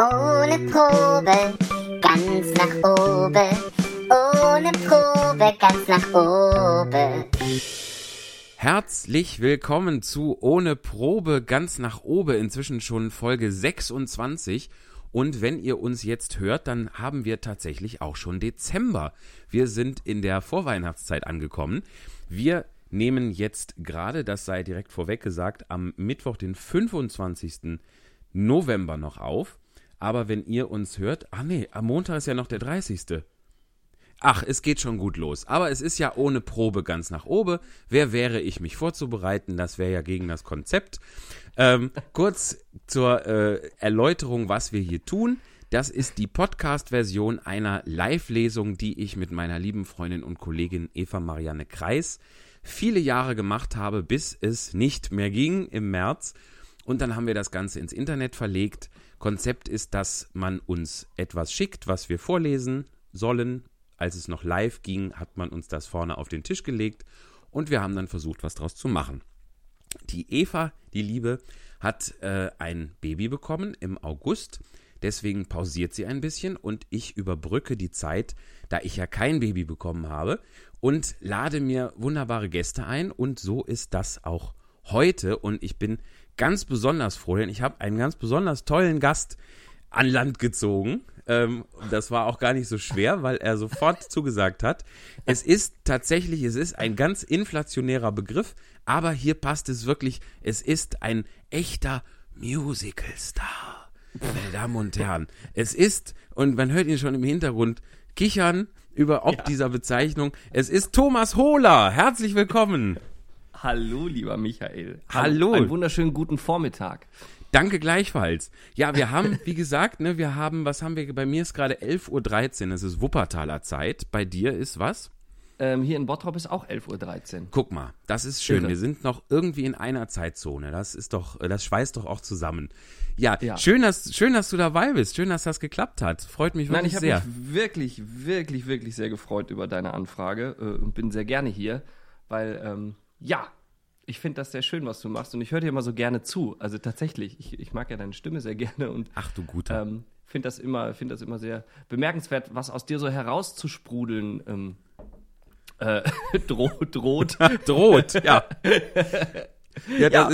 Ohne Probe, ganz nach oben. Ohne Probe, ganz nach oben. Herzlich willkommen zu Ohne Probe, ganz nach oben. Inzwischen schon Folge 26. Und wenn ihr uns jetzt hört, dann haben wir tatsächlich auch schon Dezember. Wir sind in der Vorweihnachtszeit angekommen. Wir nehmen jetzt gerade, das sei direkt vorweg gesagt, am Mittwoch, den 25. November noch auf. Aber wenn ihr uns hört, am Montag ist ja noch der 30. Ach, es geht schon gut los. Aber es ist ja ohne Probe ganz nach oben. Wer wäre ich, mich vorzubereiten? Das wäre ja gegen das Konzept. Kurz zur Erläuterung, was wir hier tun. Das ist die Podcast-Version einer Live-Lesung, die ich mit meiner lieben Freundin und Kollegin Eva Marianne Kreis viele Jahre gemacht habe, bis es nicht mehr ging im März. Und dann haben wir das Ganze ins Internet verlegt. Konzept ist, dass man uns etwas schickt, was wir vorlesen sollen. Als es noch live ging, hat man uns das vorne auf den Tisch gelegt und wir haben dann versucht, was draus zu machen. Die Eva, die Liebe, hat ein Baby bekommen im August, deswegen pausiert sie ein bisschen und ich überbrücke die Zeit, da ich ja kein Baby bekommen habe und lade mir wunderbare Gäste ein und so ist das auch heute und ich bin ganz besonders froh, denn ich habe einen ganz besonders tollen Gast an Land gezogen. Das war auch gar nicht so schwer, weil er sofort zugesagt hat. Es ist ein ganz inflationärer Begriff, aber hier passt es wirklich. Es ist ein echter Musical-Star, meine Damen und Herren. Es ist, und man hört ihn schon im Hintergrund kichern über ob dieser Bezeichnung, es ist Thomas Hohler. Herzlich willkommen. Hallo, lieber Michael. Hallo. Einen wunderschönen guten Vormittag. Danke gleichfalls. Ja, wir haben, wie gesagt, bei mir ist gerade 11.13 Uhr, es ist Wuppertaler Zeit, bei dir ist was? Hier in Bottrop ist auch 11.13 Uhr. Guck mal, das ist schön, Irre. Wir sind noch irgendwie in einer Zeitzone, das schweißt doch auch zusammen. Ja. Schön, dass du dabei bist, schön, dass das geklappt hat, freut mich wirklich sehr. Nein, ich habe mich wirklich, wirklich, wirklich sehr gefreut über deine Anfrage und bin sehr gerne hier, weil, ich finde das sehr schön, was du machst und ich höre dir immer so gerne zu. Also tatsächlich, ich mag ja deine Stimme sehr gerne und ach du Guter. Finde das immer sehr bemerkenswert, was aus dir so herauszusprudeln droht. Ja.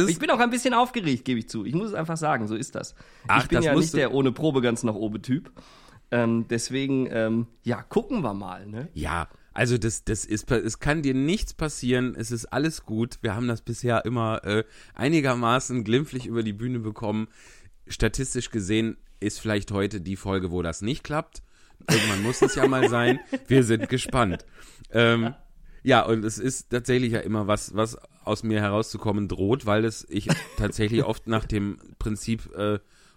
Ich bin auch ein bisschen aufgeregt, gebe ich zu. Ich muss es einfach sagen, so ist das. Ich bin ja nicht der ohne Probe ganz nach oben Typ. Deswegen, gucken wir mal. Ne? Ja. Also es kann dir nichts passieren, es ist alles gut. Wir haben das bisher immer einigermaßen glimpflich über die Bühne bekommen. Statistisch gesehen ist vielleicht heute die Folge, wo das nicht klappt. Irgendwann muss es ja mal sein. Wir sind gespannt. Und es ist tatsächlich ja immer was aus mir herauszukommen droht, weil ich tatsächlich oft nach dem Prinzip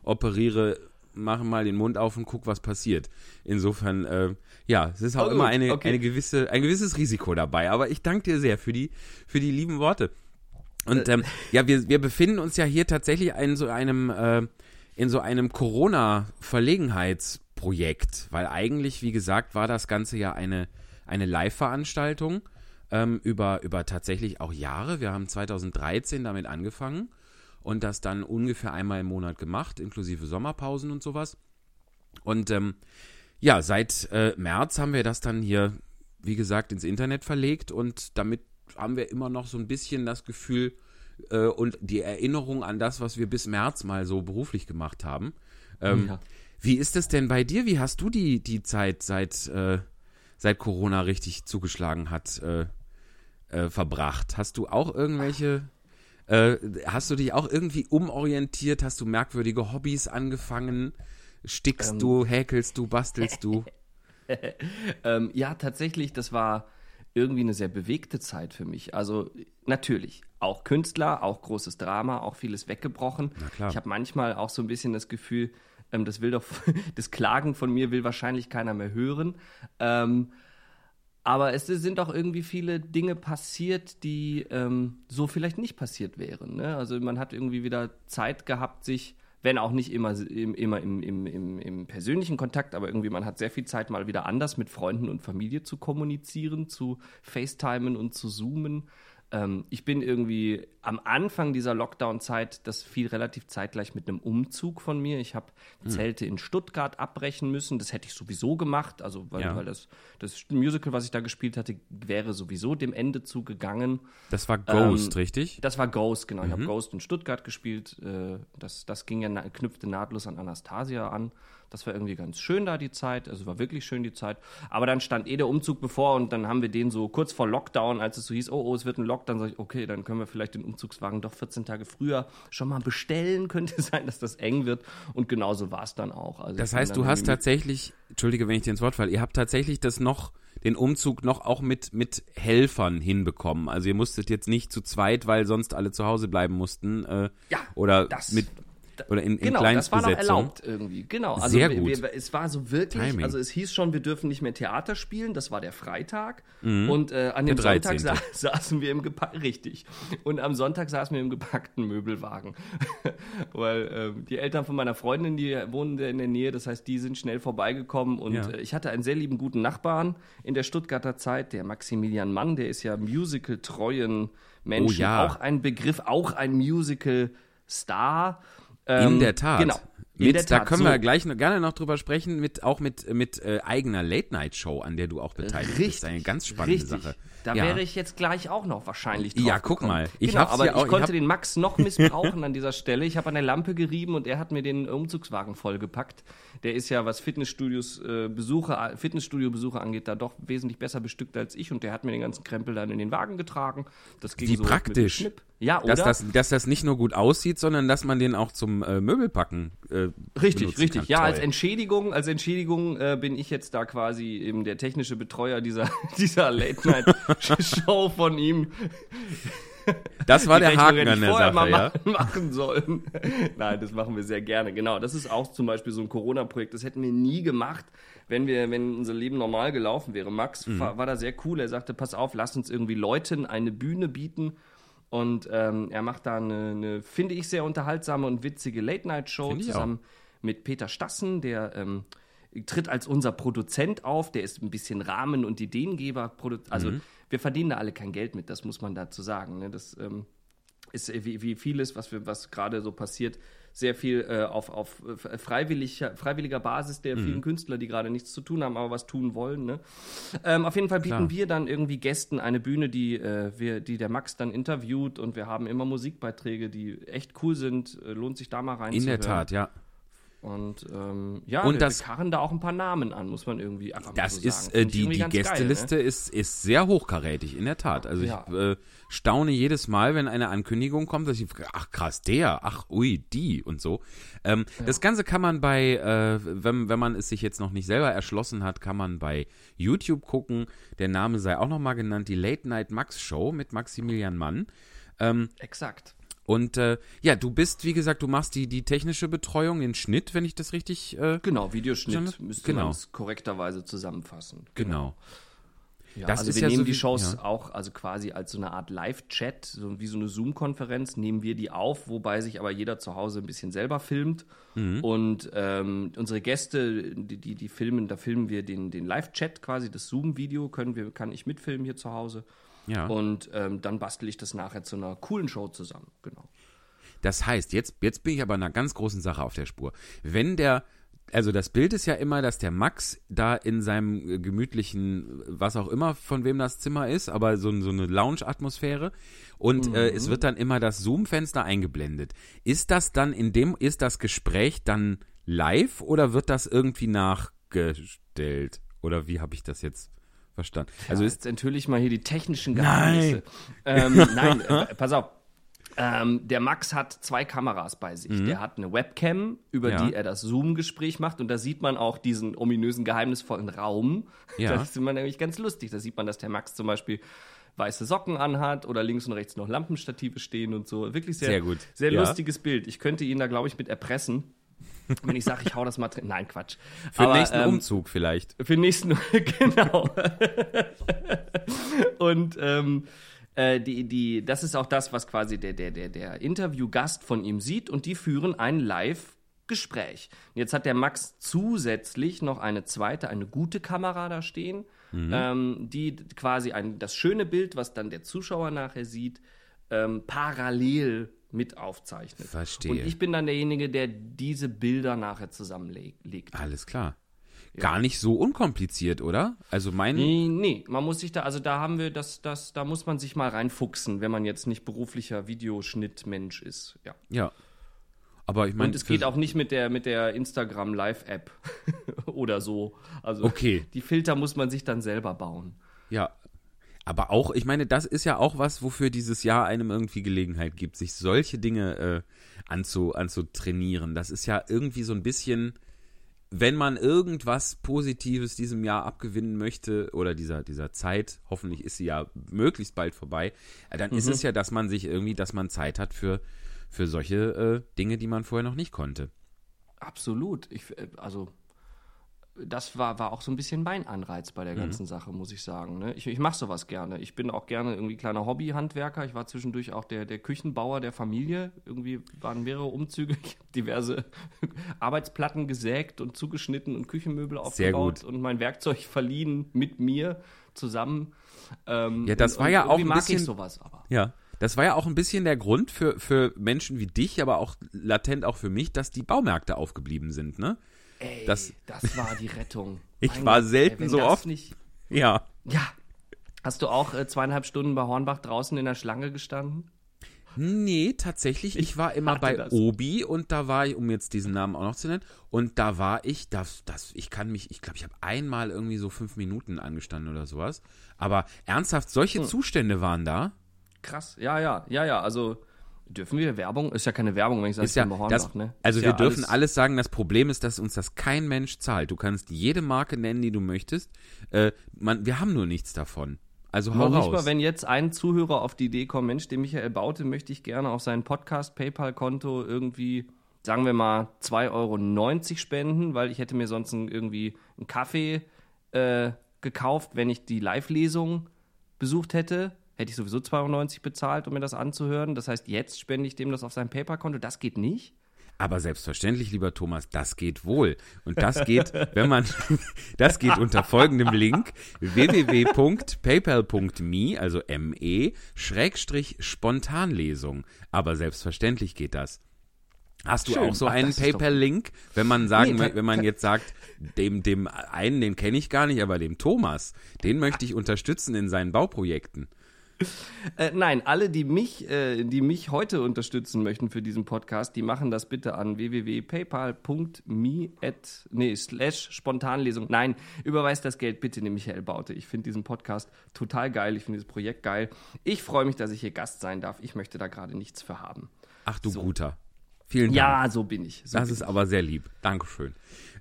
operiere, mach mal den Mund auf und guck, was passiert. Insofern, es ist auch immer ein gewisses Risiko dabei. Aber ich danke dir sehr für die lieben Worte. Und wir befinden uns ja hier tatsächlich in so einem Corona-Verlegenheitsprojekt, weil eigentlich, wie gesagt, war das Ganze ja eine Live-Veranstaltung über tatsächlich auch Jahre. Wir haben 2013 damit angefangen. Und das dann ungefähr einmal im Monat gemacht, inklusive Sommerpausen und sowas. Und seit März haben wir das dann hier, wie gesagt, ins Internet verlegt. Und damit haben wir immer noch so ein bisschen das Gefühl und die Erinnerung an das, was wir bis März mal so beruflich gemacht haben. Wie ist es denn bei dir? Wie hast du die Zeit, seit Corona richtig zugeschlagen hat, verbracht? Hast du auch irgendwelche... hast du dich auch irgendwie umorientiert? Hast du merkwürdige Hobbys angefangen? Stickst du, häkelst du, bastelst du? Tatsächlich, das war irgendwie eine sehr bewegte Zeit für mich. Also natürlich, auch Künstler, auch großes Drama, auch vieles weggebrochen. Na klar. Ich habe manchmal auch so ein bisschen das Gefühl, das Klagen von mir will wahrscheinlich keiner mehr hören. Aber es sind auch irgendwie viele Dinge passiert, die so vielleicht nicht passiert wären. Ne? Also man hat irgendwie wieder Zeit gehabt, sich, wenn auch nicht immer im persönlichen Kontakt, aber irgendwie man hat sehr viel Zeit, mal wieder anders mit Freunden und Familie zu kommunizieren, zu FaceTimen und zu Zoomen. Ich bin irgendwie am Anfang dieser Lockdown-Zeit, das fiel relativ zeitgleich mit einem Umzug von mir. Ich habe Zelte in Stuttgart abbrechen müssen. Das hätte ich sowieso gemacht, also weil das Musical, was ich da gespielt hatte, wäre sowieso dem Ende zugegangen. Das war Ghost, richtig? Das war Ghost, genau. Ich habe Ghost in Stuttgart gespielt. Das ging ja, knüpfte nahtlos an Anastasia an. Das war irgendwie ganz schön da, die Zeit. Also war wirklich schön, die Zeit. Aber dann stand der Umzug bevor und dann haben wir den so kurz vor Lockdown, als es so hieß, oh, es wird ein Lockdown, sag ich, okay, dann können wir vielleicht den Umzugswagen doch 14 Tage früher schon mal bestellen. Könnte sein, dass das eng wird. Und genauso war es dann auch. Also das heißt, du hast tatsächlich, entschuldige, wenn ich dir ins Wort falle, ihr habt tatsächlich den Umzug noch auch mit Helfern hinbekommen. Also ihr musstet jetzt nicht zu zweit, weil sonst alle zu Hause bleiben mussten. Oder in Kleinstbesetzung. Genau, das war noch erlaubt irgendwie. Genau, also sehr gut. Es war so wirklich, Timing. Also es hieß schon, wir dürfen nicht mehr Theater spielen, das war der Freitag. Mhm. Und an dem Sonntag saßen wir im gepackten Möbelwagen. Weil die Eltern von meiner Freundin, die wohnen in der Nähe, das heißt, die sind schnell vorbeigekommen. Und ich hatte einen sehr lieben guten Nachbarn in der Stuttgarter Zeit, der Maximilian Mann, der ist ja musical-treuen Menschen. Oh, ja. Auch ein Begriff, auch ein Musical-Star. In der Tat. Genau. Da können wir gleich gerne noch drüber sprechen, auch mit eigener Late-Night-Show, an der du auch beteiligt bist. Eine ganz spannende Sache. Da wäre ich jetzt gleich auch noch wahrscheinlich drauf gekommen. Mal. Ich konnte den Max noch missbrauchen an dieser Stelle. Ich habe an der Lampe gerieben und er hat mir den Umzugswagen vollgepackt. Der ist ja, was Fitnessstudio-Besuche angeht, da doch wesentlich besser bestückt als ich. Und der hat mir den ganzen Krempel dann in den Wagen getragen. Das ging so praktisch. Mit dem Schnipp. Ja, oder? Dass das nicht nur gut aussieht, sondern dass man den auch zum Möbelpacken richtig. Kann. Ja, toll. Als Entschädigung bin ich jetzt da quasi eben der technische Betreuer dieser Late-Night-Show von ihm. Das war der Haken an der Sache, machen sollen. Nein, das machen wir sehr gerne, genau. Das ist auch zum Beispiel so ein Corona-Projekt, das hätten wir nie gemacht, wenn unser Leben normal gelaufen wäre. Max war da sehr cool, er sagte, pass auf, lass uns irgendwie Leuten eine Bühne bieten. Und er macht da eine, finde ich, sehr unterhaltsame und witzige Late-Night-Show zusammen mit Peter Stassen, der tritt als unser Produzent auf, der ist ein bisschen Rahmen- und Ideengeber. Wir verdienen da alle kein Geld mit, das muss man dazu sagen. Ne? Das ist wie vieles, was gerade so passiert, sehr viel auf freiwilliger Basis der vielen Künstler, die gerade nichts zu tun haben, aber was tun wollen. Ne? Auf jeden Fall bieten wir dann irgendwie Gästen eine Bühne, die der Max dann interviewt, und wir haben immer Musikbeiträge, die echt cool sind. Lohnt sich da mal reinzuhören. In der Tat, ja. Und wir karren da auch ein paar Namen an, muss man irgendwie einfach mal so sagen. Die Gästeliste geil, ne? ist sehr hochkarätig, in der Tat. Also ich staune jedes Mal, wenn eine Ankündigung kommt, dass ich ach krass, die und so. Das Ganze kann man bei, wenn man es sich jetzt noch nicht selber erschlossen hat, kann man bei YouTube gucken. Der Name sei auch nochmal genannt, die Late-Night-Max-Show mit Maximilian Mann. Exakt. Und du bist, wie gesagt, du machst die technische Betreuung, den Schnitt, wenn ich das richtig... Genau, Videoschnitt müsste man es korrekterweise zusammenfassen. Genau. Ja, das also ist wir nehmen so die Shows auch also quasi als so eine Art Live-Chat, so wie so eine Zoom-Konferenz, nehmen wir die auf, wobei sich aber jeder zu Hause ein bisschen selber filmt. Mhm. Und unsere Gäste, die filmen, da filmen wir den Live-Chat quasi, das Zoom-Video, kann ich mitfilmen hier zu Hause. Ja. Und dann bastel ich das nachher zu einer coolen Show zusammen, genau. Das heißt, jetzt bin ich aber einer ganz großen Sache auf der Spur. Also das Bild ist ja immer, dass der Max da in seinem gemütlichen, was auch immer, von wem das Zimmer ist, aber so eine Lounge-Atmosphäre, und es wird dann immer das Zoom-Fenster eingeblendet. Ist das dann ist das Gespräch dann live oder wird das irgendwie nachgestellt? Oder wie habe ich das jetzt verstanden? Also jetzt enthülle ich mal hier die technischen Geheimnisse. Pass auf. Der Max hat 2 Kameras bei sich. Mhm. Der hat eine Webcam, über die er das Zoom-Gespräch macht. Und da sieht man auch diesen ominösen, geheimnisvollen Raum. Ja. Das ist immer nämlich ganz lustig. Da sieht man, dass der Max zum Beispiel weiße Socken anhat oder links und rechts noch Lampenstative stehen und so. Wirklich sehr, sehr gut. Sehr lustiges Bild. Ich könnte ihn da, glaube ich, mit erpressen. Wenn ich sage, ich hau das mal drin. Nein, Quatsch. Für den nächsten Umzug vielleicht. Für den nächsten, genau. Und das ist auch das, was quasi der Interviewgast von ihm sieht, und die führen ein Live-Gespräch. Jetzt hat der Max zusätzlich noch eine gute Kamera da stehen, die quasi das schöne Bild, was dann der Zuschauer nachher sieht, parallel mit aufzeichnet. Verstehe. Und ich bin dann derjenige, der diese Bilder nachher zusammenlegt. Alles klar. Ja. Gar nicht so unkompliziert, oder? Also Nee, man muss sich da, also da haben wir das, da muss man sich mal reinfuchsen, wenn man jetzt nicht beruflicher Videoschnittmensch ist. Ja. Ja. Aber ich meine, und es geht auch nicht mit der Instagram-Live-App oder so. Also okay. Die Filter muss man sich dann selber bauen. Ja. Aber auch, ich meine, das ist ja auch was, wofür dieses Jahr einem irgendwie Gelegenheit gibt, sich solche Dinge anzutrainieren. Das ist ja irgendwie so ein bisschen, wenn man irgendwas Positives diesem Jahr abgewinnen möchte oder dieser Zeit, hoffentlich ist sie ja möglichst bald vorbei, dann ist es ja, dass man sich irgendwie, dass man Zeit hat für solche Dinge, die man vorher noch nicht konnte. Absolut. Das war auch so ein bisschen mein Anreiz bei der ganzen Sache, muss ich sagen. Ne? Ich mache sowas gerne. Ich bin auch gerne irgendwie kleiner Hobbyhandwerker. Ich war zwischendurch auch der Küchenbauer der Familie. Irgendwie waren mehrere Umzüge. Ich habe diverse Arbeitsplatten gesägt und zugeschnitten und Küchenmöbel aufgebaut und mein Werkzeug verliehen mit mir zusammen. Ja, das war ja auch ein bisschen... sowas, aber. Ja, das war ja auch ein bisschen der Grund für Menschen wie dich, aber auch latent auch für mich, dass die Baumärkte aufgeblieben sind, ne? Ey, das war die Rettung. Ich war selten so oft. Nicht, ja. Ja. Hast du auch 2,5 Stunden bei Hornbach draußen in der Schlange gestanden? Nee, tatsächlich. Ich war immer bei Obi und da war ich, um jetzt diesen Namen auch noch zu nennen, und da war ich, ich glaube, ich habe einmal irgendwie so 5 Minuten angestanden oder sowas. Aber ernsthaft, solche Zustände waren da. Krass, ja, also... Dürfen wir Werbung? Ist ja keine Werbung, wenn ich sage, ich bin bei Hornbach, ne? Also wir dürfen alles sagen, das Problem ist, dass uns das kein Mensch zahlt. Du kannst jede Marke nennen, die du möchtest. Wir haben nur nichts davon. Also hau raus. Noch nicht mal, wenn jetzt ein Zuhörer auf die Idee kommt, Mensch, den Michael Baute möchte ich gerne auf seinen Podcast-PayPal-Konto irgendwie, sagen wir mal, 2,90 € spenden, weil ich hätte mir sonst irgendwie einen Kaffee gekauft, wenn ich die Live-Lesung besucht hätte. Hätte ich sowieso 2,90 € bezahlt, um mir das anzuhören. Das heißt, jetzt spende ich dem das auf sein PayPal-Konto. Das geht nicht. Aber selbstverständlich, lieber Thomas, das geht wohl. Und das geht, das geht unter folgendem Link: www.paypal.me, also /Spontanlesung. Aber selbstverständlich geht das. Hast du auch so einen PayPal-Link, wenn man jetzt sagt, dem einen, den kenne ich gar nicht, aber dem Thomas, den möchte ich unterstützen in seinen Bauprojekten? Nein, alle, die mich heute unterstützen möchten für diesen Podcast, die machen das bitte an www.paypal.me/Spontanlesung. Nein, überweist das Geld bitte an Michael Baute. Ich finde diesen Podcast total geil, ich finde dieses Projekt geil. Ich freue mich, dass ich hier Gast sein darf. Ich möchte da gerade nichts für haben. Ach du Guter. Vielen Dank. Ja, so bin ich. Das ist aber sehr lieb. Dankeschön.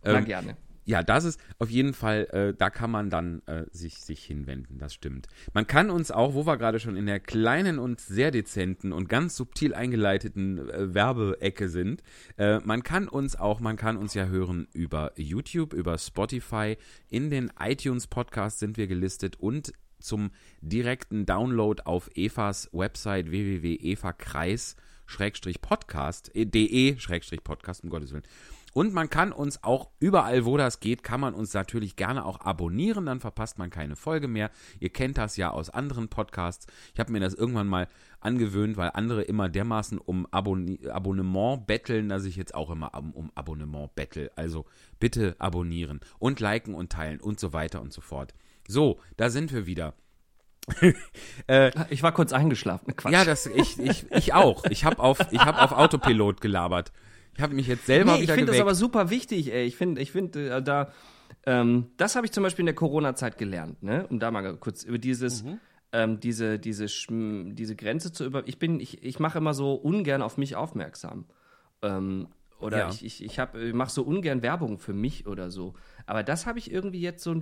Na, gerne. Ja, das ist auf jeden Fall, da kann man dann sich hinwenden, das stimmt. Man kann uns auch, wo wir gerade schon in der kleinen und sehr dezenten und ganz subtil eingeleiteten Werbeecke sind, man kann uns ja hören über YouTube, über Spotify, in den iTunes-Podcasts sind wir gelistet und zum direkten Download auf Evas Website www.evakreis/podcast.de/podcast, um Gottes Willen. Und man kann uns auch überall, wo das geht, kann man uns natürlich gerne auch abonnieren, dann verpasst man keine Folge mehr. Ihr kennt das ja aus anderen Podcasts. Ich habe mir das irgendwann mal angewöhnt, weil andere immer dermaßen um Abonnement betteln, dass ich jetzt auch immer um Abonnement bettel. Also bitte abonnieren und liken und teilen und so weiter und so fort. So, da sind wir wieder. Ich war kurz eingeschlafen. Quatsch. Ja, ich auch. Ich habe auf Autopilot gelabert. Ich habe mich jetzt selber wieder geweckt. Ich finde das aber super wichtig, ey. Ich finde, das habe ich zum Beispiel in der Corona-Zeit gelernt, ne? Um da mal kurz über dieses, diese Grenze zu über. Ich mache immer so ungern auf mich aufmerksam. Oder ja. Ich mache so ungern Werbung für mich oder so. Aber das habe ich irgendwie jetzt so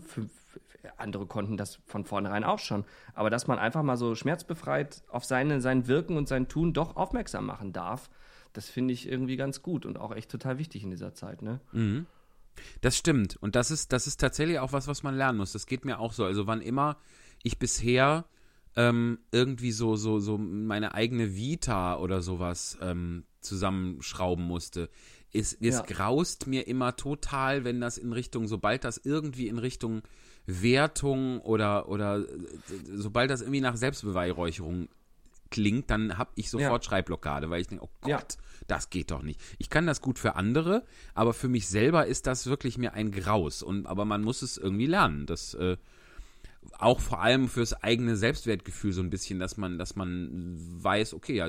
andere konnten das von vornherein auch schon. Aber dass man einfach mal so schmerzbefreit auf sein Wirken und sein Tun doch aufmerksam machen darf, das finde ich irgendwie ganz gut und auch echt total wichtig in dieser Zeit, ne? Mhm. Das stimmt. Und das ist tatsächlich auch was man lernen muss. Das geht mir auch so. Also wann immer ich bisher irgendwie so meine eigene Vita oder sowas zusammenschrauben musste, es graust mir immer total, wenn das in Richtung, sobald das irgendwie in Richtung Wertung oder sobald das irgendwie nach Selbstbeweihräucherung klingt, dann habe ich sofort Schreibblockade, weil ich denke, oh Gott, das geht doch nicht. Ich kann das gut für andere, aber für mich selber ist das wirklich mir ein Graus. Und, aber man muss es irgendwie lernen, das auch vor allem fürs eigene Selbstwertgefühl so ein bisschen, dass man weiß, okay, ja,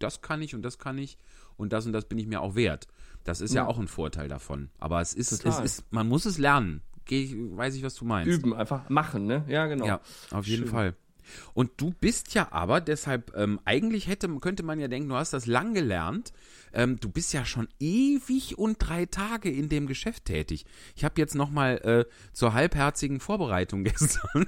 das kann ich und das kann ich und das bin ich mir auch wert. Das ist ja auch ein Vorteil davon. Aber es ist, man muss es lernen. Weiß ich, was du meinst. Üben, einfach machen, ne? Ja, genau. Ja, auf jeden Fall. Und du bist ja aber, deshalb, eigentlich könnte man ja denken, du hast das lang gelernt. Du bist ja schon ewig und 3 Tage in dem Geschäft tätig. Ich habe jetzt nochmal zur halbherzigen Vorbereitung gestern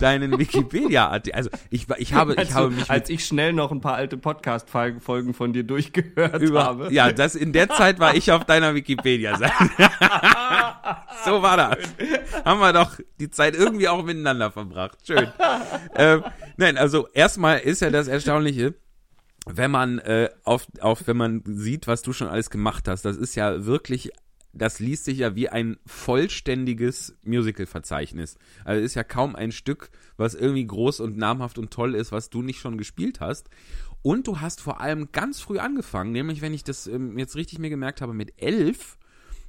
deinen Wikipedia-Artikel. Also ich habe mich. Als ich schnell noch ein paar alte Podcast-Folgen von dir durchgehört habe. Ja, in der Zeit war ich auf deiner Wikipedia-Seite. So war das. Haben wir doch die Zeit irgendwie auch miteinander verbracht. Schön. Nein, also erstmal ist ja das Erstaunliche, wenn man sieht, was du schon alles gemacht hast. Das ist ja wirklich, das liest sich ja wie ein vollständiges Musical-Verzeichnis. Also ist ja kaum ein Stück, was irgendwie groß und namhaft und toll ist, was du nicht schon gespielt hast. Und du hast vor allem ganz früh angefangen, nämlich, wenn ich das jetzt richtig mir gemerkt habe, mit 11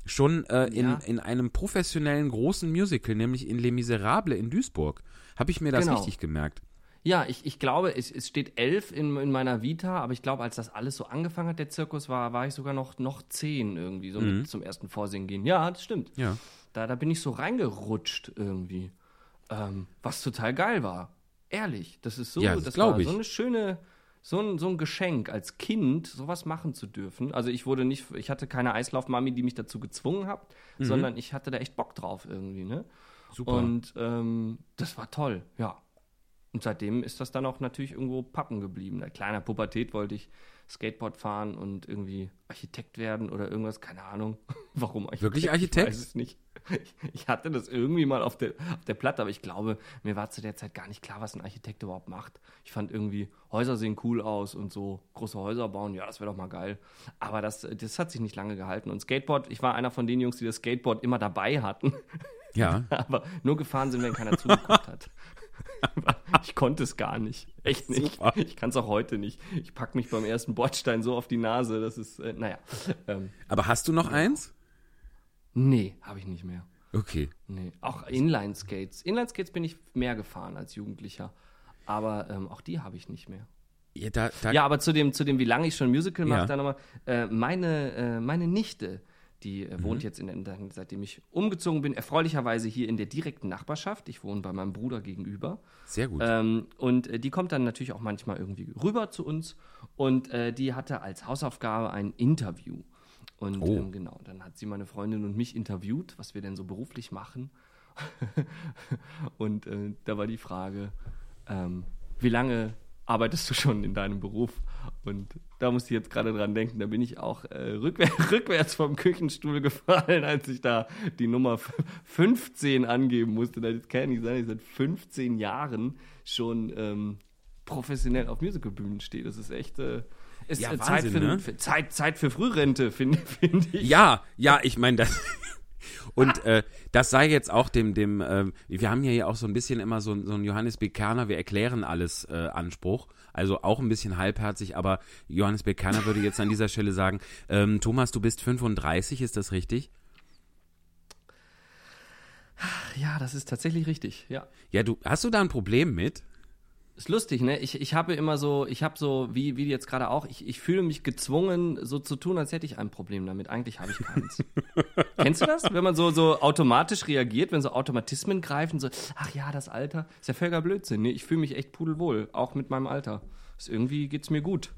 schon in einem professionellen großen Musical, nämlich in Les Misérables in Duisburg. Habe ich mir das richtig gemerkt? Ja, ich glaube, es steht 11 in meiner Vita, aber ich glaube, als das alles so angefangen hat, der Zirkus, war ich sogar noch 10 irgendwie, so mit zum ersten Vorsingen gehen. Ja, das stimmt. Ja. Da bin ich so reingerutscht irgendwie, was total geil war. Ehrlich, das ist so, ja, das war so eine schöne, so ein Geschenk als Kind, sowas machen zu dürfen. Also ich hatte keine Eislaufmami, die mich dazu gezwungen hat, sondern ich hatte da echt Bock drauf irgendwie, ne? Super. Und das war toll, ja. Und seitdem ist das dann auch natürlich irgendwo pappen geblieben. In kleiner Pubertät wollte ich Skateboard fahren und irgendwie Architekt werden oder irgendwas, keine Ahnung. Warum Architekt? Wirklich Architekt? Ich weiß es nicht. Ich hatte das irgendwie mal auf der Platte, aber ich glaube, mir war zu der Zeit gar nicht klar, was ein Architekt überhaupt macht. Ich fand irgendwie, Häuser sehen cool aus und so, große Häuser bauen, ja, das wäre doch mal geil. Aber das hat sich nicht lange gehalten. Und Skateboard, ich war einer von den Jungs, die das Skateboard immer dabei hatten. Ja. Aber nur gefahren sind, wenn keiner zugeguckt hat. Ich konnte es gar nicht. Echt nicht. Super. Ich kann es auch heute nicht. Ich packe mich beim ersten Bordstein so auf die Nase, das ist, naja. Aber hast du noch eins? Nee, habe ich nicht mehr. Okay. Nee. Auch Inline-Skates. Inline-Skates bin ich mehr gefahren als Jugendlicher. Aber auch die habe ich nicht mehr. Ja, ja, aber zu dem, wie lange ich schon Musical mache, da nochmal. Meine Nichte, die wohnt jetzt, seitdem ich umgezogen bin, erfreulicherweise hier in der direkten Nachbarschaft. Ich wohne bei meinem Bruder gegenüber. Sehr gut. Und die kommt dann natürlich auch manchmal irgendwie rüber zu uns. Und die hatte als Hausaufgabe ein Interview. Und genau, dann hat sie meine Freundin und mich interviewt, was wir denn so beruflich machen. Und da war die Frage, wie lange arbeitest du schon in deinem Beruf? Und da musste ich jetzt gerade dran denken, da bin ich auch rückwärts vom Küchenstuhl gefallen, als ich da die Nummer 15 angeben musste. Das kann nicht sein, ich seit 15 Jahren schon professionell auf Musicalbühnen stehe. Das ist echt... ist ja, Wahnsinn, Zeit für Frührente, finde ich. Ja, ich meine, das... Und das sei jetzt auch dem wir haben ja auch so ein bisschen immer so ein Johannes B. Kerner, wir erklären alles Anspruch, also auch ein bisschen halbherzig, aber Johannes B. Kerner würde jetzt an dieser Stelle sagen, Thomas, du bist 35, ist das richtig? Ja, das ist tatsächlich richtig, ja. Ja, hast du da ein Problem mit? Ist lustig, ne? Ich habe immer so, wie jetzt gerade auch, ich fühle mich gezwungen, so zu tun, als hätte ich ein Problem damit. Eigentlich habe ich keins. Kennst du das? Wenn man so automatisch reagiert, wenn so Automatismen greifen, so, ach ja, das Alter, ist ja völliger Blödsinn. Ne? Ich fühle mich echt pudelwohl, auch mit meinem Alter. Irgendwie geht's mir gut.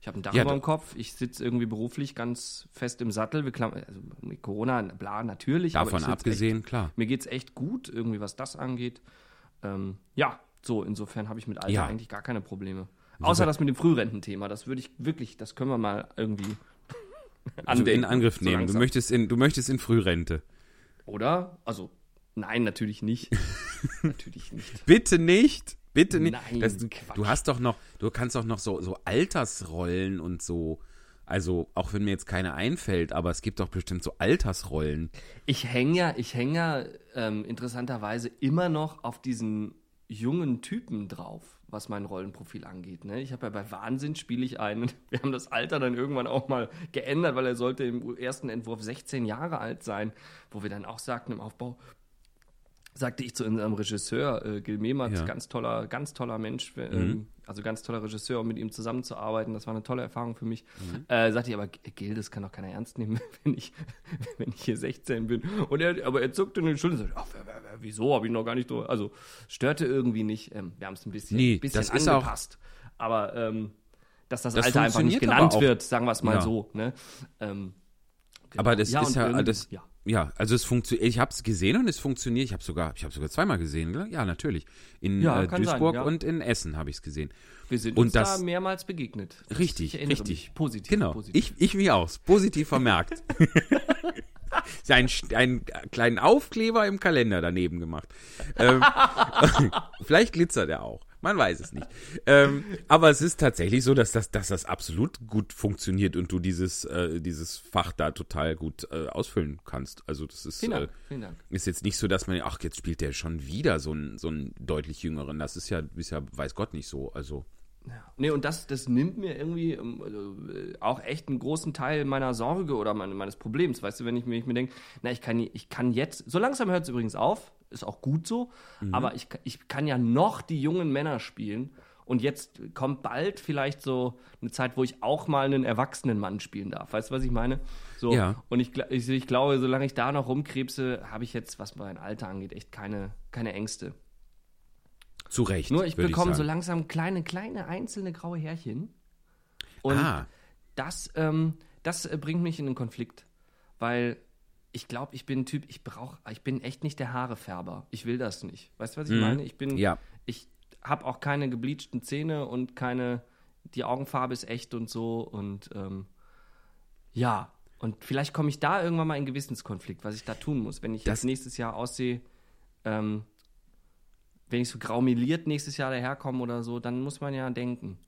Ich habe ein Dach über dem Kopf, ich sitze irgendwie beruflich ganz fest im Sattel. Also mit Corona, bla, natürlich. Davon abgesehen, echt, klar. Mir geht's echt gut, irgendwie, was das angeht. Ja. So, insofern habe ich mit Alter eigentlich gar keine Probleme. Außer das mit dem Frührententhema. Das würde ich wirklich, das können wir mal irgendwie in Angriff nehmen. So du möchtest in Frührente. Oder? Also, nein, natürlich nicht. Natürlich nicht. Bitte nicht. Bitte nicht. Nein, du hast doch noch, du kannst doch noch so Altersrollen und so. Also, auch wenn mir jetzt keine einfällt, aber es gibt doch bestimmt so Altersrollen. Ich hänge ja interessanterweise immer noch auf diesen jungen Typen drauf, was mein Rollenprofil angeht. Ne? Ich habe ja bei Wahnsinn spiele ich einen. Wir haben das Alter dann irgendwann auch mal geändert, weil er sollte im ersten Entwurf 16 Jahre alt sein, wo wir dann auch sagten im Aufbau, sagte ich zu unserem Regisseur, Gil Mehmert, ja. ganz toller Mensch, also ganz toller Regisseur, um mit ihm zusammenzuarbeiten, das war eine tolle Erfahrung für mich. Sagte ich, aber Gil, das kann doch keiner ernst nehmen, wenn ich hier 16 bin. Und er zuckte in den Schultern und sagte, wieso, habe ich noch gar nicht drüber, also störte irgendwie nicht, wir haben es ein bisschen angepasst. Auch, aber dass das Alter einfach nicht genannt wird, sagen wir es mal so. Ne? Genau. Aber das ist ja alles... Ja. Ja, also es funktioniert, ich habe es gesehen und es funktioniert, ich habe sogar zweimal gesehen, oder? Ja, natürlich, in Duisburg und in Essen habe ich es gesehen. Wir sind und uns das da mehrmals begegnet. Richtig. Positiv. Genau, positiv. Ich mich auch, positiv vermerkt. Einen kleinen Aufkleber im Kalender daneben gemacht. Vielleicht glitzert er auch. Man weiß es nicht. Aber es ist tatsächlich so, dass das absolut gut funktioniert und du dieses Fach da total gut ausfüllen kannst. Also das ist, ist jetzt nicht so, dass man, jetzt spielt der schon wieder so einen deutlich jüngeren. Das ist ja bisher, weiß Gott, nicht so. Also. Ja. Nee, und das nimmt mir irgendwie auch echt einen großen Teil meiner Sorge oder meines Problems. Weißt du, wenn ich mir denke, ich kann jetzt, so langsam hört es übrigens auf, ist auch gut so, aber ich kann ja noch die jungen Männer spielen und jetzt kommt bald vielleicht so eine Zeit, wo ich auch mal einen erwachsenen Mann spielen darf. Weißt du, was ich meine? So. Ja. Und ich glaube, solange ich da noch rumkrebse, habe ich jetzt, was mein Alter angeht, echt keine Ängste. Zu Recht. Nur ich bekomme so langsam kleine einzelne graue Härchen. Und das bringt mich in einen Konflikt. Weil ich glaube, ich bin ein Typ, ich bin echt nicht der Haarefärber. Ich will das nicht. Weißt du, was ich meine? Ich habe auch keine gebleachten Zähne und die Augenfarbe ist echt und so. Und und vielleicht komme ich da irgendwann mal in einen Gewissenskonflikt, was ich da tun muss, wenn ich jetzt nächstes Jahr aussehe, wenn ich so graumeliert nächstes Jahr daherkomme oder so, dann muss man ja denken.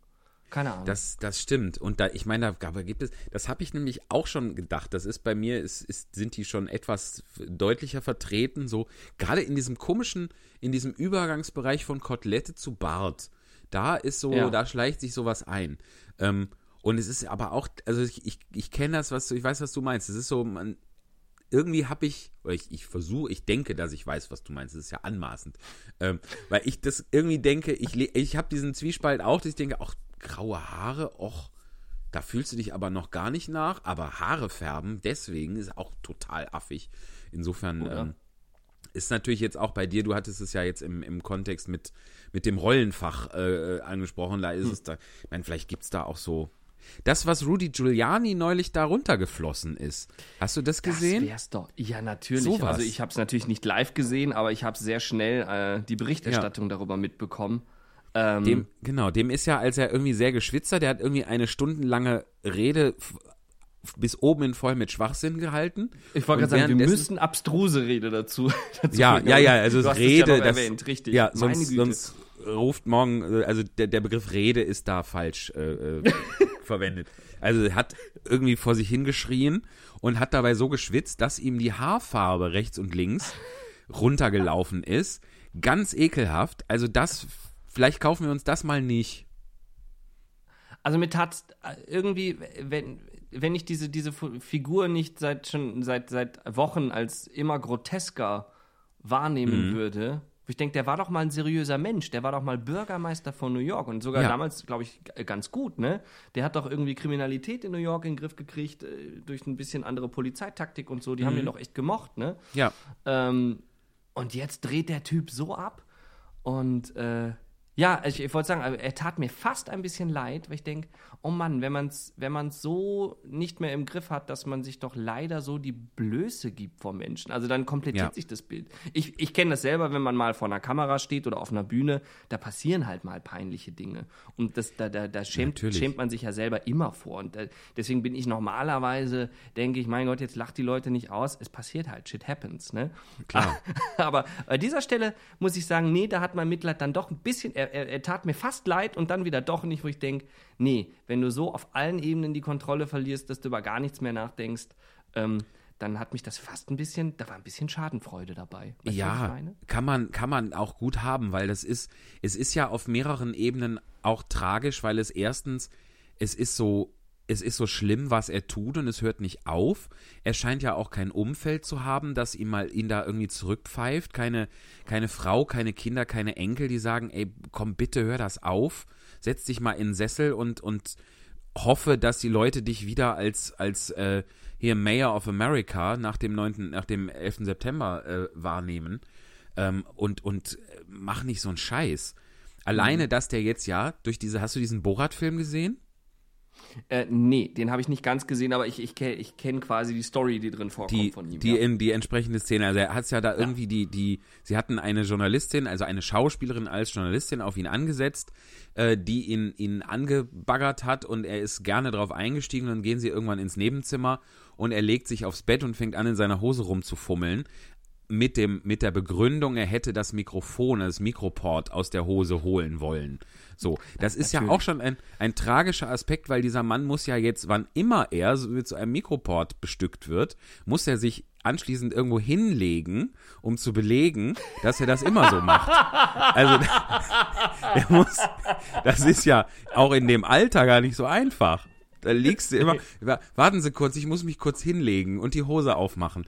Keine Ahnung. Das stimmt. Und da gibt es, das habe ich nämlich auch schon gedacht, das ist bei mir, sind die schon etwas deutlicher vertreten, so gerade in diesem komischen, in diesem Übergangsbereich von Kotelette zu Bart, da ist so, da schleicht sich sowas ein. Und es ist aber auch, also ich kenne das, ich weiß, was du meinst. Es ist so, irgendwie habe ich, oder ich denke, dass ich weiß, was du meinst. Das ist ja anmaßend. Weil ich das irgendwie denke, ich habe diesen Zwiespalt auch, dass ich denke, ach, graue Haare, och, da fühlst du dich aber noch gar nicht nach. Aber Haare färben, deswegen ist auch total affig. Insofern ist natürlich jetzt auch bei dir, du hattest es ja jetzt im Kontext mit dem Rollenfach angesprochen, da ist es da, ich meine, vielleicht gibt es da auch so, das, was Rudy Giuliani neulich da runtergeflossen ist. Hast du das gesehen? Das wär's doch. Ja, natürlich. So also ich habe es natürlich nicht live gesehen, aber ich habe sehr schnell die Berichterstattung darüber mitbekommen. Dem ist ja, als er irgendwie sehr geschwitzt hat, der hat irgendwie eine stundenlange Rede bis oben in voll mit Schwachsinn gehalten. Ich wollte gerade sagen, wir müssen abstruse Rede dazu also du hast Rede, das erwähnt, richtig. Ja, sonst ruft morgen, also der Begriff Rede ist da falsch verwendet. Also er hat irgendwie vor sich hingeschrien und hat dabei so geschwitzt, dass ihm die Haarfarbe rechts und links runtergelaufen ist. Ganz ekelhaft. Also das, vielleicht kaufen wir uns das mal nicht. Also mir tat's irgendwie, wenn ich diese Figur nicht seit Wochen als immer grotesker wahrnehmen würde. Ich denke, der war doch mal ein seriöser Mensch, der war doch mal Bürgermeister von New York und sogar damals, glaube ich, ganz gut, ne? Der hat doch irgendwie Kriminalität in New York in den Griff gekriegt, durch ein bisschen andere Polizeitaktik und so, die haben den doch echt gemocht, ne? Ja. Und jetzt dreht der Typ so ab und ich wollte sagen, er tat mir fast ein bisschen leid, weil ich denke, oh Mann, wenn man's so nicht mehr im Griff hat, dass man sich doch leider so die Blöße gibt vor Menschen. Also dann komplettiert sich das Bild. Ich kenne das selber, wenn man mal vor einer Kamera steht oder auf einer Bühne, da passieren halt mal peinliche Dinge. Und da schämt man sich ja selber immer vor. Und deswegen bin ich normalerweise, denke ich, mein Gott, jetzt lacht die Leute nicht aus. Es passiert halt, shit happens, ne? Klar. Aber an dieser Stelle muss ich sagen, nee, da hat mein Mitleid dann doch ein bisschen... Er tat mir fast leid und dann wieder doch nicht, wo ich denke, nee, wenn du so auf allen Ebenen die Kontrolle verlierst, dass du über gar nichts mehr nachdenkst, dann hat mich das fast ein bisschen, da war ein bisschen Schadenfreude dabei. Weißt ja, du, was ich meine? Kann man auch gut haben, weil es ist ja auf mehreren Ebenen auch tragisch, weil es erstens, es ist so schlimm, was er tut und es hört nicht auf. Er scheint ja auch kein Umfeld zu haben, das ihn da irgendwie zurückpfeift. Keine Frau, keine Kinder, keine Enkel, die sagen, ey, komm bitte, hör das auf, setz dich mal in den Sessel und hoffe, dass die Leute dich wieder als hier Mayor of America nach dem 11. September wahrnehmen und mach nicht so einen Scheiß. Alleine, dass der jetzt ja durch hast du diesen Borat-Film gesehen? Nee, den habe ich nicht ganz gesehen, aber ich kenne quasi die Story, die drin vorkommt von ihm. Die in die entsprechende Szene, also er hat es ja da irgendwie, sie hatten eine Journalistin, also eine Schauspielerin als Journalistin auf ihn angesetzt, die ihn angebaggert hat und er ist gerne drauf eingestiegen und dann gehen sie irgendwann ins Nebenzimmer und er legt sich aufs Bett und fängt an, in seiner Hose rumzufummeln. Mit der Begründung, er hätte das Mikroport aus der Hose holen wollen. So, das ist natürlich ja auch schon ein tragischer Aspekt, weil dieser Mann muss ja jetzt, wann immer er mit so einem Mikroport bestückt wird, muss er sich anschließend irgendwo hinlegen, um zu belegen, dass er das immer so macht. Also, das ist ja auch in dem Alter gar nicht so einfach. Da liegst du immer, warten Sie kurz, ich muss mich kurz hinlegen und die Hose aufmachen.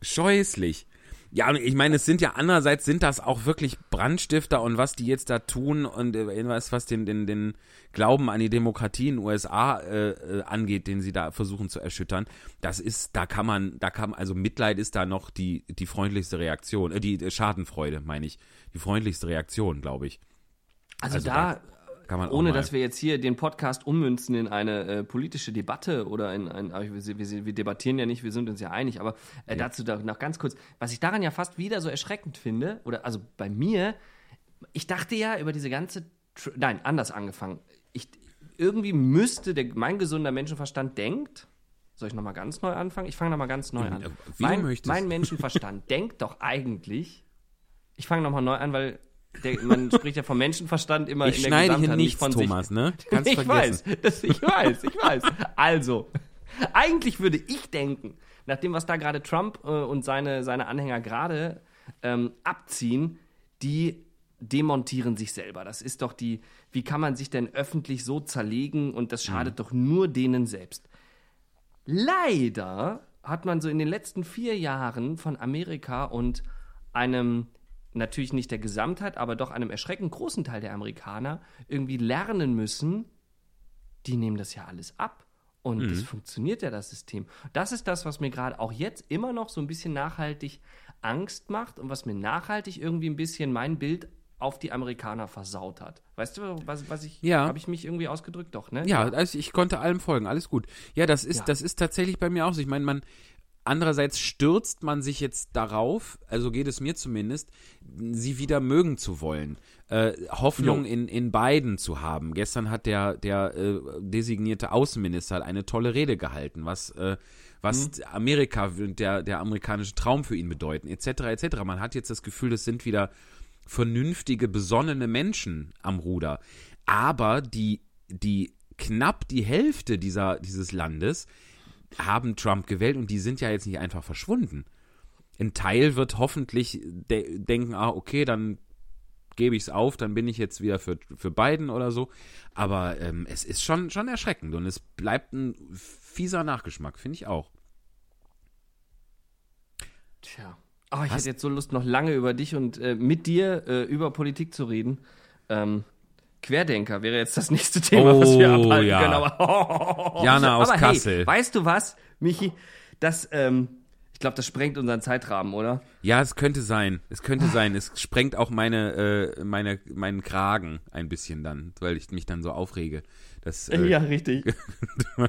Scheußlich. Ja, ich meine, es sind ja andererseits sind das auch wirklich Brandstifter und was die jetzt da tun und was den Glauben an die Demokratie in den USA angeht, den sie da versuchen zu erschüttern, also Mitleid ist da noch die freundlichste Reaktion, die Schadenfreude, meine ich, die freundlichste Reaktion, glaube ich. Also da kann man ohne, dass wir jetzt hier den Podcast ummünzen in eine politische Debatte oder in ein, wir debattieren ja nicht, wir sind uns ja einig, aber dazu noch ganz kurz, was ich daran ja fast wieder so erschreckend finde, oder also bei mir, ich dachte ja über diese ganze, irgendwie müsste mein gesunder Menschenverstand denkt, soll ich nochmal ganz neu anfangen? Ich fange nochmal ganz neu an. Mein Menschenverstand denkt doch eigentlich, ich fange nochmal neu an, weil man spricht ja vom Menschenverstand immer in der Gesamtheit. Ich schneide hier nichts, von Thomas, ne? Kannst vergessen. Ich weiß. Also, eigentlich würde ich denken, nach dem, was da gerade Trump und seine Anhänger gerade abziehen, die demontieren sich selber. Das ist doch wie kann man sich denn öffentlich so zerlegen und das schadet doch nur denen selbst. Leider hat man so in den letzten 4 Jahren von Amerika und einem natürlich nicht der Gesamtheit, aber doch einem erschreckend großen Teil der Amerikaner irgendwie lernen müssen, die nehmen das ja alles ab und das funktioniert ja, das System. Das ist das, was mir gerade auch jetzt immer noch so ein bisschen nachhaltig Angst macht und was mir nachhaltig irgendwie ein bisschen mein Bild auf die Amerikaner versaut hat. Weißt du, habe ich mich irgendwie ausgedrückt? Doch, ne? Ja, also ich konnte allem folgen, alles gut. Ja, das ist tatsächlich bei mir auch so. Ich meine, andererseits stürzt man sich jetzt darauf, also geht es mir zumindest, sie wieder mögen zu wollen, Hoffnung in Biden zu haben. Gestern hat der designierte Außenminister eine tolle Rede gehalten, was Amerika, der amerikanische Traum für ihn bedeuten, etc., etc. Man hat jetzt das Gefühl, es sind wieder vernünftige, besonnene Menschen am Ruder. Aber die knapp die Hälfte dieses Landes haben Trump gewählt und die sind ja jetzt nicht einfach verschwunden. Ein Teil wird hoffentlich denken, okay, dann gebe ich es auf, dann bin ich jetzt wieder für Biden oder so. Aber es ist schon erschreckend und es bleibt ein fieser Nachgeschmack, finde ich auch. Tja. Ich hätte jetzt so Lust, noch lange über dich und mit dir über Politik zu reden. Querdenker wäre jetzt das nächste Thema, was wir abhalten können. Aber Jana aus Kassel. Hey, weißt du was, Michi? Das, ich glaube, das sprengt unseren Zeitrahmen, oder? Ja, es könnte sein. Es sprengt auch meinen Kragen ein bisschen dann, weil ich mich dann so aufrege. Das, ja, richtig.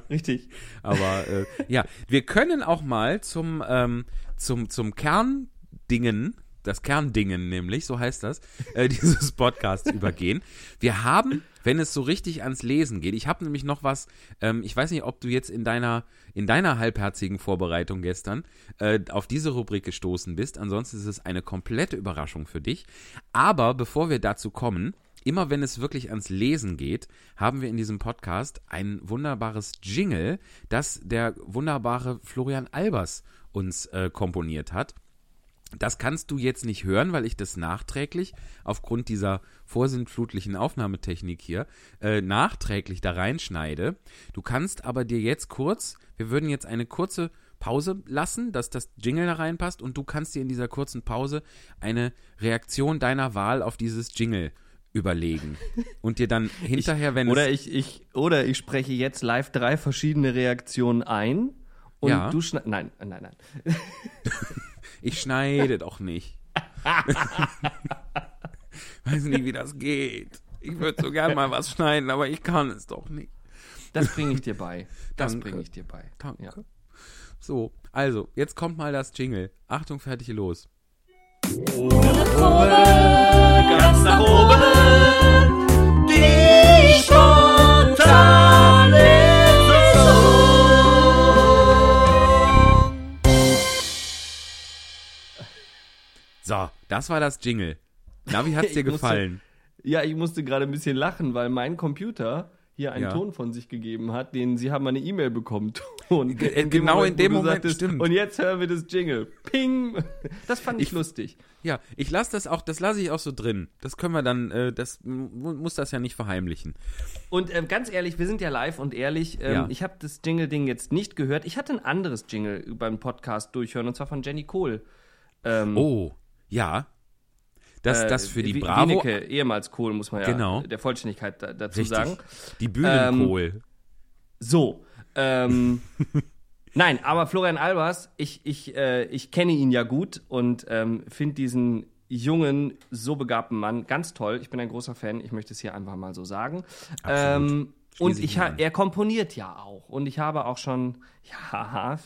Richtig. Aber ja, wir können auch mal zum Kerndingen. Das Kerndingen nämlich, so heißt das, dieses Podcast übergehen. Wir haben, wenn es so richtig ans Lesen geht, ich habe nämlich noch was, ich weiß nicht, ob du jetzt in deiner halbherzigen Vorbereitung gestern auf diese Rubrik gestoßen bist, ansonsten ist es eine komplette Überraschung für dich. Aber bevor wir dazu kommen, immer wenn es wirklich ans Lesen geht, haben wir in diesem Podcast ein wunderbares Jingle, das der wunderbare Florian Albers uns komponiert hat. Das kannst du jetzt nicht hören, weil ich das nachträglich aufgrund dieser vorsintflutlichen Aufnahmetechnik hier nachträglich da reinschneide. Du kannst aber dir jetzt wir würden jetzt eine kurze Pause lassen, dass das Jingle da reinpasst, und du kannst dir in dieser kurzen Pause eine Reaktion deiner Wahl auf dieses Jingle überlegen und dir dann hinterher, ich spreche jetzt live 3 verschiedene Reaktionen ein und ja. Du schneidest. Nein. Ich schneide doch nicht. Weiß nicht, wie das geht. Ich würde so gerne mal was schneiden, aber ich kann es doch nicht. Das bringe ich dir bei. Danke. Ja. So, also, jetzt kommt mal das Jingle. Achtung, fertig, los. Ohne Probe, ganz nach oben, die spontane. So, das war das Jingle. Na, wie hat's dir gefallen? Ich musste gerade ein bisschen lachen, weil mein Computer hier einen Ton von sich gegeben hat, den sie haben eine E-Mail bekommen. Genau in dem Moment, stimmt. Und jetzt hören wir das Jingle. Ping! Das fand ich lustig. Ja, ich lasse das auch, das lasse ich auch so drin. Das können wir dann, das muss das ja nicht verheimlichen. Und ganz ehrlich, wir sind ja live und ehrlich, ich habe das Jingle-Ding jetzt nicht gehört. Ich hatte ein anderes Jingle beim Podcast durchhören, und zwar von Jenny Kohl. Ja, das für die Bravo. Wieneke, ehemals Kohl, muss man ja der Vollständigkeit dazu sagen. Die Bühnenkohl. Nein, aber Florian Albers, ich kenne ihn ja gut und finde diesen jungen, so begabten Mann ganz toll. Ich bin ein großer Fan, ich möchte es hier einfach mal so sagen. Und er komponiert ja auch. Und ich habe auch schon,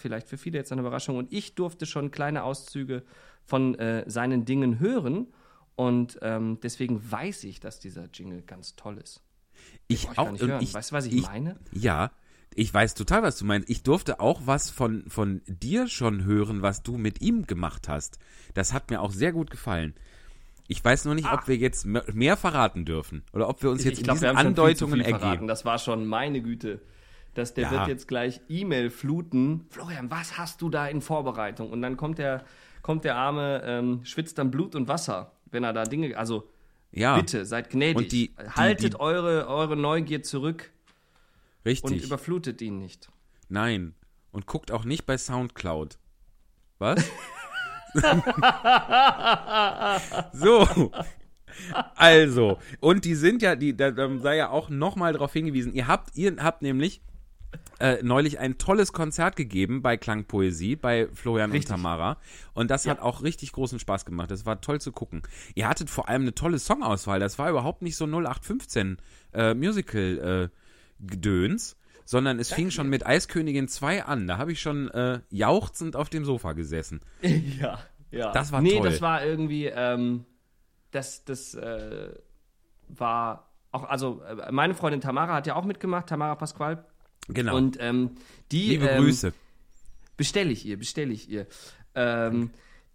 vielleicht für viele jetzt eine Überraschung, und ich durfte schon kleine Auszüge von seinen Dingen hören. Und deswegen weiß ich, dass dieser Jingle ganz toll ist. Weißt du, was ich meine? Ja, ich weiß total, was du meinst. Ich durfte auch was von dir schon hören, was du mit ihm gemacht hast. Das hat mir auch sehr gut gefallen. Ich weiß nur nicht, ob wir jetzt mehr verraten dürfen oder ob wir uns jetzt in diesen Andeutungen ergeben. Das war schon, meine Güte, dass der wird jetzt gleich E-Mail fluten. Florian, was hast du da in Vorbereitung? Und dann kommt der Arme, schwitzt dann Blut und Wasser, wenn er da Dinge. Also bitte, seid gnädig. Und haltet eure Neugier zurück. Richtig. Und überflutet ihn nicht. Nein. Und guckt auch nicht bei SoundCloud. Was? So, also, und die sind ja, da sei ja auch nochmal darauf hingewiesen, ihr habt nämlich neulich ein tolles Konzert gegeben bei Klangpoesie, bei Florian und Tamara, und das hat auch richtig großen Spaß gemacht, das war toll zu gucken. Ihr hattet vor allem eine tolle Songauswahl, das war überhaupt nicht so 0815 Musical-Gedöns, sondern es fing schon mit Eiskönigin 2 an. Da habe ich schon jauchzend auf dem Sofa gesessen. Ja. Das war toll. Nee, das war irgendwie, das war auch, also meine Freundin Tamara hat ja auch mitgemacht, Tamara Pasquale. Genau. Und die, liebe Grüße. Bestelle ich ihr.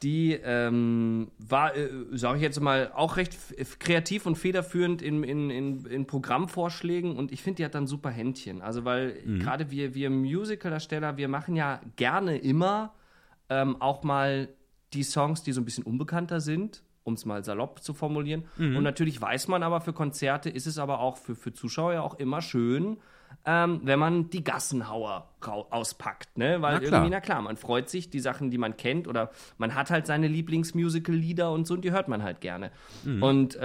Die war, sage ich jetzt mal, auch recht kreativ und federführend in Programmvorschlägen, und ich finde, die hat dann super Händchen. Also, weil gerade wir Musical-Darsteller, wir machen ja gerne immer auch mal die Songs, die so ein bisschen unbekannter sind, um es mal salopp zu formulieren. Mhm. Und natürlich weiß man aber, für Konzerte ist es aber auch für Zuschauer ja auch immer schön, wenn man die Gassenhauer auspackt, ne? Weil man freut sich, die Sachen, die man kennt, oder man hat halt seine Lieblingsmusical-Lieder und so, und die hört man halt gerne. Mhm. Und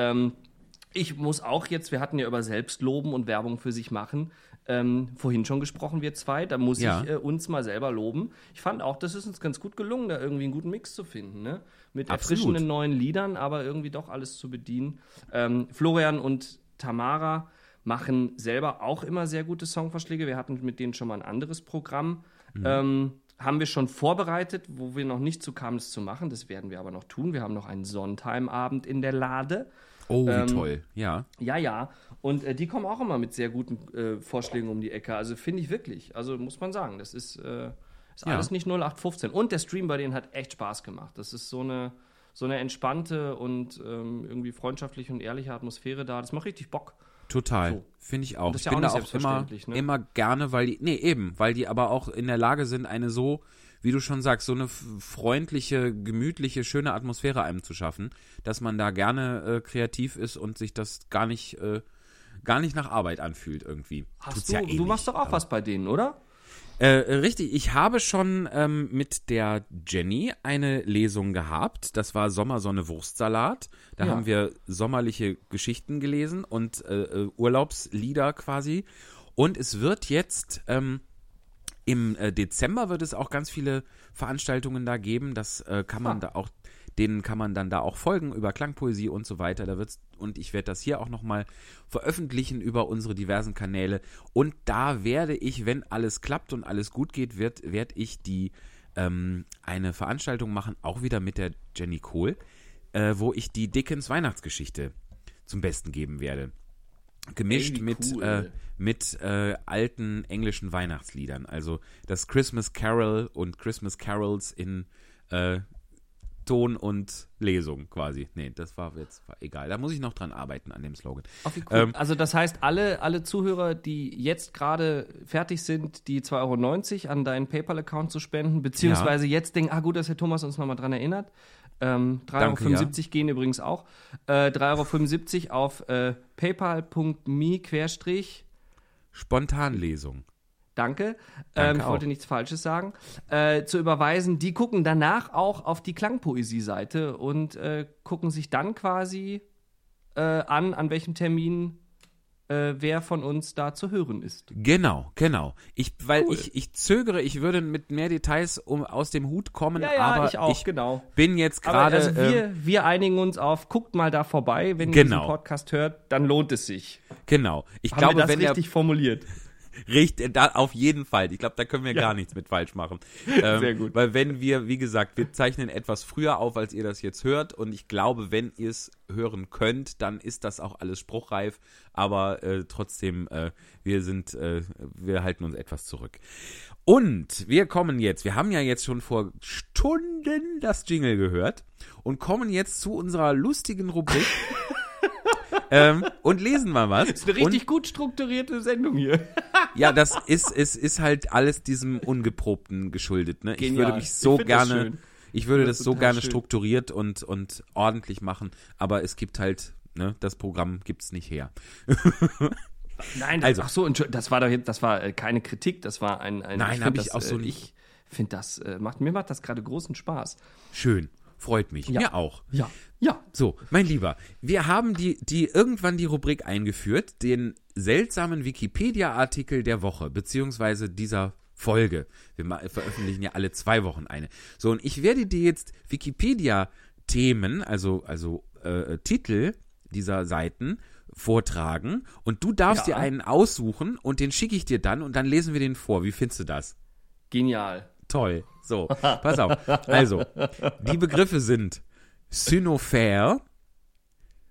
ich muss auch jetzt, wir hatten ja über Selbstloben und Werbung für sich machen, vorhin schon gesprochen, wir zwei, da muss ich uns mal selber loben. Ich fand auch, das ist uns ganz gut gelungen, da irgendwie einen guten Mix zu finden, ne? Mit erfrischenden neuen Liedern, aber irgendwie doch alles zu bedienen. Florian und Tamara machen selber auch immer sehr gute Songvorschläge. Wir hatten mit denen schon mal ein anderes Programm. Haben wir schon vorbereitet, wo wir noch nicht zu kamen, es zu machen. Das werden wir aber noch tun. Wir haben noch einen Sonntagabend in der Lade. Oh, wie toll. Ja. Ja. Und die kommen auch immer mit sehr guten Vorschlägen um die Ecke. Also finde ich wirklich. Also muss man sagen, das ist alles nicht 0815. Und der Stream bei denen hat echt Spaß gemacht. Das ist so eine entspannte und irgendwie freundschaftliche und ehrliche Atmosphäre da. Das macht richtig Bock. Total, so. Finde ich auch. Und das ist ich bin da auch immer, ne? immer gerne, weil die aber auch in der Lage sind, eine so wie du schon sagst, so eine freundliche, gemütliche, schöne Atmosphäre einem zu schaffen, dass man da gerne kreativ ist und sich das gar nicht nach Arbeit anfühlt irgendwie. Du machst doch auch was bei denen, oder? Richtig, ich habe schon mit der Jenny eine Lesung gehabt, das war Sommersonne Wurstsalat, da haben wir sommerliche Geschichten gelesen und Urlaubslieder quasi und es wird jetzt im Dezember wird es auch ganz viele Veranstaltungen da geben, das kann man da auch, denen kann man dann da auch folgen über Klangpoesie und so weiter. Da wird's, und ich werde das hier auch nochmal veröffentlichen über unsere diversen Kanäle. Und da werde ich, wenn alles klappt und alles gut geht, werde ich eine Veranstaltung machen, auch wieder mit der Jenny Kohl, wo ich die Dickens Weihnachtsgeschichte zum Besten geben werde. Gemischt mit alten englischen Weihnachtsliedern. Also das Christmas Carol und Christmas Carols in Ton und Lesung quasi. Nee, das war egal. Da muss ich noch dran arbeiten an dem Slogan. Okay, cool. Also das heißt, alle Zuhörer, die jetzt gerade fertig sind, die 2,90 € an deinen PayPal-Account zu spenden, beziehungsweise jetzt denken, gut, dass Herr Thomas uns nochmal dran erinnert. 3,75 € gehen übrigens auch. 3,75 € auf paypal.me/Spontanlesung. Danke. Ich wollte nichts Falsches sagen. Zu überweisen, die gucken danach auch auf die Klangpoesie-Seite und gucken sich dann quasi an welchem Termin wer von uns da zu hören ist. Genau. Ich zögere, ich würde mit mehr Details aus dem Hut kommen, aber ich bin jetzt gerade... Also wir einigen uns auf, guckt mal da vorbei, wenn ihr diesen Podcast hört, dann lohnt es sich. Genau. Haben wir das richtig formuliert? Richtig, da auf jeden Fall. Ich glaube, da können wir gar nichts mit falsch machen. Sehr gut. Weil wenn wir, wie gesagt, wir zeichnen etwas früher auf, als ihr das jetzt hört. Und ich glaube, wenn ihr es hören könnt, dann ist das auch alles spruchreif. Aber trotzdem, wir halten uns etwas zurück. Und wir haben ja jetzt schon vor Stunden das Jingle gehört und kommen jetzt zu unserer lustigen Rubrik. Und lesen mal was. Das ist eine richtig gut strukturierte Sendung hier. Ja, es ist halt alles diesem Ungeprobten geschuldet. Ne? Genial. Ich würde das so gerne strukturiert und ordentlich machen, aber es gibt halt, ne, das Programm gibt's nicht her. Nein, das war keine Kritik, das war ein Nein, habe ich auch so nicht. Ich finde das macht das gerade großen Spaß. Schön. Freut mich. Ja. Mir auch. Ja. So, mein Lieber, wir haben irgendwann die Rubrik eingeführt, den seltsamen Wikipedia-Artikel der Woche, beziehungsweise dieser Folge. Wir veröffentlichen ja alle 2 Wochen eine. So, und ich werde dir jetzt Wikipedia-Themen, also Titel dieser Seiten vortragen und du darfst dir einen aussuchen und den schicke ich dir dann und dann lesen wir den vor. Wie findest du das? Genial. Toll. So, pass auf. Also, die Begriffe sind Synophäre,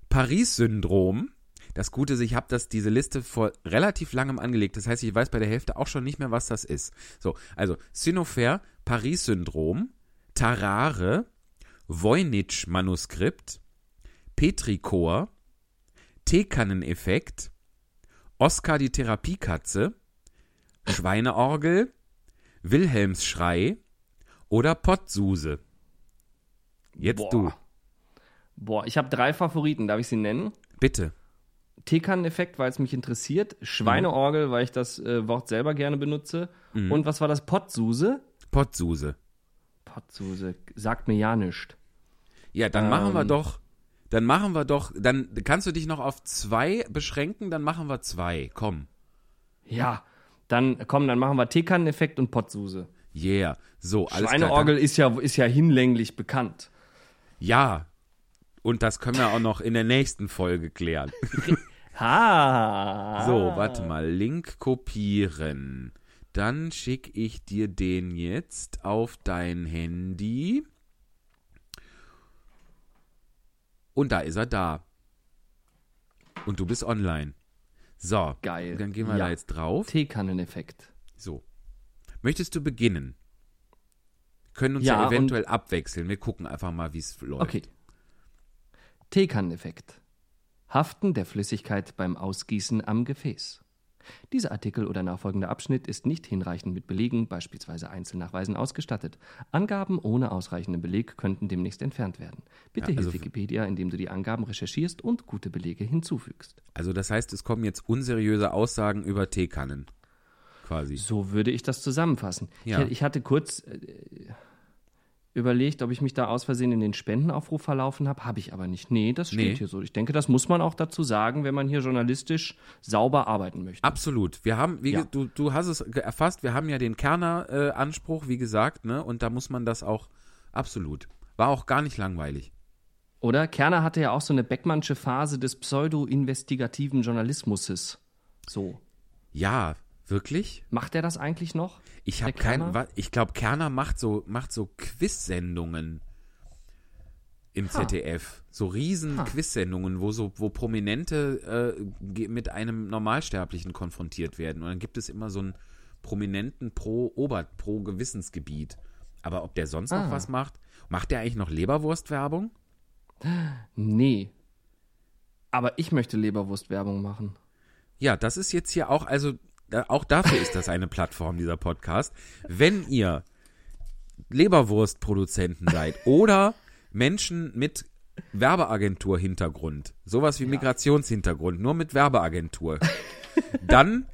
Paris-Syndrom. Das Gute ist, ich habe diese Liste vor relativ langem angelegt. Das heißt, ich weiß bei der Hälfte auch schon nicht mehr, was das ist. So, also Synophäre, Paris-Syndrom, Tarare, Voynich-Manuskript, Petrichor, Teekanneneffekt, Oscar die Therapiekatze, Schweineorgel, Wilhelmsschrei oder Pottsuse? Jetzt du. Boah, ich habe 3 Favoriten. Darf ich sie nennen? Bitte. Teekanneneffekt, weil es mich interessiert. Schweineorgel, weil ich das Wort selber gerne benutze. Mhm. Und was war das? Pottsuse? Pottsuse. Sagt mir ja nichts. Ja, dann machen wir doch. Dann kannst du dich noch auf 2 beschränken. Dann machen wir 2. Komm. Ja. Dann machen wir Teekanneneffekt und Pottsuse. Yeah. So, alles klar. Schweineorgel ist ja hinlänglich bekannt. Ja. Und das können wir auch noch in der nächsten Folge klären. So, warte mal. Link kopieren. Dann schicke ich dir den jetzt auf dein Handy. Und da ist er da. Und du bist online. So, geil. Dann gehen wir da jetzt drauf. Teekanneneffekt. So. Möchtest du beginnen? Wir können uns ja eventuell abwechseln. Wir gucken einfach mal, wie es läuft. Okay. Teekanneneffekt. Haften der Flüssigkeit beim Ausgießen am Gefäß. Dieser Artikel oder nachfolgender Abschnitt ist nicht hinreichend mit Belegen, beispielsweise Einzelnachweisen, ausgestattet. Angaben ohne ausreichenden Beleg könnten demnächst entfernt werden. Bitte hilf Wikipedia, indem du die Angaben recherchierst und gute Belege hinzufügst. Also das heißt, es kommen jetzt unseriöse Aussagen über Teekannen quasi. So würde ich das zusammenfassen. Ja. Ich hatte kurz überlegt, ob ich mich da aus Versehen in den Spendenaufruf verlaufen habe. Habe ich aber nicht. Nee, das steht hier so. Ich denke, das muss man auch dazu sagen, wenn man hier journalistisch sauber arbeiten möchte. Absolut. Wir haben, du hast es erfasst, wir haben ja den Kerner-Anspruch, wie gesagt, ne? Und da muss man das auch, absolut. War auch gar nicht langweilig. Oder? Kerner hatte ja auch so eine Beckmannsche Phase des pseudo-investigativen Journalismuses. So. Ja, wirklich? Macht er das eigentlich noch? Ich habe keinen. Ich glaube, Kerner macht so Quiz-Sendungen im ZDF. So riesen Quiz-Sendungen, wo Prominente mit einem Normalsterblichen konfrontiert werden. Und dann gibt es immer so einen Prominenten pro Gewissensgebiet. Aber ob der sonst noch was macht? Macht der eigentlich noch Leberwurstwerbung? Nee. Aber ich möchte Leberwurstwerbung machen. Ja, das ist jetzt hier auch, also auch dafür ist das eine Plattform, dieser Podcast. Wenn ihr Leberwurstproduzenten seid oder Menschen mit Werbeagentur-Hintergrund, sowas wie Migrationshintergrund, nur mit Werbeagentur, dann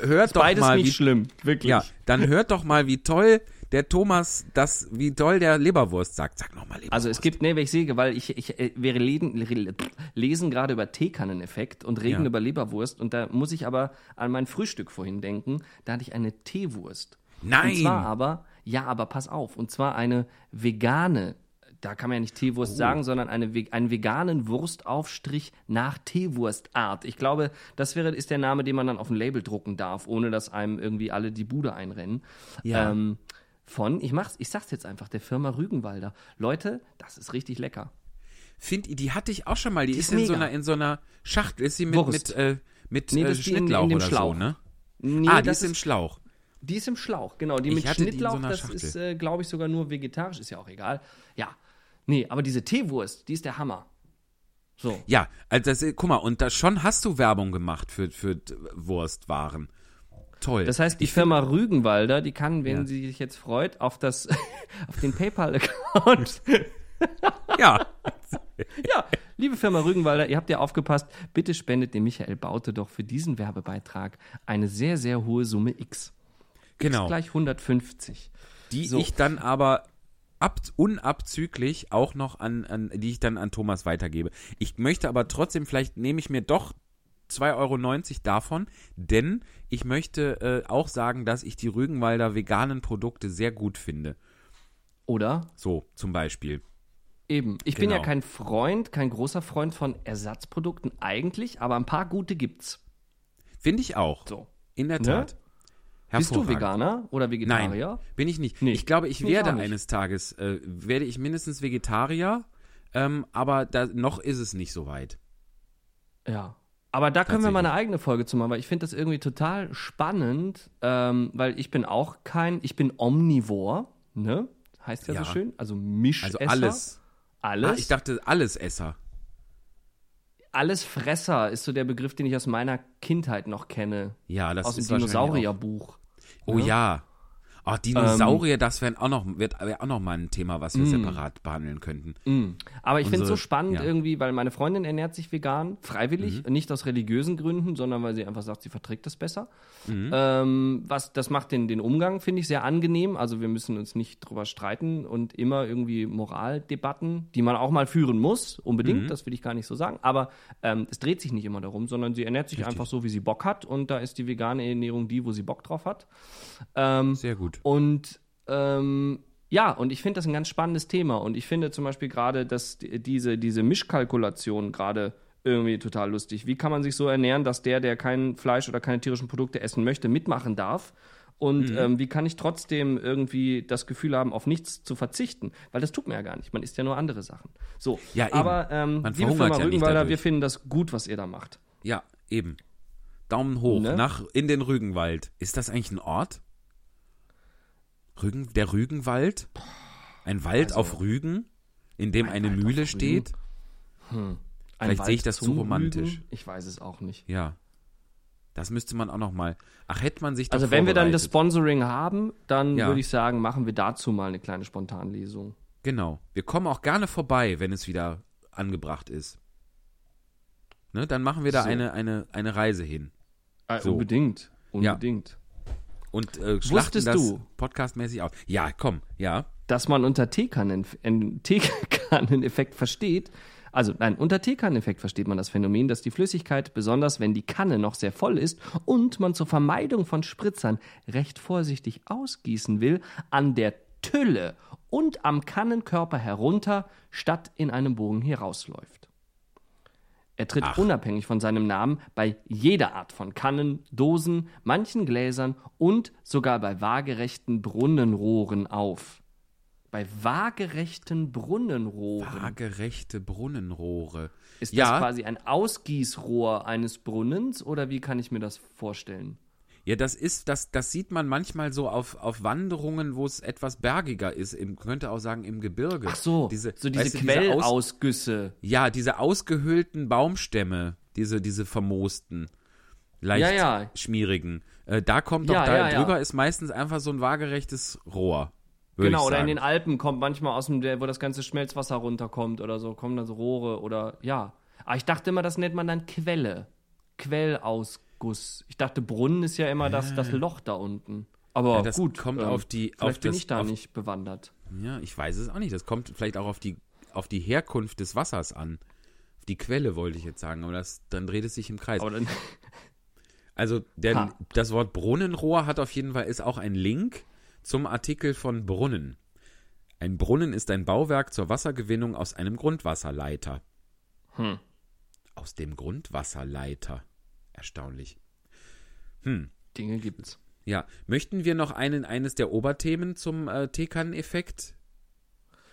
hört doch mal, beides nicht schlimm, wirklich. Ja, dann hört doch mal, wie toll der Thomas, wie toll der Leberwurst sagt. Sag nochmal Leberwurst. Also es gibt, wenn ich sehe, weil wir lesen gerade über Teekanneneffekt und reden über Leberwurst. Und da muss ich aber an mein Frühstück vorhin denken. Da hatte ich eine Teewurst. Nein! Und zwar aber pass auf. Und zwar eine vegane, da kann man ja nicht Teewurst sagen, sondern einen veganen Wurstaufstrich nach Teewurstart. Ich glaube, das ist der Name, den man dann auf ein Label drucken darf, ohne dass einem irgendwie alle die Bude einrennen. Ja. Ich sag's jetzt einfach, der Firma Rügenwalder. Leute, das ist richtig lecker. Die hatte ich auch schon mal. Die ist in so einer Schachtel. Ist sie mit Schnittlauch in dem oder Schlauch. So, ne? Nee, die ist im Schlauch. Die ist im Schlauch, genau. Die mit Schnittlauch, das ist, glaube ich, sogar nur vegetarisch. Ist ja auch egal. Ja, nee, aber diese Teewurst, die ist der Hammer. So. Ja, also guck mal, und da schon hast du Werbung gemacht für Wurstwaren. Toll. Das heißt, die Firma Rügenwalder, die kann, wenn sie sich jetzt freut, auf den PayPal-Account. Ja. Ja, liebe Firma Rügenwalder, ihr habt ja aufgepasst. Bitte spendet dem Michael Baute doch für diesen Werbebeitrag eine sehr, sehr hohe Summe X. Genau. X gleich 150. Ich dann aber unabzüglich auch noch die ich dann an Thomas weitergebe. Ich möchte aber trotzdem, vielleicht nehme ich mir doch 2,90 € davon, denn ich möchte auch sagen, dass ich die Rügenwalder veganen Produkte sehr gut finde. Oder? So, zum Beispiel. Eben. Ich bin ja kein großer Freund von Ersatzprodukten eigentlich, aber ein paar gute gibt's. Finde ich auch. So. In der Tat. Bist du Veganer oder Vegetarier? Nein, bin ich nicht. Nee, ich glaube, ich werde eines Tages, mindestens Vegetarier, aber noch ist es nicht so weit. Ja. Aber da können wir mal eine eigene Folge zu machen, weil ich finde das irgendwie total spannend, weil ich bin auch ich bin Omnivor, ne? Heißt ja so schön. Also Mischesser. Also alles. Alles. Ah, ich dachte Allesesser. Allesfresser ist so der Begriff, den ich aus meiner Kindheit noch kenne. Ja, das ist wahrscheinlich aus dem Dinosaurierbuch. Oh ja. Oh, Dinosaurier, das wäre auch noch mal ein Thema, was wir separat behandeln könnten. Aber ich finde es so spannend irgendwie, weil meine Freundin ernährt sich vegan, freiwillig, nicht aus religiösen Gründen, sondern weil sie einfach sagt, sie verträgt das besser. Das macht den Umgang, finde ich, sehr angenehm. Also wir müssen uns nicht drüber streiten und immer irgendwie Moraldebatten, die man auch mal führen muss, unbedingt, das will ich gar nicht so sagen. Aber es dreht sich nicht immer darum, sondern sie ernährt sich einfach so, wie sie Bock hat. Und da ist die vegane Ernährung die, wo sie Bock drauf hat. Sehr gut. Und und ich finde das ein ganz spannendes Thema. Und ich finde zum Beispiel gerade, dass diese Mischkalkulation gerade irgendwie total lustig. Wie kann man sich so ernähren, dass der kein Fleisch oder keine tierischen Produkte essen möchte, mitmachen darf? Und wie kann ich trotzdem irgendwie das Gefühl haben, auf nichts zu verzichten? Weil das tut mir ja gar nicht. Man isst ja nur andere Sachen. So, ja, aber liebe Firma Rügenwalder, wir finden das gut, was ihr da macht. Ja, eben. Daumen hoch, in den Rügenwald. Ist das eigentlich ein Ort? Der Rügenwald? Ein Wald auf Rügen, in dem eine Mühle steht? Vielleicht sehe ich das zu romantisch. Rügen? Ich weiß es auch nicht. Ja. Das müsste man auch noch mal. Ach, hätte man sich da vorbereitet. Also wenn wir dann das Sponsoring haben, dann würde ich sagen, machen wir dazu mal eine kleine Spontanlesung. Genau. Wir kommen auch gerne vorbei, wenn es wieder angebracht ist. Ne? Dann machen wir da eine Reise hin. So. Unbedingt. Unbedingt. Ja. Und schlachten das podcastmäßig auf. Ja, komm. Ja. Dass man unter Teekanneneffekt versteht, also nein, unter Teekanneneffekt versteht man das Phänomen, dass die Flüssigkeit, besonders wenn die Kanne noch sehr voll ist und man zur Vermeidung von Spritzern recht vorsichtig ausgießen will, an der Tülle und am Kannenkörper herunter, statt in einem Bogen herausläuft. Er tritt unabhängig von seinem Namen bei jeder Art von Kannen, Dosen, manchen Gläsern und sogar bei waagerechten Brunnenrohren auf. Bei waagerechten Brunnenrohren. Waagerechte Brunnenrohre. Ist das quasi ein Ausgießrohr eines Brunnens oder wie kann ich mir das vorstellen? Ja, das sieht man manchmal so auf Wanderungen, wo es etwas bergiger ist. Man könnte auch sagen, im Gebirge. Ach so, diese Quellausgüsse. Ja, diese ausgehöhlten Baumstämme, diese vermoosten, leicht schmierigen. Da kommt drüber ist meistens einfach so ein waagerechtes Rohr. Genau, oder in den Alpen kommt manchmal wo das ganze Schmelzwasser runterkommt oder so, kommen dann so Rohre oder, ja. Aber ich dachte immer, das nennt man dann Quelle. Quellausguss. Ich dachte, Brunnen ist ja immer das Loch da unten. Aber ja, das gut, kommt nicht bewandert. Ja, ich weiß es auch nicht. Das kommt vielleicht auch auf die Herkunft des Wassers an. Auf die Quelle wollte ich jetzt sagen, aber dann dreht es sich im Kreis. Also, das Wort Brunnenrohr hat auf jeden Fall, ist auch ein Link zum Artikel von Brunnen. Ein Brunnen ist ein Bauwerk zur Wassergewinnung aus einem Grundwasserleiter. Aus dem Grundwasserleiter. Erstaunlich. Dinge gibt's. Ja. Möchten wir noch eines der Oberthemen zum Teekanneneffekt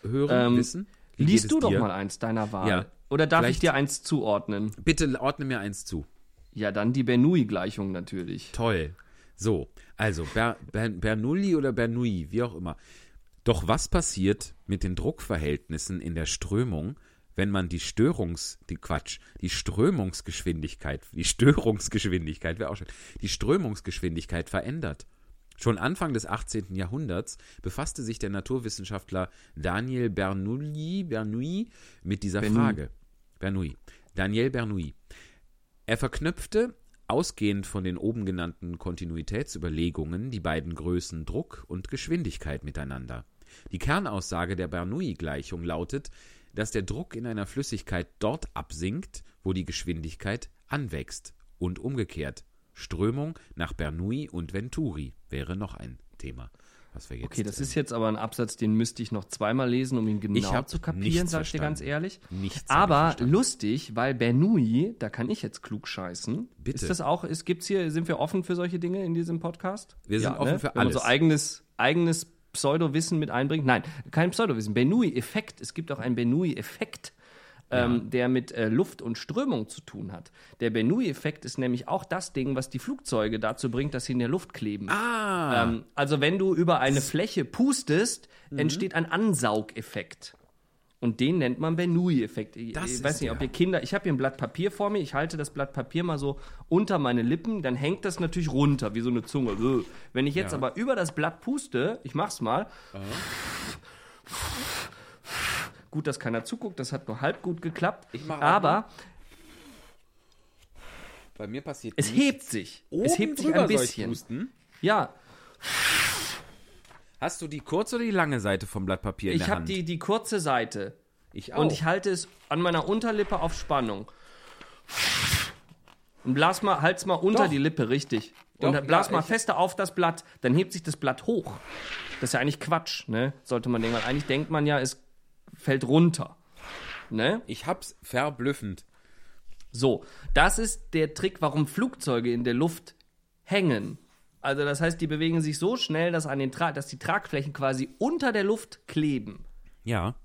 hören, wissen? Liest du doch mal eins deiner Wahl. Ja, oder darf ich dir eins zuordnen? Bitte ordne mir eins zu. Ja, dann die Bernoulli-Gleichung natürlich. Toll. So, also Bernoulli oder Bernoulli, wie auch immer. Doch was passiert mit den Druckverhältnissen in der Strömung, wenn man die Strömungsgeschwindigkeit verändert? Schon Anfang des 18. Jahrhunderts befasste sich der Naturwissenschaftler Daniel Bernoulli mit dieser Frage. Daniel Bernoulli. Er verknüpfte ausgehend von den oben genannten Kontinuitätsüberlegungen die beiden Größen Druck und Geschwindigkeit miteinander. Die Kernaussage der Bernoulli-Gleichung lautet, dass der Druck in einer Flüssigkeit dort absinkt, wo die Geschwindigkeit anwächst und umgekehrt. Strömung nach Bernoulli und Venturi wäre noch ein Thema. Was wir jetzt ist jetzt aber ein Absatz, den müsste ich noch zweimal lesen, um ihn genau zu kapieren, sag ich dir ganz ehrlich. Aber lustig, weil Bernoulli, da kann ich jetzt klug scheißen. Bitte. Ist das auch, sind wir offen für solche Dinge in diesem Podcast? Wir sind offen für alles. Wenn man so eigenes Pseudowissen mit einbringt. Nein, kein Pseudowissen. Bernoulli-Effekt, es gibt auch einen Bernoulli-Effekt, der mit Luft und Strömung zu tun hat. Der Bernoulli-Effekt ist nämlich auch das Ding, was die Flugzeuge dazu bringt, dass sie in der Luft kleben. Also wenn du über eine Fläche pustest, entsteht ein Ansaugeffekt. Und den nennt man Bernoulli-Effekt. Ich weiß nicht, ob ihr Kinder... Ich habe hier ein Blatt Papier vor mir. Ich halte das Blatt Papier mal so unter meine Lippen. Dann hängt das natürlich runter, wie so eine Zunge. Wenn ich jetzt aber über das Blatt puste, ich mach's mal... Gut, dass keiner zuguckt, das hat nur halb gut geklappt. Aber bei mir passiert es nichts. Es hebt sich ein bisschen. Ja. Hast du die kurze oder die lange Seite vom Blatt Papier in der Hand? Ich habe die kurze Seite. Ich auch. Und ich halte es an meiner Unterlippe auf Spannung. Und halt's mal unter die Lippe, richtig. Doch, und blas mal fester auf das Blatt. Dann hebt sich das Blatt hoch. Das ist ja eigentlich Quatsch, ne? Sollte man denken. Weil eigentlich denkt man ja, es fällt runter. Ne? Ich hab's verblüffend. So, das ist der Trick, warum Flugzeuge in der Luft hängen. Also das heißt, die bewegen sich so schnell, dass die Tragflächen quasi unter der Luft kleben. Ja.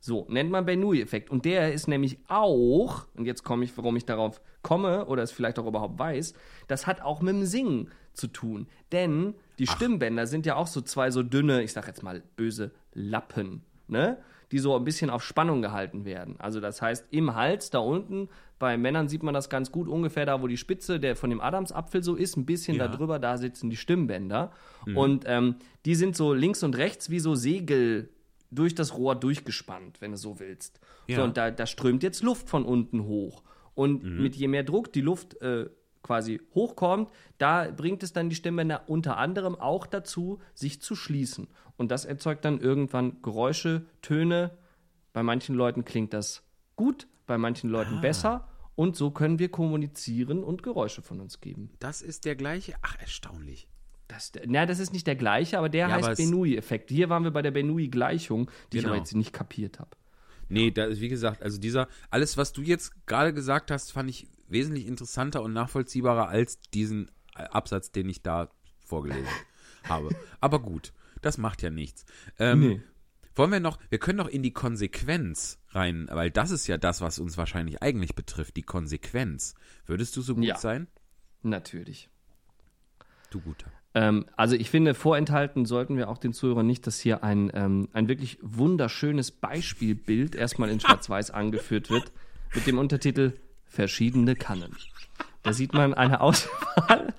So, nennt man Bernoulli-Effekt. Und der ist nämlich auch, und jetzt komme ich, warum ich darauf komme, oder es vielleicht auch überhaupt weiß, das hat auch mit dem Singen zu tun. Denn die Stimmbänder sind ja auch so zwei so dünne, ich sag jetzt mal böse, Lappen. Ne? die so ein bisschen auf Spannung gehalten werden. Also das heißt, im Hals da unten, bei Männern sieht man das ganz gut, ungefähr da, wo die Spitze der von dem Adamsapfel so ist, ein bisschen da drüber, da sitzen die Stimmbänder. Mhm. Und die sind so links und rechts wie so Segel durch das Rohr durchgespannt, wenn du so willst. Ja. So, und da strömt jetzt Luft von unten hoch. Und mit je mehr Druck die Luft quasi hochkommt, da bringt es dann die Stimmbänder unter anderem auch dazu, sich zu schließen. Und das erzeugt dann irgendwann Geräusche, Töne. Bei manchen Leuten klingt das gut, bei manchen Leuten besser. Und so können wir kommunizieren und Geräusche von uns geben. Das ist der gleiche? Ach, erstaunlich. Das ist nicht der gleiche, aber der heißt Bernoulli-Effekt. Hier waren wir bei der Bernoulli-Gleichung, die ich aber jetzt nicht kapiert habe. Nee, da ist, wie gesagt, also alles, was du jetzt gerade gesagt hast, fand ich wesentlich interessanter und nachvollziehbarer als diesen Absatz, den ich da vorgelesen habe. Aber gut, das macht ja nichts. Nee. Wir können noch in die Konsequenz rein, weil das ist ja das, was uns wahrscheinlich eigentlich betrifft, die Konsequenz. Würdest du so gut sein? Natürlich. Du Guter. Also ich finde, vorenthalten sollten wir auch den Zuhörern nicht, dass hier ein wirklich wunderschönes Beispielbild erstmal in Schwarz-Weiß angeführt wird mit dem Untertitel Verschiedene Kannen. Da sieht man eine Auswahl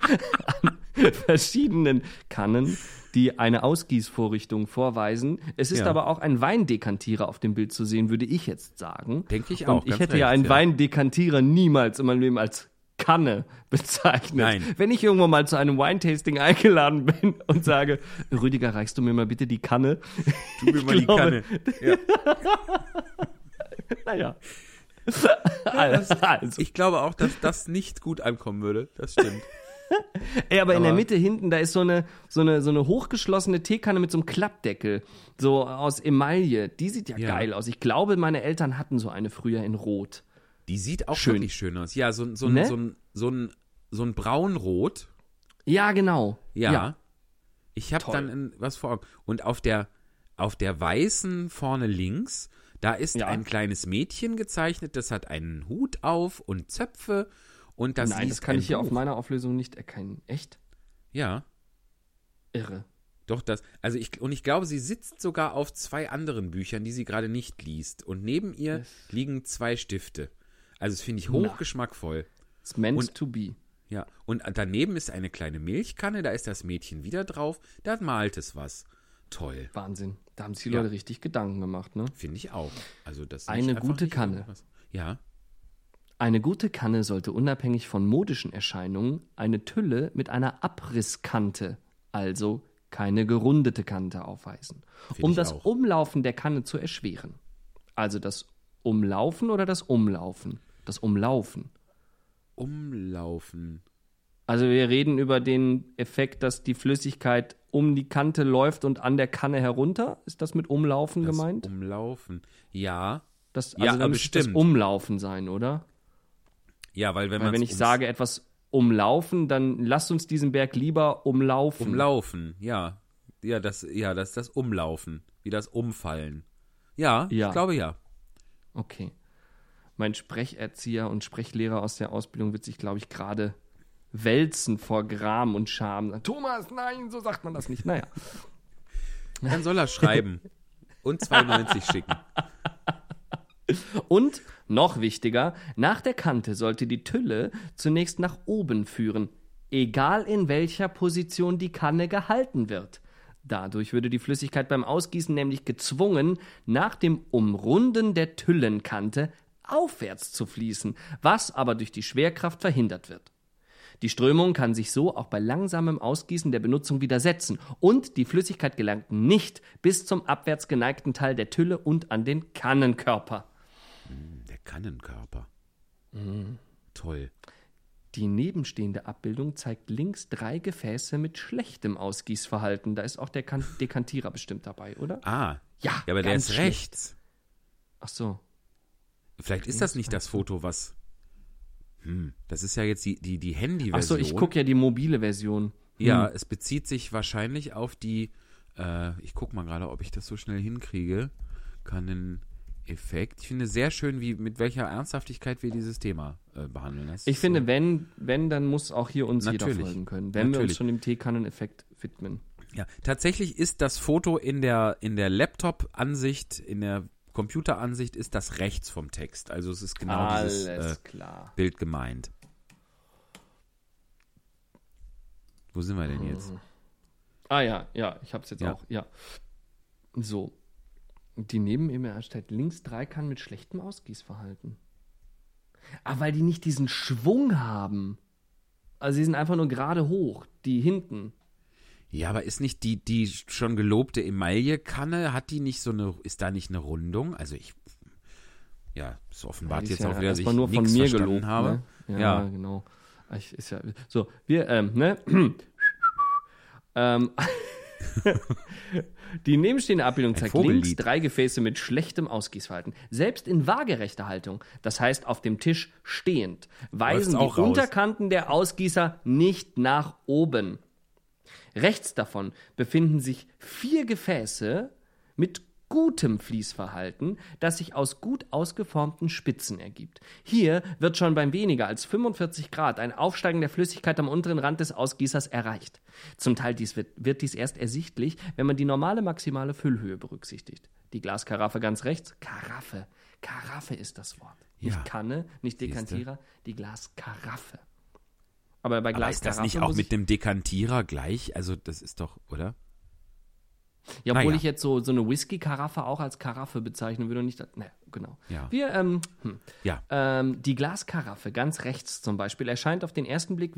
an verschiedenen Kannen, die eine Ausgießvorrichtung vorweisen. Es ist aber auch ein Weindekantierer auf dem Bild zu sehen, würde ich jetzt sagen. Denke ich auch. Und ich hätte einen Weindekantierer niemals in meinem Leben als Kanne bezeichnet. Nein. Wenn ich irgendwann mal zu einem Wine-Tasting eingeladen bin und sage, Rüdiger, reichst du mir mal bitte die Kanne? Tu mir mal die Kanne. Ja. Naja. Also. Ich glaube auch, dass das nicht gut ankommen würde. Das stimmt. Ey, aber in der Mitte hinten, da ist so eine hochgeschlossene Teekanne mit so einem Klappdeckel, so aus Emaille. Die sieht ja geil aus. Ich glaube, meine Eltern hatten so eine früher in Rot. Die sieht auch wirklich schön aus. Ja, so ein Braunrot. Ja, genau. Ja. Ich habe dann was vor Augen. Und auf der weißen vorne links, da ist ein kleines Mädchen gezeichnet, das hat einen Hut auf und Zöpfe. Und das Nein, das kann ich hier auf meiner Auflösung nicht erkennen. Echt? Ja. Irre. Doch, ich glaube, sie sitzt sogar auf zwei anderen Büchern, die sie gerade nicht liest. Und neben ihr liegen zwei Stifte. Also das finde ich hochgeschmackvoll. It's meant to be. Ja, und daneben ist eine kleine Milchkanne, da ist das Mädchen wieder drauf, da malt es was. Toll. Wahnsinn, da haben sich die Leute richtig Gedanken gemacht, ne? Finde ich auch. Also das eine gute Kanne. Irgendwas. Ja. Eine gute Kanne sollte unabhängig von modischen Erscheinungen eine Tülle mit einer Abrisskante, also keine gerundete Kante, aufweisen, um das Umlaufen der Kanne zu erschweren. Also das Umlaufen oder das Umlaufen? Das Umlaufen. Umlaufen. Also wir reden über den Effekt, dass die Flüssigkeit um die Kante läuft und an der Kanne herunter. Ist das mit Umlaufen gemeint? Umlaufen, ja. Das müsste das Umlaufen sein, oder? Ja, weil wenn ich sage, etwas umlaufen, dann lasst uns diesen Berg lieber umlaufen. Umlaufen, ja. Ja, das ist das Umlaufen, wie das Umfallen. Ja, ich glaube ja. Okay. Mein Sprecherzieher und Sprechlehrer aus der Ausbildung wird sich, glaube ich, gerade wälzen vor Gram und Scham. Thomas, nein, so sagt man das nicht. Naja. Dann soll er schreiben und 92 schicken. Und, noch wichtiger, nach der Kante sollte die Tülle zunächst nach oben führen, egal in welcher Position die Kanne gehalten wird. Dadurch würde die Flüssigkeit beim Ausgießen nämlich gezwungen, nach dem Umrunden der Tüllenkante aufwärts zu fließen, was aber durch die Schwerkraft verhindert wird. Die Strömung kann sich so auch bei langsamem Ausgießen der Benutzung widersetzen und die Flüssigkeit gelangt nicht bis zum abwärts geneigten Teil der Tülle und an den Kannenkörper. Der Kannenkörper. Mhm. Toll. Die nebenstehende Abbildung zeigt links 3 Gefäße mit schlechtem Ausgießverhalten. Da ist auch der Dekantierer bestimmt dabei, oder? Ah, ja aber der ist schlecht. Rechts. Ach so. Vielleicht ist das nicht das Foto, was... das ist ja jetzt die Handy-Version. Ach so, ich gucke ja die mobile Version. Ja, es bezieht sich wahrscheinlich auf die... ich gucke mal gerade, ob ich das so schnell hinkriege. Effekt. Ich finde sehr schön, mit welcher Ernsthaftigkeit wir dieses Thema behandeln. Ich finde, wenn, dann muss auch hier uns jeder folgen können, wenn wir uns schon dem Teekannen-Effekt widmen. Ja, tatsächlich ist das Foto in der Laptop-Ansicht, in der Computeransicht ist das rechts vom Text. Also es ist genau dieses Bild gemeint. Wo sind wir denn jetzt? Ah ja, ich hab's jetzt auch. Ja. So. Die Nebenemerge steht links 3 kann mit schlechtem Ausgießverhalten. Ah, weil die nicht diesen Schwung haben. Also sie sind einfach nur gerade hoch, die hinten. Ja, aber ist nicht die schon gelobte Emaillekanne, hat die nicht so eine, ist da nicht eine Rundung? Also es offenbart ja, jetzt ja, auch wieder, dass ich nur von mir gelobt habe. Ne? Ja, genau. Ist ja, so, wir, die nebenstehende Abbildung zeigt links 3 Gefäße mit schlechtem Ausgießverhalten. Selbst in waagerechter Haltung, das heißt auf dem Tisch stehend, weisen die Unterkanten der Ausgießer nicht nach oben. Rechts davon befinden sich 4 Gefäße mit gutem Fließverhalten, das sich aus gut ausgeformten Spitzen ergibt. Hier wird schon beim weniger als 45 Grad ein Aufsteigen der Flüssigkeit am unteren Rand des Ausgießers erreicht. Zum Teil wird dies erst ersichtlich, wenn man die normale maximale Füllhöhe berücksichtigt. Die Glaskaraffe ganz rechts, Karaffe ist das Wort. Ja. Nicht Kanne, nicht Dekantierer, die Glaskaraffe. Aber Glaskaraffe ist das nicht auch mit dem Dekantierer gleich? Also das ist doch, oder? Ja, obwohl ich jetzt so eine Whisky-Karaffe auch als Karaffe bezeichnen würde und nicht... Ne, genau. Ja. Wir, die Glaskaraffe ganz rechts zum Beispiel erscheint auf den ersten Blick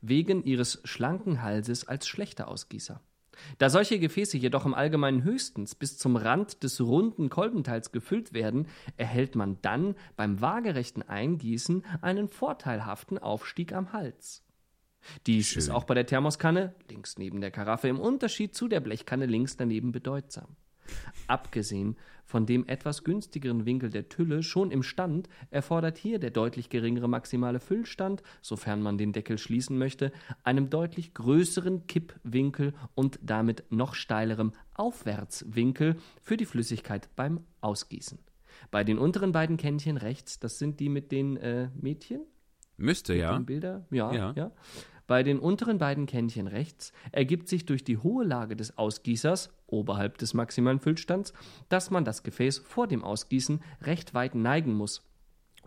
wegen ihres schlanken Halses als schlechter Ausgießer. Da solche Gefäße jedoch im Allgemeinen höchstens bis zum Rand des runden Kolbenteils gefüllt werden, erhält man dann beim waagerechten Eingießen einen vorteilhaften Aufstieg am Hals. Dies ist auch bei der Thermoskanne links neben der Karaffe im Unterschied zu der Blechkanne links daneben bedeutsam. Abgesehen von dem etwas günstigeren Winkel der Tülle schon im Stand, erfordert hier der deutlich geringere maximale Füllstand, sofern man den Deckel schließen möchte, einem deutlich größeren Kippwinkel und damit noch steilerem Aufwärtswinkel für die Flüssigkeit beim Ausgießen. Bei den unteren beiden Kännchen rechts, das sind die mit den Mädchen? Müsste, ja. Bilder? Ja. Bei den unteren beiden Kännchen rechts ergibt sich durch die hohe Lage des Ausgießers, oberhalb des maximalen Füllstands, dass man das Gefäß vor dem Ausgießen recht weit neigen muss,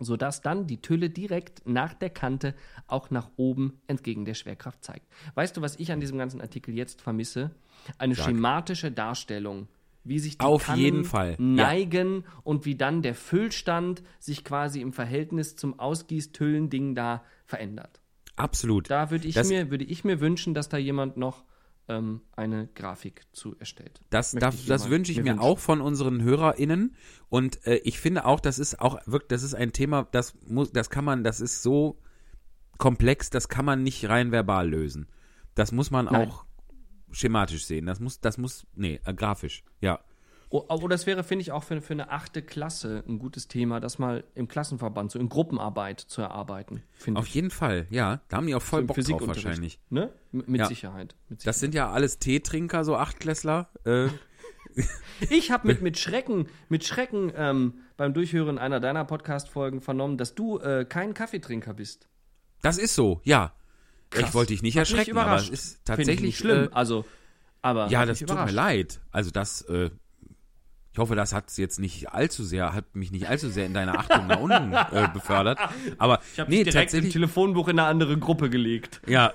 sodass dann die Tülle direkt nach der Kante auch nach oben entgegen der Schwerkraft zeigt. Weißt du, was ich an diesem ganzen Artikel jetzt vermisse? Eine schematische Darstellung, wie sich die Kannen neigen und wie dann der Füllstand sich quasi im Verhältnis zum Ausgießtüllending da verändert. Absolut. Da würde ich mir wünschen, dass da jemand noch eine Grafik zu erstellt. Das wünsche ich mir auch von unseren HörerInnen. Und ich finde auch, das ist auch wirklich, das ist ein Thema, das ist so komplex, das kann man nicht rein verbal lösen. Das muss man auch schematisch sehen. Grafisch, ja. Oh, das wäre, finde ich, auch für eine 8. Klasse ein gutes Thema, das mal im Klassenverband, so in Gruppenarbeit zu erarbeiten. Auf jeden Fall, ja. Da haben die auch voll Bock drauf wahrscheinlich. Ne? Mit Sicherheit. Das sind ja alles Teetrinker, so Achtklässler. Ich habe mit Schrecken beim Durchhören einer deiner Podcast-Folgen vernommen, dass du kein Kaffeetrinker bist. Das ist so, ja. Krass. Ich wollte dich nicht erschrecken, aber es ist tatsächlich schlimm. Das tut mir leid. Also das, ich hoffe, das hat mich nicht allzu sehr in deine Achtung nach unten befördert. Aber ich habe direkt im Telefonbuch in eine andere Gruppe gelegt. Ja.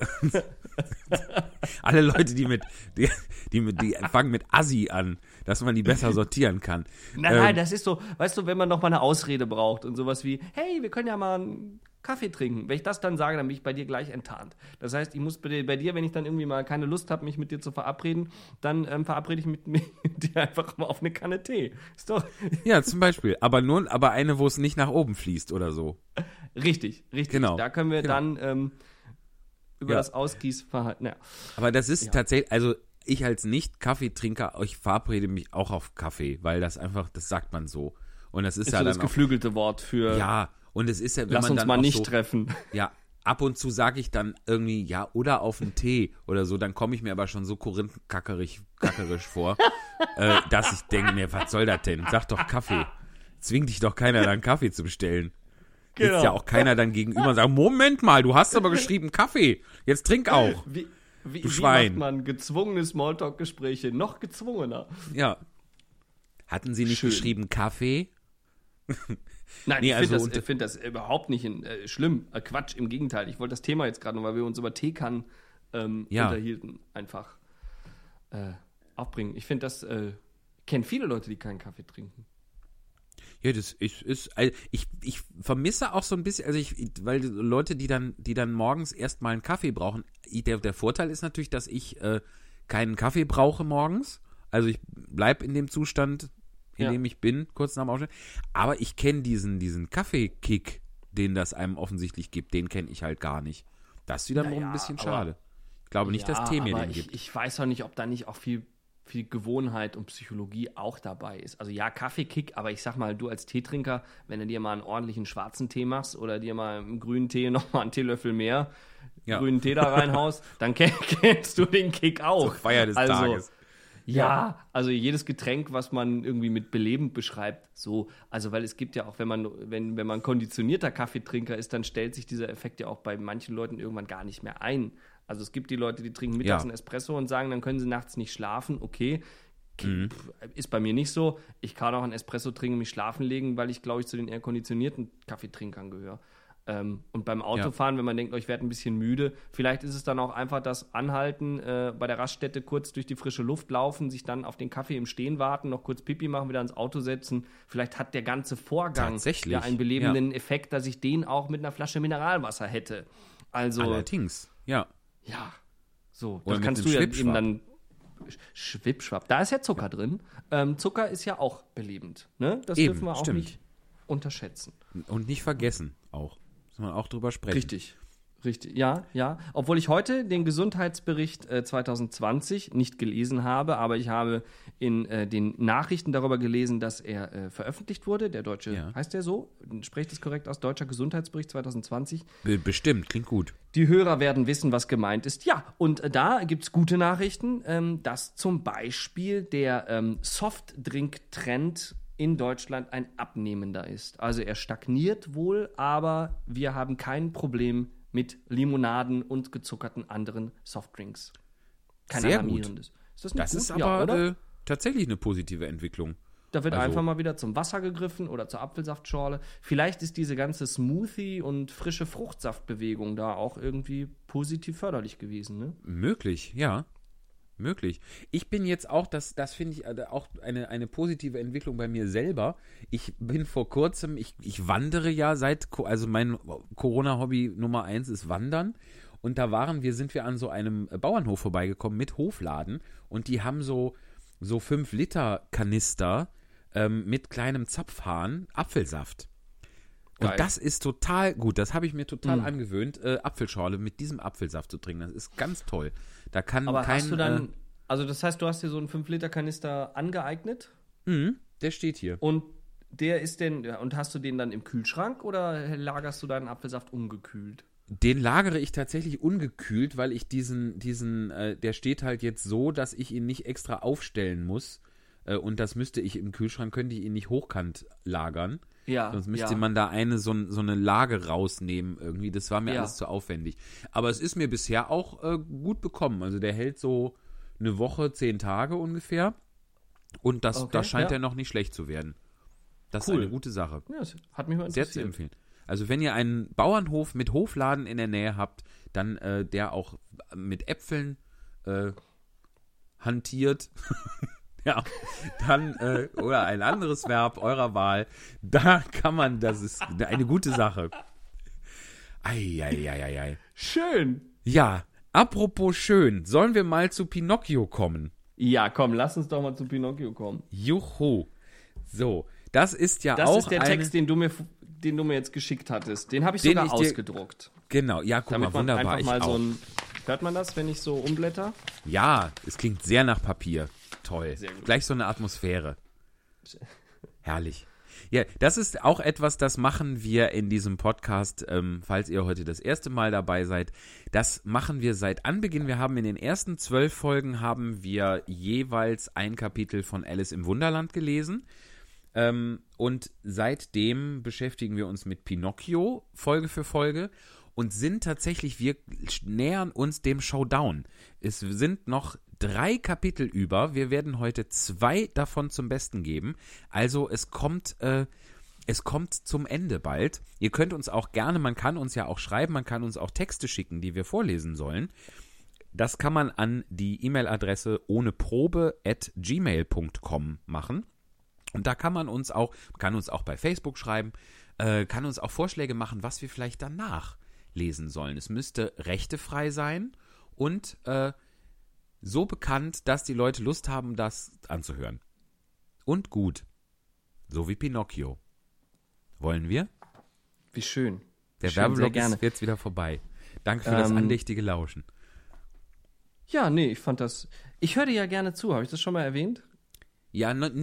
Alle Leute, die fangen mit Assi an, dass man die besser sortieren kann. Nein, das ist so, weißt du, wenn man noch mal eine Ausrede braucht und sowas wie, hey, wir können ja mal einen Kaffee trinken. Wenn ich das dann sage, dann bin ich bei dir gleich enttarnt. Das heißt, ich muss bei dir, wenn ich dann irgendwie mal keine Lust habe, mich mit dir zu verabreden, dann verabrede ich mit dir einfach mal auf eine Kanne Tee. Ist doch... Ja, zum Beispiel. Aber eine, wo es nicht nach oben fließt oder so. Richtig. Genau. Da können wir dann... über das Ausgießverhalten. Ja. Aber das ist tatsächlich, also ich als Nicht-Kaffeetrinker, ich verabrede mich auch auf Kaffee, weil das einfach, das sagt man so. Und das ist ja so dann das geflügelte Wort für. Ja, und es ist ja, wenn lass man uns dann mal nicht so, treffen. Ja, ab und zu sage ich dann irgendwie, ja, oder auf einen Tee oder so, dann komme ich mir aber schon so korinthenkackerisch vor, dass ich denke, nee, was soll das denn? Sag doch Kaffee. Zwing dich doch keiner, dann Kaffee zu bestellen. Genau. Sitzt ja auch keiner dann gegenüber und sagt, Moment mal, du hast aber geschrieben Kaffee, jetzt trink auch, wie, du Schwein. Wie macht man gezwungene Smalltalk-Gespräche noch gezwungener? Ja, Hatten Sie nicht geschrieben Kaffee? Nein, nee, ich finde das überhaupt nicht schlimm. Quatsch, im Gegenteil. Ich wollte das Thema jetzt gerade noch, weil wir uns über Teekannen unterhielten, einfach aufbringen. Ich finde das, kennen viele Leute, die keinen Kaffee trinken. Ja, das ist also ich vermisse auch so ein bisschen, also weil Leute, die dann morgens erstmal einen Kaffee brauchen, der Vorteil ist natürlich, dass ich keinen Kaffee brauche morgens, also ich bleibe in dem Zustand, in dem ich bin, kurz nach dem Aufstehen, aber ich kenne diesen Kaffeekick, den das einem offensichtlich gibt, den kenne ich halt gar nicht. Das ist wiederum ein bisschen schade. Ich glaube nicht, dass Tee mir den gibt. Ich weiß auch nicht, ob da nicht auch viel Gewohnheit und Psychologie auch dabei ist. Also ja, Kaffeekick, aber ich sag mal, du als Teetrinker, wenn du dir mal einen ordentlichen schwarzen Tee machst oder dir mal einen grünen Tee nochmal einen Teelöffel mehr, grünen Tee da reinhaust, dann kennst du den Kick auch. Zur Feier des Tages. Ja, also jedes Getränk, was man irgendwie mit belebend beschreibt, so. Also weil es gibt ja auch, wenn man konditionierter Kaffeetrinker ist, dann stellt sich dieser Effekt ja auch bei manchen Leuten irgendwann gar nicht mehr ein. Also es gibt die Leute, die trinken mittags einen Espresso und sagen, dann können sie nachts nicht schlafen. Okay, ist bei mir nicht so. Ich kann auch einen Espresso trinken, mich schlafen legen, weil ich, glaube ich, zu den eher konditionierten Kaffeetrinkern gehöre. Und beim Autofahren, wenn man denkt, ich werde ein bisschen müde, vielleicht ist es dann auch einfach das Anhalten, bei der Raststätte kurz durch die frische Luft laufen, sich dann auf den Kaffee im Stehen warten, noch kurz Pipi machen, wieder ins Auto setzen. Vielleicht hat der ganze Vorgang ja einen belebenden Effekt, dass ich den auch mit einer Flasche Mineralwasser hätte. Also, allerdings, ja, so. Oder das kannst du ja eben dann Schwippschwapp. Da ist ja Zucker drin. Zucker ist ja auch belebend. Ne? Das eben, dürfen wir auch nicht unterschätzen. Und nicht vergessen auch. Muss man auch drüber sprechen. Richtig. Ja. Obwohl ich heute den Gesundheitsbericht 2020 nicht gelesen habe, aber ich habe in den Nachrichten darüber gelesen, dass er veröffentlicht wurde. Der deutsche, heißt der so? Sprecht es korrekt aus? Deutscher Gesundheitsbericht 2020. Bestimmt, klingt gut. Die Hörer werden wissen, was gemeint ist. Ja, und da gibt es gute Nachrichten, dass zum Beispiel der Softdrink-Trend in Deutschland ein abnehmender ist. Also er stagniert wohl, aber wir haben kein Problem mit Limonaden und gezuckerten anderen Softdrinks. Kein alarmierendes. Ist das nicht gut? Das ist aber oder? Tatsächlich eine positive Entwicklung. Da wird einfach mal wieder zum Wasser gegriffen oder zur Apfelsaftschorle. Vielleicht ist diese ganze Smoothie- und frische Fruchtsaftbewegung da auch irgendwie positiv förderlich gewesen. Ne? Möglich, ja. Möglich. Ich bin jetzt auch, das finde ich auch eine positive Entwicklung bei mir selber. Ich bin vor kurzem, ich wandere ja also mein Corona-Hobby Nummer 1 ist Wandern. Und da sind wir an so einem Bauernhof vorbeigekommen mit Hofladen. Und die haben so 5-Liter-Kanister mit kleinem Zapfhahn Apfelsaft. Geil. Und das ist total gut. Das habe ich mir total angewöhnt, Apfelschorle mit diesem Apfelsaft zu trinken. Das ist ganz toll. Da kann aber kein... Hast du dann, also das heißt, du hast dir so einen 5-Liter-Kanister angeeignet? Mhm, der steht hier. Und der ist und hast du den dann im Kühlschrank oder lagerst du deinen Apfelsaft ungekühlt? Den lagere ich tatsächlich ungekühlt, weil ich der steht halt jetzt so, dass ich ihn nicht extra aufstellen muss. Und das müsste ich im Kühlschrank, könnte ich ihn nicht hochkant lagern. Ja, sonst müsste man da so eine Lage rausnehmen irgendwie. Das war mir alles zu aufwendig. Aber es ist mir bisher auch gut bekommen. Also der hält so eine Woche, 10 Tage ungefähr. Und das scheint ja noch nicht schlecht zu werden. Das ist eine gute Sache. Ja, das hat mich mal interessiert. Sehr zu empfehlen. Also wenn ihr einen Bauernhof mit Hofladen in der Nähe habt, dann der auch mit Äpfeln hantiert... Ja, dann, oder ein anderes Verb eurer Wahl, da kann man, das ist eine gute Sache. Eieieiei. Schön. Ja, apropos schön, sollen wir mal zu Pinocchio kommen? Ja, komm, lass uns doch mal zu Pinocchio kommen. Juhu. So, das ist ja das auch ist der Text, den du mir jetzt geschickt hattest. Den habe ich sogar ausgedruckt. Genau, ja, guck mal, wunderbar. Einfach mal so ein, hört man das, wenn ich so umblätter? Ja, es klingt sehr nach Papier. Toll. Gleich so eine Atmosphäre. Herrlich. Ja, das ist auch etwas, das machen wir in diesem Podcast, falls ihr heute das erste Mal dabei seid. Das machen wir seit Anbeginn. Wir haben in den ersten 12 Folgen haben wir jeweils ein Kapitel von Alice im Wunderland gelesen. Und seitdem beschäftigen wir uns mit Pinocchio Folge für Folge. Und wir nähern uns dem Showdown. Es sind noch 3 Kapitel über. Wir werden heute 2 davon zum Besten geben. Also es kommt zum Ende bald. Ihr könnt uns auch gerne, man kann uns ja auch schreiben, man kann uns auch Texte schicken, die wir vorlesen sollen. Das kann man an die E-Mail-Adresse ohneprobe@gmail.com machen. Und da kann man uns auch, bei Facebook schreiben, kann uns auch Vorschläge machen, was wir vielleicht danach lesen sollen. Es müsste rechtefrei sein und so bekannt, dass die Leute Lust haben, das anzuhören. Und gut. So wie Pinocchio. Wollen wir? Wie schön. Der Werbeblock ist jetzt wieder vorbei. Danke für das andächtige Lauschen. Ja, nee, ich fand das... Ich höre dir ja gerne zu, habe ich das schon mal erwähnt? Ja, noch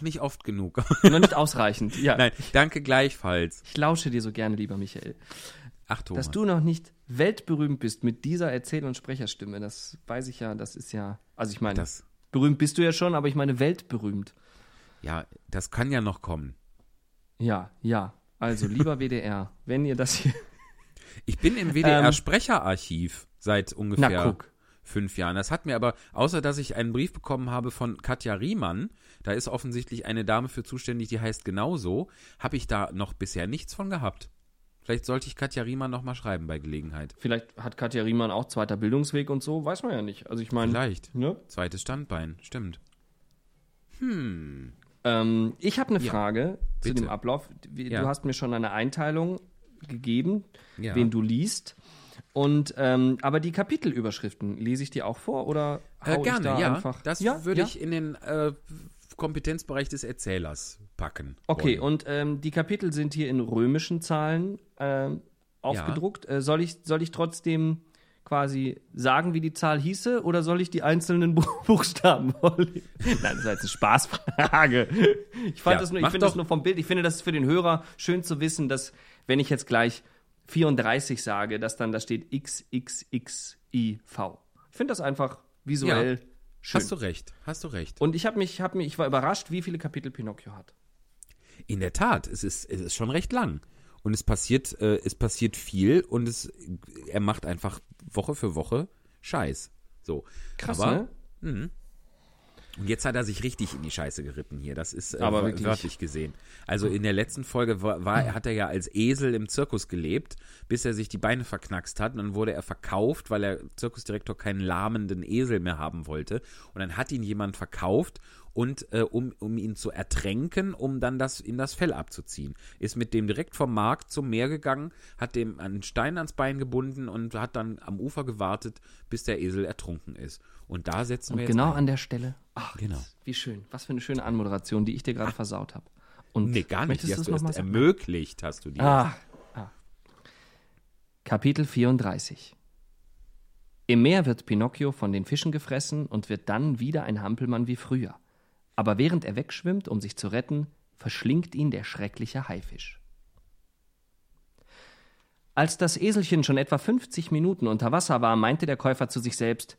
nicht oft genug. Noch nicht ausreichend, ja. Nein, danke gleichfalls. Ich lausche dir so gerne, lieber Michael. Ach, Thomas. Dass du noch nicht weltberühmt bist mit dieser Erzähl- und Sprecherstimme, das weiß ich ja, das ist ja... Also ich meine, das, berühmt bist du ja schon, aber ich meine weltberühmt. Ja, das kann ja noch kommen. Ja. Also, lieber WDR, wenn ihr das hier... Ich bin im WDR-Sprecherarchiv seit ungefähr 5 Jahren. Das hat mir aber, außer dass ich einen Brief bekommen habe von Katja Riemann, da ist offensichtlich eine Dame für zuständig, die heißt genauso, habe ich da noch bisher nichts von gehabt. Vielleicht sollte ich Katja Riemann noch mal schreiben bei Gelegenheit. Vielleicht hat Katja Riemann auch zweiter Bildungsweg und so, weiß man ja nicht. Also ich meine, vielleicht, ne? Zweites Standbein, stimmt. Ich habe eine Frage zu dem Ablauf. Du hast mir schon eine Einteilung gegeben, wen du liest. Und aber die Kapitelüberschriften lese ich dir auch vor oder einfach? Das würde ich in den Kompetenzbereich des Erzählers packen. Okay, wollen. Und die Kapitel sind hier in römischen Zahlen aufgedruckt. Soll ich trotzdem quasi sagen, wie die Zahl hieße, oder soll ich die einzelnen Buchstaben vorlesen? Nein, das war jetzt eine Spaßfrage. Ich finde das nur vom Bild. Ich finde, das ist für den Hörer schön zu wissen, dass, wenn ich jetzt gleich 34 sage, dass dann da steht XXXIV. Ich finde das einfach visuell schön. Hast du recht. Und ich ich war überrascht, wie viele Kapitel Pinocchio hat. In der Tat, es ist schon recht lang. Und es passiert viel und er macht einfach Woche für Woche Scheiß. So. Krass, aber, ne? Und jetzt hat er sich richtig in die Scheiße geritten hier. Das ist wörtlich gesehen. Also in der letzten Folge hat er ja als Esel im Zirkus gelebt, bis er sich die Beine verknackst hat. Und dann wurde er verkauft, weil der Zirkusdirektor keinen lahmenden Esel mehr haben wollte. Und dann hat ihn jemand verkauft. Und um ihn zu ertränken, um dann ihm das Fell abzuziehen. Ist mit dem direkt vom Markt zum Meer gegangen, hat dem einen Stein ans Bein gebunden und hat dann am Ufer gewartet, bis der Esel ertrunken ist. Und da setzen wir jetzt an der Stelle. Ach, genau. Wie schön. Was für eine schöne Anmoderation, die ich dir gerade versaut habe. Nee, gar nicht. Die hast du erst ermöglicht, hast du die. Kapitel 34. Im Meer wird Pinocchio von den Fischen gefressen und wird dann wieder ein Hampelmann wie früher. Aber während er wegschwimmt, um sich zu retten, verschlingt ihn der schreckliche Haifisch. Als das Eselchen schon etwa 50 Minuten unter Wasser war, meinte der Käufer zu sich selbst: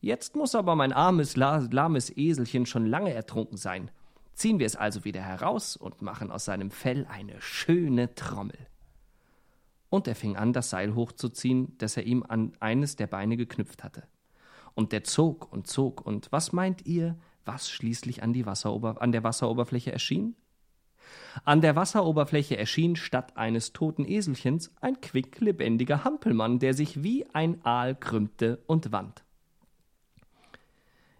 Jetzt muss aber mein armes, lahmes Eselchen schon lange ertrunken sein. Ziehen wir es also wieder heraus und machen aus seinem Fell eine schöne Trommel. Und er fing an, das Seil hochzuziehen, das er ihm an eines der Beine geknüpft hatte. Und der zog und zog, und was meint ihr, was schließlich an der Wasseroberfläche erschien? An der Wasseroberfläche erschien statt eines toten Eselchens ein quicklebendiger Hampelmann, der sich wie ein Aal krümmte und wand.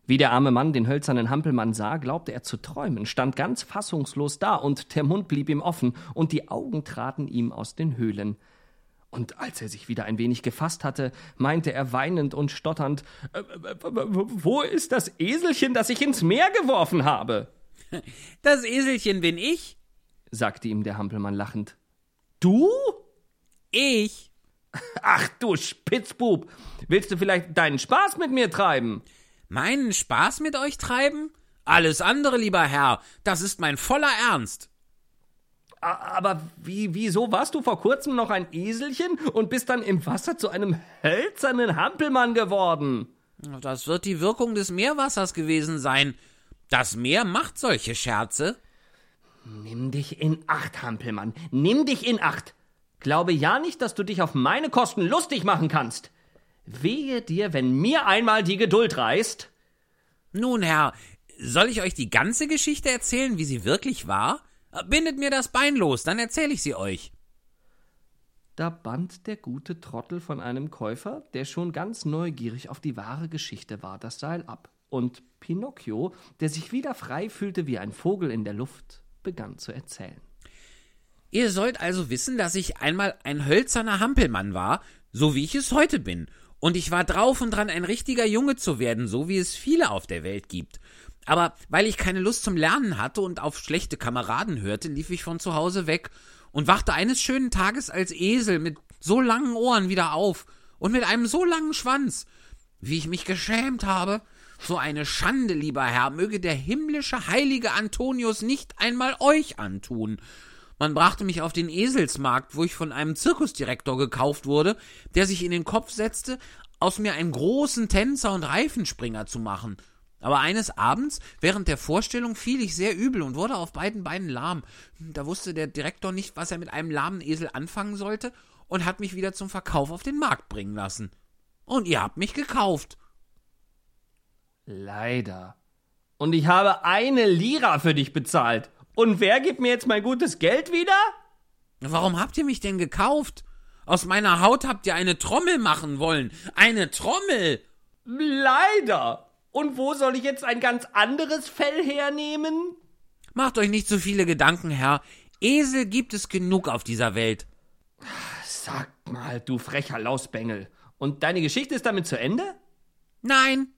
Wie der arme Mann den hölzernen Hampelmann sah, glaubte er zu träumen, stand ganz fassungslos da, und der Mund blieb ihm offen, und die Augen traten ihm aus den Höhlen. Und als er sich wieder ein wenig gefasst hatte, meinte er weinend und stotternd: Wo ist das Eselchen, das ich ins Meer geworfen habe? Das Eselchen bin ich, sagte ihm der Hampelmann lachend. Du? Ich? Ach du Spitzbub, willst du vielleicht deinen Spaß mit mir treiben? Meinen Spaß mit euch treiben? Alles andere, lieber Herr, das ist mein voller Ernst. Aber wieso warst du vor kurzem noch ein Eselchen und bist dann im Wasser zu einem hölzernen Hampelmann geworden? Das wird die Wirkung des Meerwassers gewesen sein. Das Meer macht solche Scherze. Nimm dich in Acht, Hampelmann. Nimm dich in Acht. Glaube ja nicht, dass du dich auf meine Kosten lustig machen kannst. Wehe dir, wenn mir einmal die Geduld reißt. Nun, Herr, soll ich euch die ganze Geschichte erzählen, wie sie wirklich war? Bindet mir das Bein los, dann erzähle ich sie euch. Da band der gute Trottel von einem Käufer, der schon ganz neugierig auf die wahre Geschichte war, das Seil ab. Und Pinocchio, der sich wieder frei fühlte wie ein Vogel in der Luft, begann zu erzählen. Ihr sollt also wissen, dass ich einmal ein hölzerner Hampelmann war, so wie ich es heute bin. Und ich war drauf und dran, ein richtiger Junge zu werden, so wie es viele auf der Welt gibt. Aber weil ich keine Lust zum Lernen hatte und auf schlechte Kameraden hörte, lief ich von zu Hause weg und wachte eines schönen Tages als Esel mit so langen Ohren wieder auf und mit einem so langen Schwanz, wie ich mich geschämt habe. So eine Schande, lieber Herr, möge der himmlische heilige Antonius nicht einmal euch antun. Man brachte mich auf den Eselsmarkt, wo ich von einem Zirkusdirektor gekauft wurde, der sich in den Kopf setzte, aus mir einen großen Tänzer und Reifenspringer zu machen. Aber eines Abends, während der Vorstellung, fiel ich sehr übel und wurde auf beiden Beinen lahm. Da wusste der Direktor nicht, was er mit einem lahmen Esel anfangen sollte und hat mich wieder zum Verkauf auf den Markt bringen lassen. Und ihr habt mich gekauft. Leider. Und ich habe 1 Lira für dich bezahlt. Und wer gibt mir jetzt mein gutes Geld wieder? Warum habt ihr mich denn gekauft? Aus meiner Haut habt ihr eine Trommel machen wollen. Eine Trommel! Leider! Und wo soll ich jetzt ein ganz anderes Fell hernehmen? Macht euch nicht so viele Gedanken, Herr. Esel gibt es genug auf dieser Welt. Sag mal, du frecher Lausbengel. Und deine Geschichte ist damit zu Ende? Nein,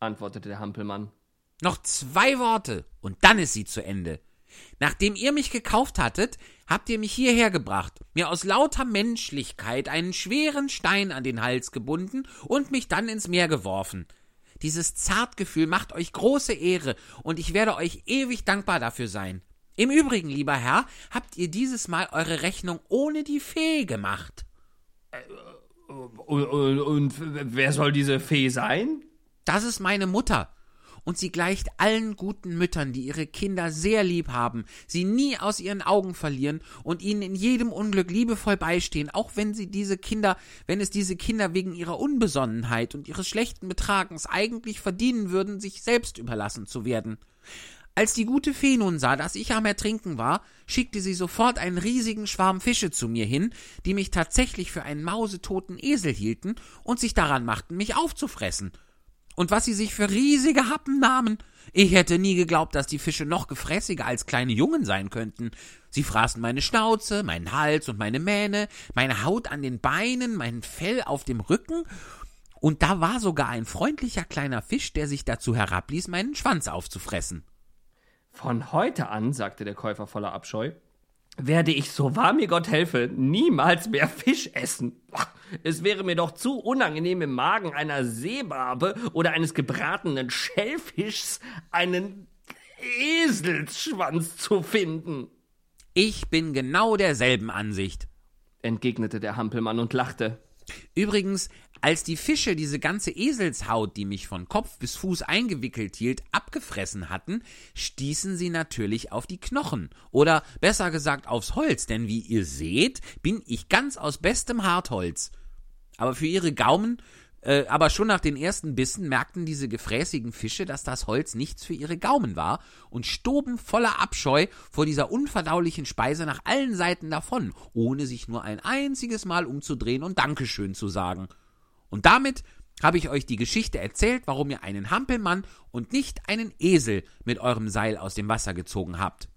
antwortete der Hampelmann. Noch 2 Worte und dann ist sie zu Ende. Nachdem ihr mich gekauft hattet, habt ihr mich hierher gebracht, mir aus lauter Menschlichkeit einen schweren Stein an den Hals gebunden und mich dann ins Meer geworfen. Dieses Zartgefühl macht euch große Ehre und ich werde euch ewig dankbar dafür sein. Im Übrigen, lieber Herr, habt ihr dieses Mal eure Rechnung ohne die Fee gemacht. Und wer soll diese Fee sein? Das ist meine Mutter. Und sie gleicht allen guten Müttern, die ihre Kinder sehr lieb haben, sie nie aus ihren Augen verlieren und ihnen in jedem Unglück liebevoll beistehen, auch wenn es diese Kinder wegen ihrer Unbesonnenheit und ihres schlechten Betragens eigentlich verdienen würden, sich selbst überlassen zu werden. Als die gute Fee nun sah, dass ich am Ertrinken war, schickte sie sofort einen riesigen Schwarm Fische zu mir hin, die mich tatsächlich für einen mausetoten Esel hielten und sich daran machten, mich aufzufressen. Und was sie sich für riesige Happen nahmen. Ich hätte nie geglaubt, dass die Fische noch gefräßiger als kleine Jungen sein könnten. Sie fraßen meine Schnauze, meinen Hals und meine Mähne, meine Haut an den Beinen, mein Fell auf dem Rücken. Und da war sogar ein freundlicher kleiner Fisch, der sich dazu herabließ, meinen Schwanz aufzufressen. Von heute an, sagte der Käufer voller Abscheu, werde ich, so wahr mir Gott helfe, niemals mehr Fisch essen. Es wäre mir doch zu unangenehm, im Magen einer Seebarbe oder eines gebratenen Schellfischs einen Eselsschwanz zu finden. Ich bin genau derselben Ansicht, entgegnete der Hampelmann und lachte. Übrigens, als die Fische diese ganze Eselshaut, die mich von Kopf bis Fuß eingewickelt hielt, abgefressen hatten, stießen sie natürlich auf die Knochen oder besser gesagt aufs Holz, denn wie ihr seht, bin ich ganz aus bestem Hartholz. Aber schon nach den ersten Bissen merkten diese gefräßigen Fische, dass das Holz nichts für ihre Gaumen war und stoben voller Abscheu vor dieser unverdaulichen Speise nach allen Seiten davon, ohne sich nur ein einziges Mal umzudrehen und Dankeschön zu sagen. Und damit habe ich euch die Geschichte erzählt, warum ihr einen Hampelmann und nicht einen Esel mit eurem Seil aus dem Wasser gezogen habt.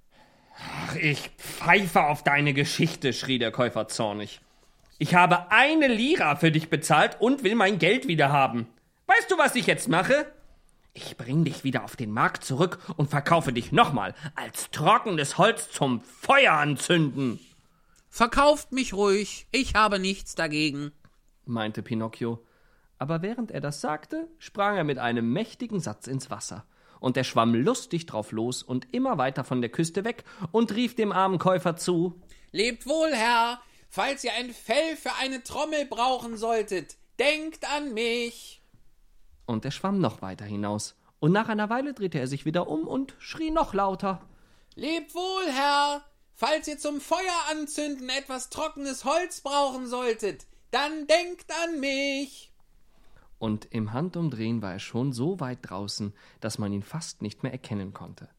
Ach, ich pfeife auf deine Geschichte, schrie der Käufer zornig. Ich habe 1 Lira für dich bezahlt und will mein Geld wieder haben. Weißt du, was ich jetzt mache? Ich bringe dich wieder auf den Markt zurück und verkaufe dich nochmal als trockenes Holz zum Feuer anzünden. Verkauft mich ruhig, ich habe nichts dagegen, meinte Pinocchio. Aber während er das sagte, sprang er mit einem mächtigen Satz ins Wasser. Und er schwamm lustig drauf los und immer weiter von der Küste weg und rief dem armen Käufer zu: Lebt wohl, Herr! Falls ihr ein Fell für eine Trommel brauchen solltet, denkt an mich. Und er schwamm noch weiter hinaus. Und nach einer Weile drehte er sich wieder um und schrie noch lauter: Lebt wohl, Herr! Falls ihr zum Feueranzünden etwas trockenes Holz brauchen solltet, dann denkt an mich. und im Handumdrehen war er schon so weit draußen, dass man ihn fast nicht mehr erkennen konnte.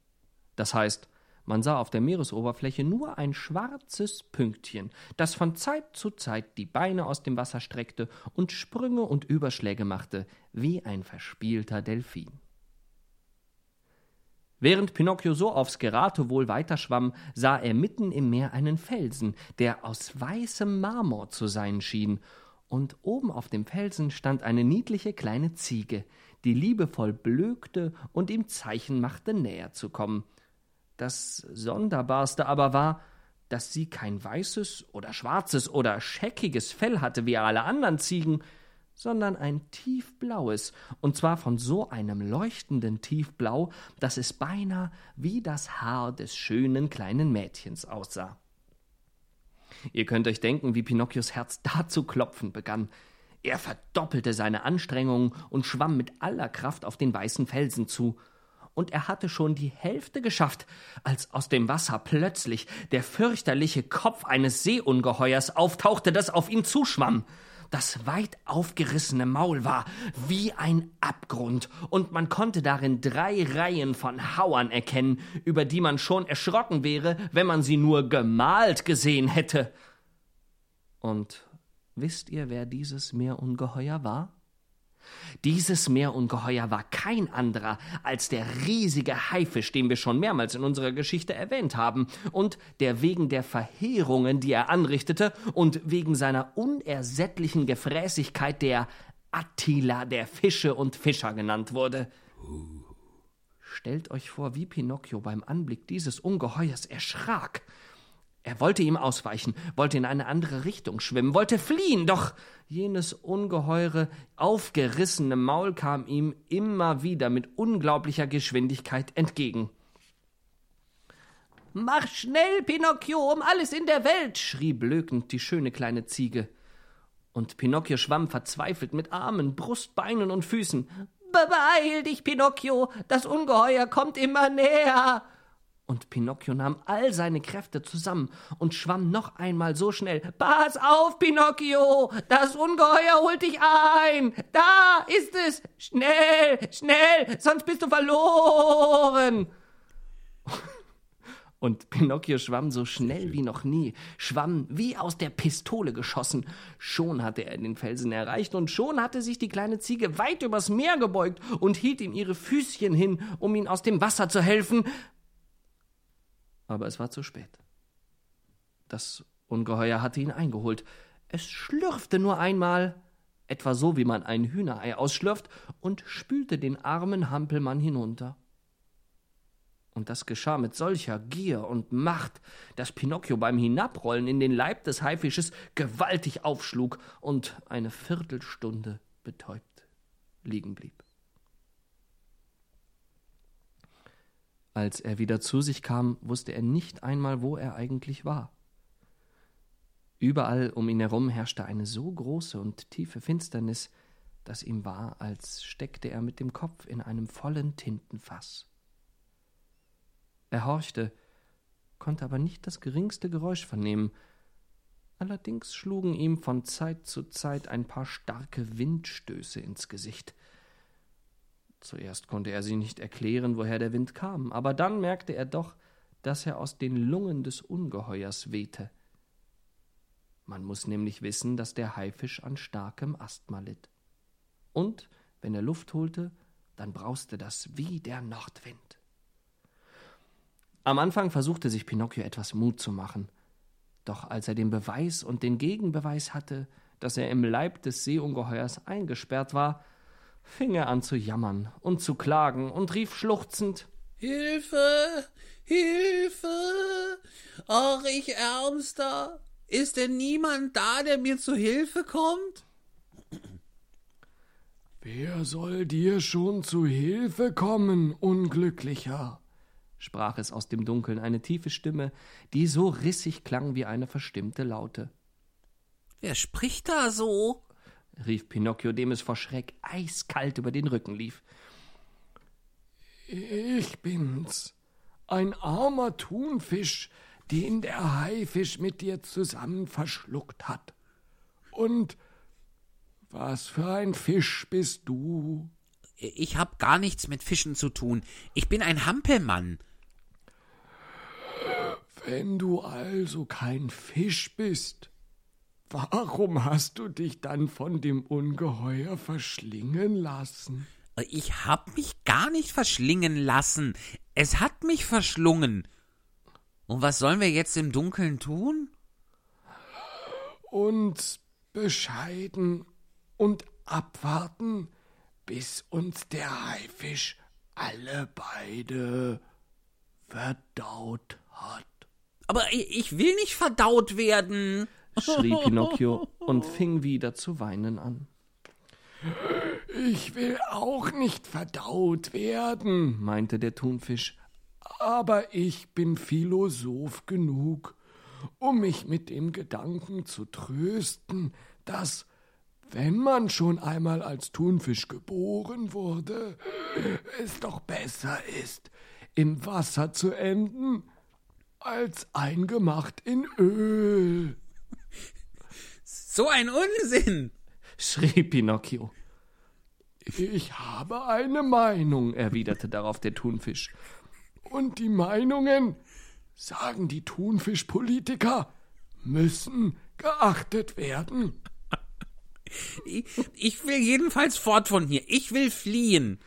Das heißt, man sah auf der Meeresoberfläche nur ein schwarzes Pünktchen, das von Zeit zu Zeit die Beine aus dem Wasser streckte und Sprünge und Überschläge machte, wie ein verspielter Delfin. Während Pinocchio so aufs Geratewohl weiterschwamm, sah er mitten im Meer einen Felsen, der aus weißem Marmor zu sein schien, und oben auf dem Felsen stand eine niedliche kleine Ziege, die liebevoll blökte und ihm Zeichen machte, näher zu kommen. Das Sonderbarste aber war, dass sie kein weißes oder schwarzes oder scheckiges Fell hatte wie alle anderen Ziegen, sondern ein tiefblaues, und zwar von so einem leuchtenden Tiefblau, dass es beinahe wie das Haar des schönen kleinen Mädchens aussah. Ihr könnt euch denken, wie Pinocchios Herz da zu klopfen begann. Er verdoppelte seine Anstrengungen und schwamm mit aller Kraft auf den weißen Felsen zu. Und er hatte schon die Hälfte geschafft, als aus dem Wasser plötzlich der fürchterliche Kopf eines Seeungeheuers auftauchte, das auf ihn zuschwamm. Das weit aufgerissene Maul war wie ein Abgrund, und man konnte darin 3 Reihen von Hauern erkennen, über die man schon erschrocken wäre, wenn man sie nur gemalt gesehen hätte. Und wisst ihr, wer dieses Meerungeheuer war? Dieses Meerungeheuer war kein anderer als der riesige Haifisch, den wir schon mehrmals in unserer Geschichte erwähnt haben und der wegen der Verheerungen, die er anrichtete und wegen seiner unersättlichen Gefräßigkeit der Attila der Fische und Fischer genannt wurde. Stellt euch vor, wie Pinocchio beim Anblick dieses Ungeheuers erschrak. Er wollte ihm ausweichen, wollte in eine andere Richtung schwimmen, wollte fliehen, doch jenes ungeheure, aufgerissene Maul kam ihm immer wieder mit unglaublicher Geschwindigkeit entgegen. »Mach schnell, Pinocchio, um alles in der Welt«, schrie blökend die schöne kleine Ziege. Und Pinocchio schwamm verzweifelt mit Armen, Brust, Beinen und Füßen. »Beeil dich, Pinocchio, das Ungeheuer kommt immer näher!« Und Pinocchio nahm all seine Kräfte zusammen und schwamm noch einmal so schnell. »Pass auf, Pinocchio! Das Ungeheuer holt dich ein! Da ist es! Schnell, schnell, sonst bist du verloren!« Und Pinocchio schwamm so schnell wie noch nie, schwamm wie aus der Pistole geschossen. Schon hatte er den Felsen erreicht und schon hatte sich die kleine Ziege weit übers Meer gebeugt und hielt ihm ihre Füßchen hin, um ihn aus dem Wasser zu helfen. Aber es war zu spät. Das Ungeheuer hatte ihn eingeholt. Es schlürfte nur einmal, etwa so, wie man ein Hühnerei ausschlürft, und spülte den armen Hampelmann hinunter. Und das geschah mit solcher Gier und Macht, dass Pinocchio beim Hinabrollen in den Leib des Haifisches gewaltig aufschlug und eine Viertelstunde betäubt liegen blieb. Als er wieder zu sich kam, wusste er nicht einmal, wo er eigentlich war. Überall um ihn herum herrschte eine so große und tiefe Finsternis, dass ihm war, als steckte er mit dem Kopf in einem vollen Tintenfass. Er horchte, konnte aber nicht das geringste Geräusch vernehmen. Allerdings schlugen ihm von Zeit zu Zeit ein paar starke Windstöße ins Gesicht. Zuerst konnte er sich nicht erklären, woher der Wind kam, aber dann merkte er doch, dass er aus den Lungen des Ungeheuers wehte. Man muss nämlich wissen, dass der Haifisch an starkem Asthma litt. Und wenn er Luft holte, dann brauste das wie der Nordwind. Am Anfang versuchte sich Pinocchio etwas Mut zu machen. Doch als er den Beweis und den Gegenbeweis hatte, dass er im Leib des Seeungeheuers eingesperrt war, fing er an zu jammern und zu klagen und rief schluchzend: »Hilfe! Hilfe! Och, ich Ärmster! Ist denn niemand da, der mir zu Hilfe kommt?« »Wer soll dir schon zu Hilfe kommen, Unglücklicher?« sprach es aus dem Dunkeln, eine tiefe Stimme, die so rissig klang wie eine verstimmte Laute. »Wer spricht da so?« rief Pinocchio, dem es vor Schreck eiskalt über den Rücken lief. »Ich bin's, ein armer Thunfisch, den der Haifisch mit dir zusammen verschluckt hat. Und Was für ein Fisch bist du? Ich habe gar nichts mit Fischen zu tun. Ich bin ein Hampelmann. Wenn du also kein Fisch bist, warum hast du dich dann von dem Ungeheuer verschlingen lassen? Ich hab mich gar nicht verschlingen lassen. Es hat mich verschlungen. Und was sollen wir jetzt im Dunkeln tun? Uns bescheiden und abwarten, bis uns der Haifisch alle beide verdaut hat. Aber ich will nicht verdaut werden, schrie Pinocchio und fing wieder zu weinen an. Ich will auch nicht verdaut werden, meinte der Thunfisch, aber ich bin Philosoph genug, um mich mit dem Gedanken zu trösten, dass, wenn man schon einmal als Thunfisch geboren wurde, es doch besser ist, im Wasser zu enden, als eingemacht in Öl. So ein Unsinn, schrie Pinocchio. Ich habe eine Meinung, erwiderte darauf der Thunfisch. Und die Meinungen, sagen die Thunfischpolitiker, müssen geachtet werden. Ich will jedenfalls fort von hier. Ich will fliehen.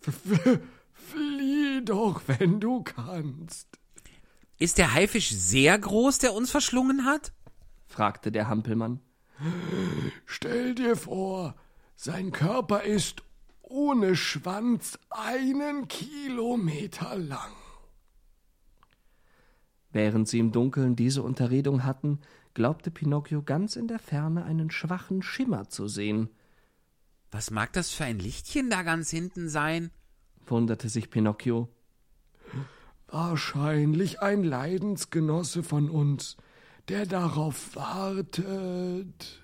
Flieh doch, wenn du kannst. Ist der Haifisch sehr groß, der uns verschlungen hat? Fragte der Hampelmann. Stell dir vor, sein Körper ist ohne Schwanz 1 Kilometer lang. Während sie im Dunkeln diese Unterredung hatten, glaubte Pinocchio ganz in der Ferne einen schwachen Schimmer zu sehen. Was mag das für ein Lichtchen da ganz hinten sein? Wunderte sich Pinocchio. Wahrscheinlich ein Leidensgenosse von uns, der darauf wartet,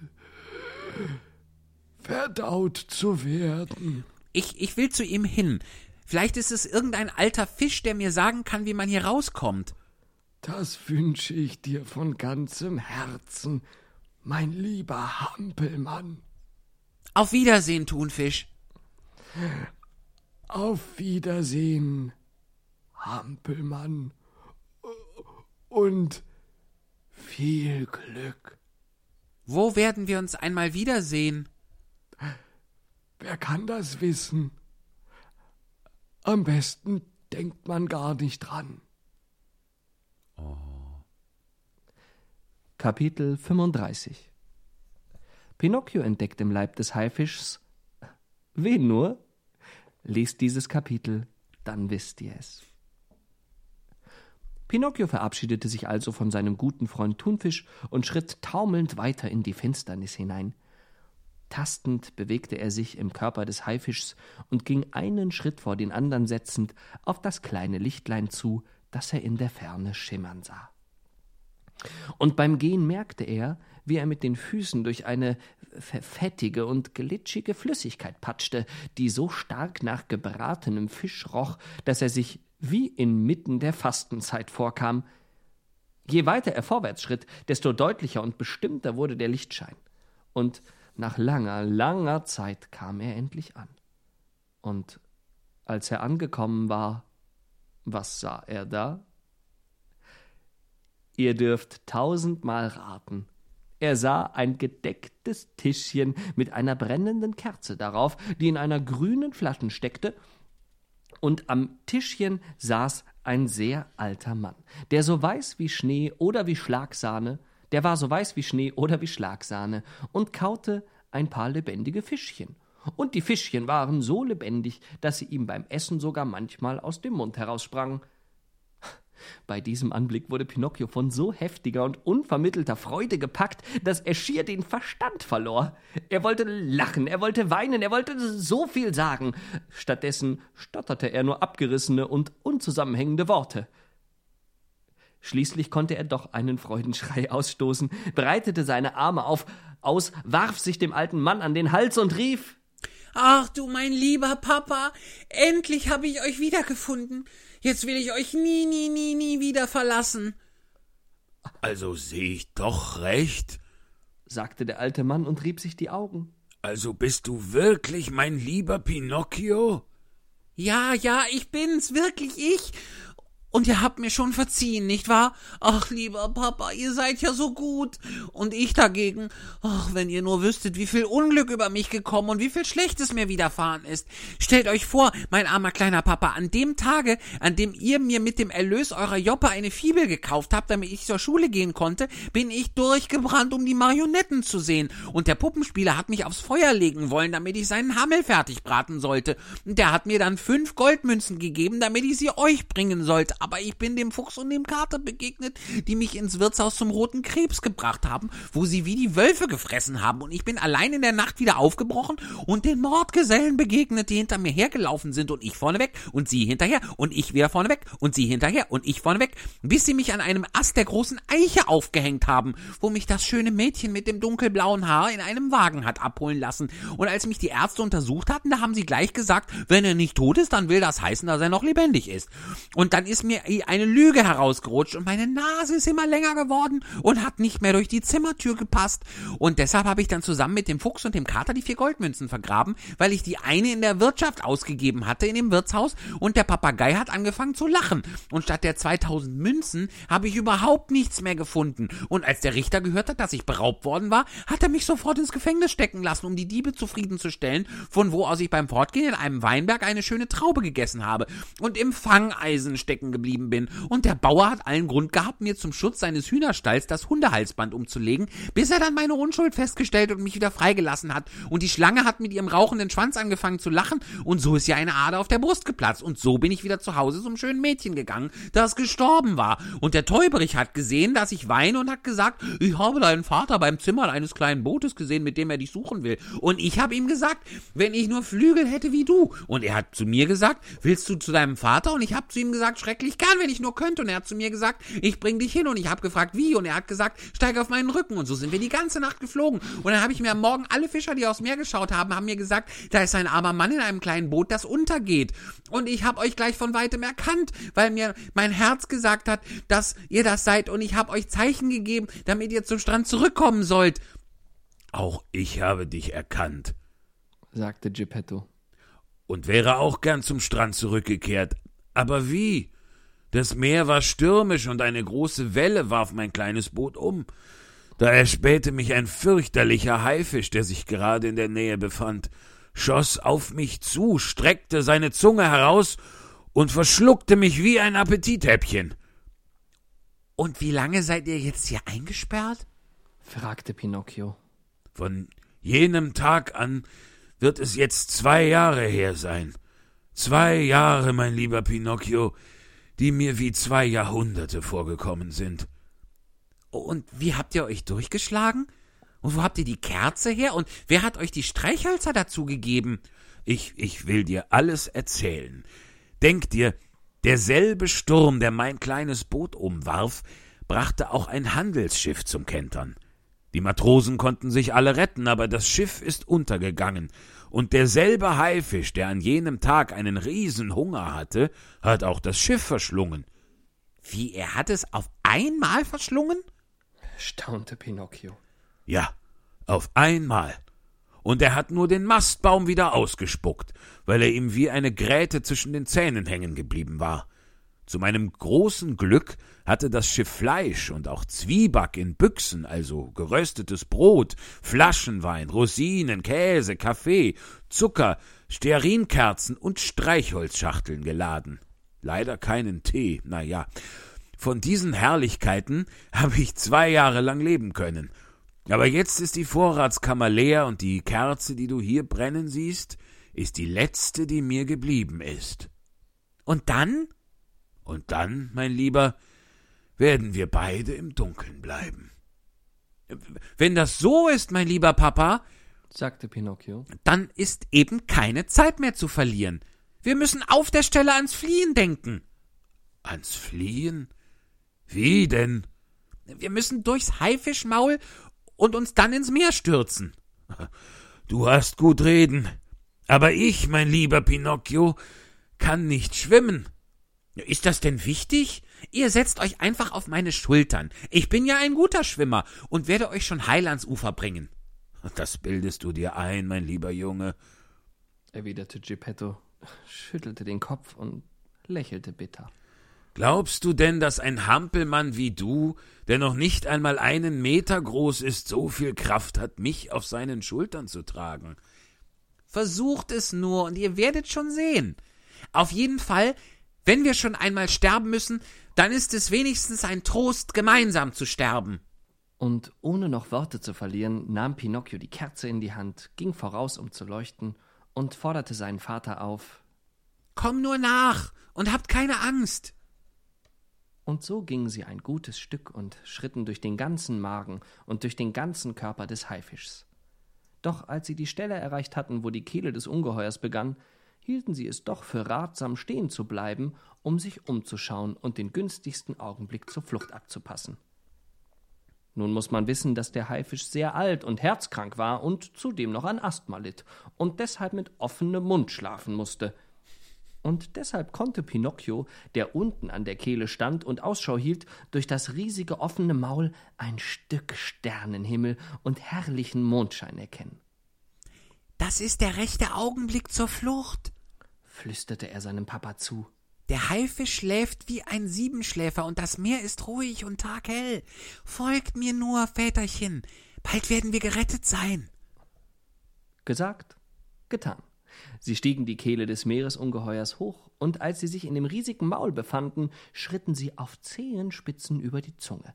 verdaut zu werden. Ich will zu ihm hin. Vielleicht ist es irgendein alter Fisch, der mir sagen kann, wie man hier rauskommt. Das wünsche ich dir von ganzem Herzen, mein lieber Hampelmann. Auf Wiedersehen, Thunfisch. Auf Wiedersehen, Hampelmann. Und viel Glück. Wo werden wir uns einmal wiedersehen? Wer kann das wissen? Am besten denkt man gar nicht dran. Oh. Kapitel 35. Pinocchio entdeckt im Leib des Haifischs. Wen nur? Lest dieses Kapitel, dann wisst ihr es. Pinocchio verabschiedete sich also von seinem guten Freund Thunfisch und schritt taumelnd weiter in die Finsternis hinein. Tastend bewegte er sich im Körper des Haifischs und ging einen Schritt vor den anderen setzend auf das kleine Lichtlein zu, das er in der Ferne schimmern sah. Und beim Gehen merkte er, wie er mit den Füßen durch eine fettige und glitschige Flüssigkeit patschte, die so stark nach gebratenem Fisch roch, dass er sich wie inmitten der Fastenzeit vorkam. Je weiter er vorwärts schritt, desto deutlicher und bestimmter wurde der Lichtschein. Und nach langer, langer Zeit kam er endlich an. Und als er angekommen war, was sah er da? Ihr dürft 1000-mal raten. Er sah ein gedecktes Tischchen mit einer brennenden Kerze darauf, die in einer grünen Flasche steckte, und am Tischchen saß ein sehr alter Mann, der so weiß wie Schnee oder wie Schlagsahne, und kaute ein paar lebendige Fischchen. Und die Fischchen waren so lebendig, dass sie ihm beim Essen sogar manchmal aus dem Mund heraussprangen. Bei diesem Anblick wurde Pinocchio von so heftiger und unvermittelter Freude gepackt, dass er schier den Verstand verlor. Er wollte lachen, er wollte weinen, er wollte so viel sagen. Stattdessen stotterte er nur abgerissene und unzusammenhängende Worte. Schließlich konnte er doch einen Freudenschrei ausstoßen, breitete seine Arme aus, warf sich dem alten Mann an den Hals und rief: Ach du, mein lieber Papa, endlich habe ich euch wiedergefunden. Jetzt will ich euch nie, nie, nie, nie wieder verlassen. Also sehe ich doch recht, sagte der alte Mann und rieb sich die Augen. Also bist du wirklich mein lieber Pinocchio? Ja, ich bin's, wirklich ich. Und ihr habt mir schon verziehen, nicht wahr? Ach, lieber Papa, ihr seid ja so gut. Und ich dagegen, ach, wenn ihr nur wüsstet, wie viel Unglück über mich gekommen und wie viel Schlechtes mir widerfahren ist. Stellt euch vor, mein armer kleiner Papa, an dem Tage, an dem ihr mir mit dem Erlös eurer Joppe eine Fibel gekauft habt, damit ich zur Schule gehen konnte, bin ich durchgebrannt, um die Marionetten zu sehen. Und der Puppenspieler hat mich aufs Feuer legen wollen, damit ich seinen Hammel fertig braten sollte. Und der hat mir dann 5 Goldmünzen gegeben, damit ich sie euch bringen sollte. Aber ich bin dem Fuchs und dem Kater begegnet, die mich ins Wirtshaus zum Roten Krebs gebracht haben, wo sie wie die Wölfe gefressen haben. Und ich bin allein in der Nacht wieder aufgebrochen und den Mordgesellen begegnet, die hinter mir hergelaufen sind. Und ich vorneweg und sie hinterher und ich wieder vorneweg und sie hinterher und ich vorneweg, bis sie mich an einem Ast der großen Eiche aufgehängt haben, wo mich das schöne Mädchen mit dem dunkelblauen Haar in einem Wagen hat abholen lassen. Und als mich die Ärzte untersucht hatten, da haben sie gleich gesagt, wenn er nicht tot ist, dann will das heißen, dass er noch lebendig ist. Und dann ist mir eine Lüge herausgerutscht und meine Nase ist immer länger geworden und hat nicht mehr durch die Zimmertür gepasst. Und deshalb habe ich dann zusammen mit dem Fuchs und dem Kater die 4 Goldmünzen vergraben, weil ich die eine in der Wirtschaft ausgegeben hatte, in dem Wirtshaus, und der Papagei hat angefangen zu lachen. Und statt der 2000 Münzen habe ich überhaupt nichts mehr gefunden. Und als der Richter gehört hat, dass ich beraubt worden war, hat er mich sofort ins Gefängnis stecken lassen, um die Diebe zufriedenzustellen, von wo aus ich beim Fortgehen in einem Weinberg eine schöne Traube gegessen habe und im Fangeisen stecken geblieben bin. Und der Bauer hat allen Grund gehabt, mir zum Schutz seines Hühnerstalls das Hundehalsband umzulegen, bis er dann meine Unschuld festgestellt und mich wieder freigelassen hat. Und die Schlange hat mit ihrem rauchenden Schwanz angefangen zu lachen und so ist ja eine Ader auf der Brust geplatzt. Und so bin ich wieder zu Hause zum schönen Mädchen gegangen, das gestorben war. Und der Täuberich hat gesehen, dass ich weine und hat gesagt, ich habe deinen Vater beim Zimmern eines kleinen Bootes gesehen, mit dem er dich suchen will. Und ich habe ihm gesagt, wenn ich nur Flügel hätte wie du. Und er hat zu mir gesagt, willst du zu deinem Vater? Und ich habe zu ihm gesagt, schrecklich, ich kann, wenn ich nur könnte. Und er hat zu mir gesagt, ich bring dich hin. Und ich habe gefragt, wie? Und er hat gesagt, steig auf meinen Rücken. Und so sind wir die ganze Nacht geflogen. Und dann habe ich mir am Morgen alle Fischer, die aufs Meer geschaut haben, haben mir gesagt, da ist ein armer Mann in einem kleinen Boot, das untergeht. Und ich habe euch gleich von Weitem erkannt, weil mir mein Herz gesagt hat, dass ihr das seid. Und ich habe euch Zeichen gegeben, damit ihr zum Strand zurückkommen sollt. Auch ich habe dich erkannt, sagte Geppetto. Und wäre auch gern zum Strand zurückgekehrt. Aber wie? Das Meer war stürmisch und eine große Welle warf mein kleines Boot um. Da erspähte mich ein fürchterlicher Haifisch, der sich gerade in der Nähe befand, schoss auf mich zu, streckte seine Zunge heraus und verschluckte mich wie ein Appetithäppchen. »Und wie lange seid ihr jetzt hier eingesperrt?« fragte Pinocchio. »Von jenem Tag an wird es jetzt 2 Jahre her sein. 2 Jahre, mein lieber Pinocchio, die mir wie 2 Jahrhunderte vorgekommen sind.« »Und wie habt ihr euch durchgeschlagen? Und wo habt ihr die Kerze her? Und wer hat euch die Streichhölzer dazu gegeben?« »Ich will dir alles erzählen. Denk dir, derselbe Sturm, der mein kleines Boot umwarf, brachte auch ein Handelsschiff zum Kentern. Die Matrosen konnten sich alle retten, aber das Schiff ist untergegangen. Und derselbe Haifisch, der an jenem Tag einen Riesenhunger hatte, hat auch das Schiff verschlungen.« »Wie, er hat es auf einmal verschlungen?« staunte Pinocchio. »Ja, auf einmal. Und er hat nur den Mastbaum wieder ausgespuckt, weil er ihm wie eine Gräte zwischen den Zähnen hängen geblieben war. Zu meinem großen Glück hatte das Schiff Fleisch und auch Zwieback in Büchsen, also geröstetes Brot, Flaschenwein, Rosinen, Käse, Kaffee, Zucker, Stearinkerzen und Streichholzschachteln geladen. Leider keinen Tee, naja. Von diesen Herrlichkeiten habe ich 2 Jahre lang leben können. Aber jetzt ist die Vorratskammer leer und die Kerze, die du hier brennen siehst, ist die letzte, die mir geblieben ist.« »Und dann?« »Und dann, mein Lieber, werden wir beide im Dunkeln bleiben.« »Wenn das so ist, mein lieber Papa«, sagte Pinocchio, »dann ist eben keine Zeit mehr zu verlieren. Wir müssen auf der Stelle ans Fliehen denken.« »Ans Fliehen? Wie denn?« »Wir müssen durchs Haifischmaul und uns dann ins Meer stürzen.« »Du hast gut reden, aber ich, mein lieber Pinocchio, kann nicht schwimmen.« »Ist das denn wichtig? Ihr setzt euch einfach auf meine Schultern. Ich bin ja ein guter Schwimmer und werde euch schon heil ans Ufer bringen.« »Das bildest du dir ein, mein lieber Junge«, erwiderte Geppetto, schüttelte den Kopf und lächelte bitter. »Glaubst du denn, dass ein Hampelmann wie du, der noch nicht einmal 1 Meter groß ist, so viel Kraft hat, mich auf seinen Schultern zu tragen? Versucht es nur, und ihr werdet schon sehen. Auf jeden Fall, wenn wir schon einmal sterben müssen, dann ist es wenigstens ein Trost, gemeinsam zu sterben.« Und ohne noch Worte zu verlieren, nahm Pinocchio die Kerze in die Hand, ging voraus, um zu leuchten, und forderte seinen Vater auf: »Komm nur nach und habt keine Angst!« Und so gingen sie ein gutes Stück und schritten durch den ganzen Magen und durch den ganzen Körper des Haifischs. Doch als sie die Stelle erreicht hatten, wo die Kehle des Ungeheuers begann, hielten sie es doch für ratsam, stehen zu bleiben, um sich umzuschauen und den günstigsten Augenblick zur Flucht abzupassen. Nun muss man wissen, dass der Haifisch sehr alt und herzkrank war und zudem noch an Asthma litt und deshalb mit offenem Mund schlafen musste. Und deshalb konnte Pinocchio, der unten an der Kehle stand und Ausschau hielt, durch das riesige offene Maul ein Stück Sternenhimmel und herrlichen Mondschein erkennen. »Das ist der rechte Augenblick zur Flucht«, flüsterte er seinem Papa zu. »Der Haifisch schläft wie ein Siebenschläfer und das Meer ist ruhig und taghell. Folgt mir nur, Väterchen, bald werden wir gerettet sein.« Gesagt, getan. Sie stiegen die Kehle des Meeresungeheuers hoch und als sie sich in dem riesigen Maul befanden, schritten sie auf Zehenspitzen über die Zunge.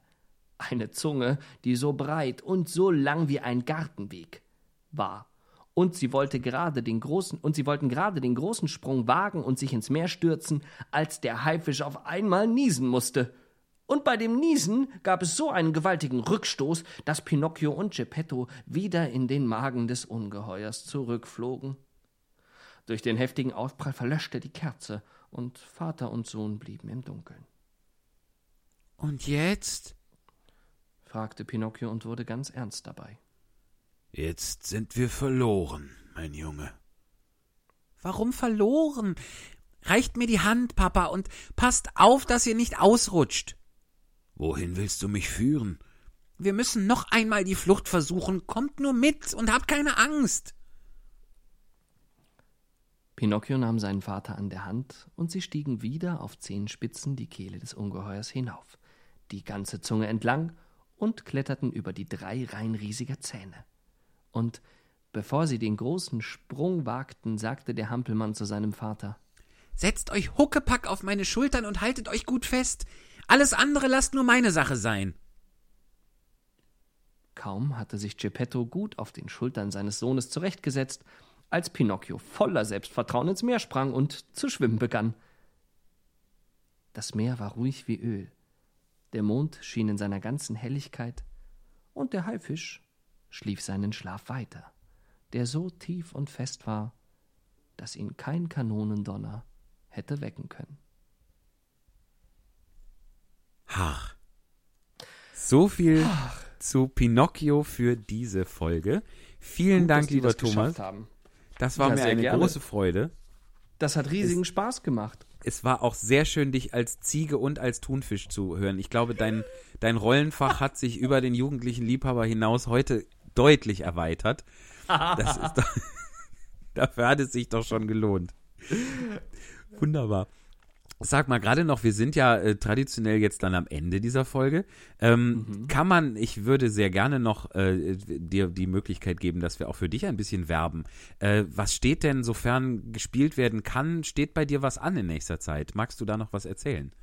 Eine Zunge, die so breit und so lang wie ein Gartenweg war. Und sie wollten gerade den großen Sprung wagen und sich ins Meer stürzen, als der Haifisch auf einmal niesen musste. Und bei dem Niesen gab es so einen gewaltigen Rückstoß, dass Pinocchio und Geppetto wieder in den Magen des Ungeheuers zurückflogen. Durch den heftigen Aufprall verlöschte die Kerze und Vater und Sohn blieben im Dunkeln. »Und jetzt?«, fragte Pinocchio und wurde ganz ernst dabei. »Jetzt sind wir verloren, mein Junge.« »Warum verloren? Reicht mir die Hand, Papa, und passt auf, dass ihr nicht ausrutscht.« »Wohin willst du mich führen?« »Wir müssen noch einmal die Flucht versuchen. Kommt nur mit und habt keine Angst.« Pinocchio nahm seinen Vater an der Hand und sie stiegen wieder auf Zehenspitzen die Kehle des Ungeheuers hinauf, die ganze Zunge entlang und kletterten über die 3 Reihen riesiger Zähne. Und bevor sie den großen Sprung wagten, sagte der Hampelmann zu seinem Vater: »Setzt euch Huckepack auf meine Schultern und haltet euch gut fest. Alles andere lasst nur meine Sache sein.« Kaum hatte sich Geppetto gut auf den Schultern seines Sohnes zurechtgesetzt, als Pinocchio voller Selbstvertrauen ins Meer sprang und zu schwimmen begann. Das Meer war ruhig wie Öl. Der Mond schien in seiner ganzen Helligkeit und der Haifisch schlief seinen Schlaf weiter, der so tief und fest war, dass ihn kein Kanonendonner hätte wecken können. Ach, so viel zu Pinocchio für diese Folge. Vielen Gut, Dank, lieber Thomas. Das war mir eine große Freude. Das hat riesigen Spaß gemacht. Es war auch sehr schön, dich als Ziege und als Thunfisch zu hören. Ich glaube, dein Rollenfach hat sich über den jugendlichen Liebhaber hinaus heute deutlich erweitert. Das ist doch, dafür hat es sich doch schon gelohnt. Wunderbar. Sag mal, gerade noch, wir sind ja traditionell jetzt dann am Ende dieser Folge. Ich würde sehr gerne noch dir die Möglichkeit geben, dass wir auch für dich ein bisschen werben. Was steht denn, sofern gespielt werden kann, steht bei dir was an in nächster Zeit? Magst du da noch was erzählen?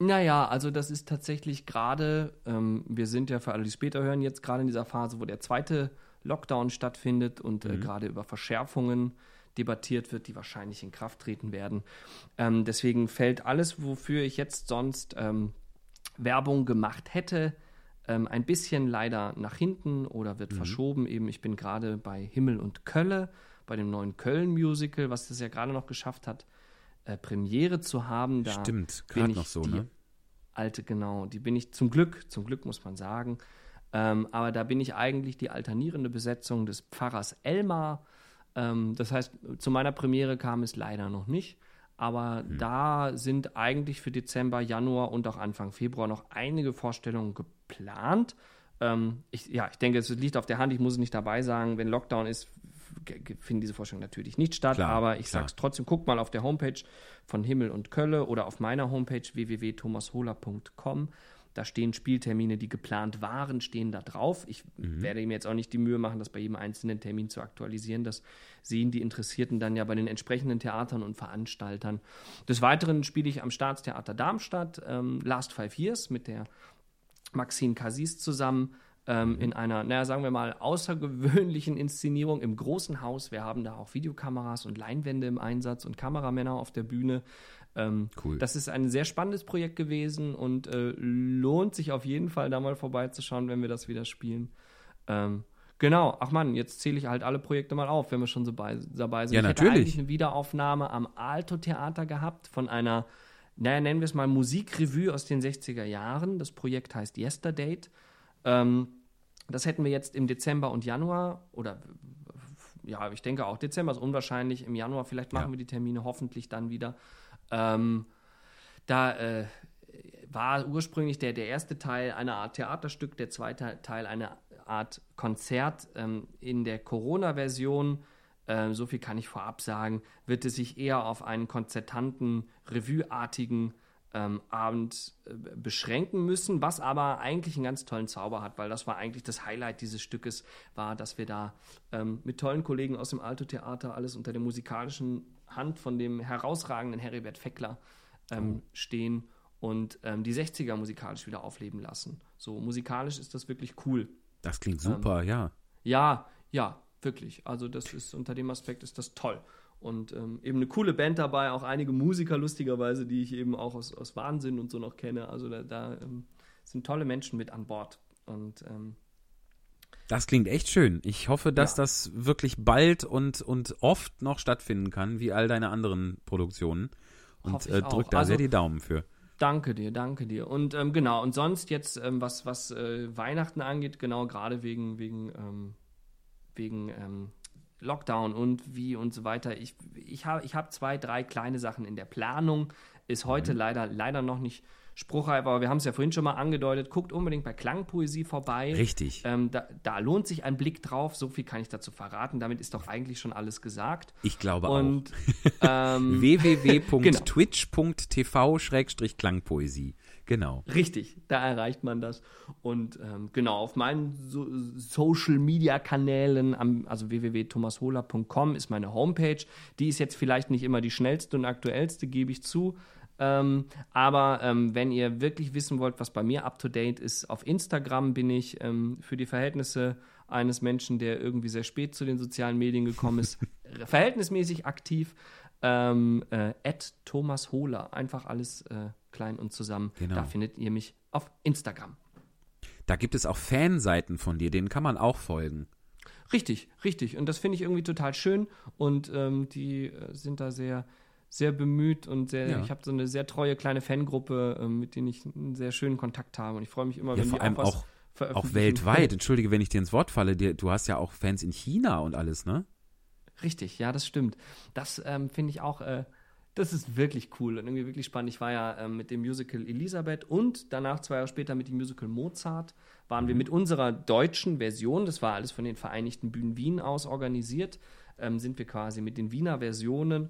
Naja, also das ist tatsächlich gerade, wir sind ja für alle, die es später hören, jetzt gerade in dieser Phase, wo der 2. Lockdown stattfindet und gerade über Verschärfungen debattiert wird, die wahrscheinlich in Kraft treten werden. Deswegen fällt alles, wofür ich jetzt sonst Werbung gemacht hätte, ein bisschen leider nach hinten oder wird verschoben. Eben, ich bin gerade bei Himmel und Kölle, bei dem neuen Köln-Musical, was das ja gerade noch geschafft hat, Premiere zu haben. Da stimmt, gerade noch so, ne? Alte, genau, die bin ich zum Glück muss man sagen. Aber da bin ich eigentlich die alternierende Besetzung des Pfarrers Elmar. Das heißt, zu meiner Premiere kam es leider noch nicht, aber da sind eigentlich für Dezember, Januar und auch Anfang Februar noch einige Vorstellungen geplant. Ich denke, es liegt auf der Hand, ich muss es nicht dabei sagen, wenn Lockdown ist, finden diese Vorstellungen natürlich nicht statt, klar, aber ich sage es trotzdem, guckt mal auf der Homepage von Himmel und Kölle oder auf meiner Homepage www.thomashohler.com. Da stehen Spieltermine, die geplant waren, stehen da drauf. Ich werde mir jetzt auch nicht die Mühe machen, das bei jedem einzelnen Termin zu aktualisieren. Das sehen die Interessierten dann ja bei den entsprechenden Theatern und Veranstaltern. Des Weiteren spiele ich am Staatstheater Darmstadt Last Five Years mit der Maxine Kassis zusammen in einer, sagen wir mal, außergewöhnlichen Inszenierung im großen Haus. Wir haben da auch Videokameras und Leinwände im Einsatz und Kameramänner auf der Bühne. Cool. Das ist ein sehr spannendes Projekt gewesen und lohnt sich auf jeden Fall, da mal vorbeizuschauen, wenn wir das wieder spielen. Genau, ach man, jetzt zähle ich halt alle Projekte mal auf, wenn wir schon so dabei sind. Ja, natürlich. Ich hätte eigentlich eine Wiederaufnahme am Aalto-Theater gehabt von einer, nennen wir es mal Musikrevue aus den 60er Jahren. Das Projekt heißt Yesterday. Das hätten wir jetzt im Dezember und Januar oder ich denke auch Dezember ist unwahrscheinlich, im Januar vielleicht machen wir die Termine hoffentlich dann wieder. Da war ursprünglich der erste Teil eine Art Theaterstück, der zweite Teil eine Art Konzert. In der Corona-Version, so viel kann ich vorab sagen, wird es sich eher auf einen konzertanten, revueartigen Abend beschränken müssen, was aber eigentlich einen ganz tollen Zauber hat, weil das war eigentlich das Highlight dieses Stückes, war, dass wir da mit tollen Kollegen aus dem Aalto-Theater, alles unter der musikalischen Hand von dem herausragenden Heribert Fäckler stehen und die 60er musikalisch wieder aufleben lassen. So musikalisch ist das wirklich cool. Das klingt super, ja. Ja, wirklich. Also das ist, unter dem Aspekt ist das toll. Und eben eine coole Band dabei, auch einige Musiker lustigerweise, die ich eben auch aus Wahnsinn und so noch kenne. Also da sind tolle Menschen mit an Bord. Und das klingt echt schön. Ich hoffe, dass das wirklich bald und oft noch stattfinden kann, wie all deine anderen Produktionen. Und drück da sehr die Daumen für. Danke dir. Und genau, und sonst jetzt, was Weihnachten angeht, genau gerade wegen Lockdown und wie und so weiter. Ich hab 2, 3 kleine Sachen in der Planung. Ist heute leider noch nicht spruchreif, aber wir haben es ja vorhin schon mal angedeutet. Guckt unbedingt bei Klangpoesie vorbei. Richtig. Da lohnt sich ein Blick drauf. So viel kann ich dazu verraten. Damit ist doch eigentlich schon alles gesagt. Ich glaube auch. www.twitch.tv/klangpoesie. Genau. Richtig, da erreicht man das. Und genau, auf meinen Social-Media-Kanälen, also www.thomashohler.com ist meine Homepage. Die ist jetzt vielleicht nicht immer die schnellste und aktuellste, gebe ich zu. Aber wenn ihr wirklich wissen wollt, was bei mir up-to-date ist, auf Instagram bin ich für die Verhältnisse eines Menschen, der irgendwie sehr spät zu den sozialen Medien gekommen ist, verhältnismäßig aktiv. @thomashohler. Einfach alles klein und zusammen. Genau. Da findet ihr mich auf Instagram. Da gibt es auch Fanseiten von dir, denen kann man auch folgen. Richtig. Und das finde ich irgendwie total schön. Und die sind da sehr, sehr bemüht und sehr. Ja. Ich habe so eine sehr treue kleine Fangruppe, mit denen ich einen sehr schönen Kontakt habe. Und ich freue mich immer, wenn die auch was auch weltweit. Entschuldige, wenn ich dir ins Wort falle. Du hast ja auch Fans in China und alles, ne? Richtig, ja, das stimmt. Das finde ich auch, das ist wirklich cool und irgendwie wirklich spannend. Ich war ja mit dem Musical Elisabeth und danach 2 Jahre später mit dem Musical Mozart waren wir mit unserer deutschen Version, das war alles von den Vereinigten Bühnen Wien aus organisiert, sind wir quasi mit den Wiener Versionen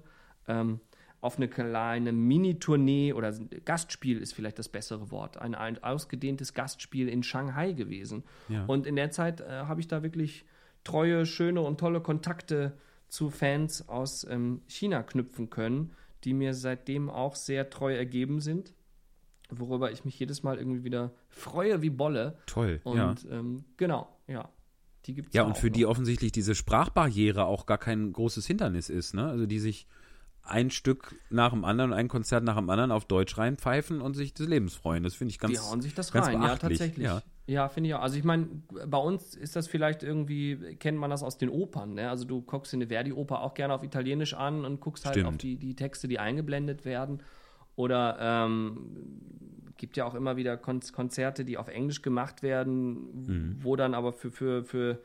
auf eine kleine Mini-Tournee oder Gastspiel ist vielleicht das bessere Wort, ein ausgedehntes Gastspiel in Shanghai gewesen. Ja. Und in der Zeit habe ich da wirklich treue, schöne und tolle Kontakte zu Fans aus China knüpfen können, die mir seitdem auch sehr treu ergeben sind, worüber ich mich jedes Mal irgendwie wieder freue wie Bolle. Toll, und, ja. Genau, ja. Die gibt's ja, und für noch. Die offensichtlich diese Sprachbarriere auch gar kein großes Hindernis ist, ne? Also die sich ein Stück nach dem anderen, ein Konzert nach dem anderen auf Deutsch reinpfeifen und sich des Lebens freuen. Das finde ich ganz beachtlich. Die hauen sich das rein, ja, tatsächlich. Ja. Ja, finde ich auch. Also ich meine, bei uns ist das vielleicht irgendwie, kennt man das aus den Opern, ne? Also du guckst in eine Verdi-Oper auch gerne auf Italienisch an und guckst halt auf die Texte, die eingeblendet werden. Oder gibt ja auch immer wieder Konzerte, die auf Englisch gemacht werden, wo dann aber für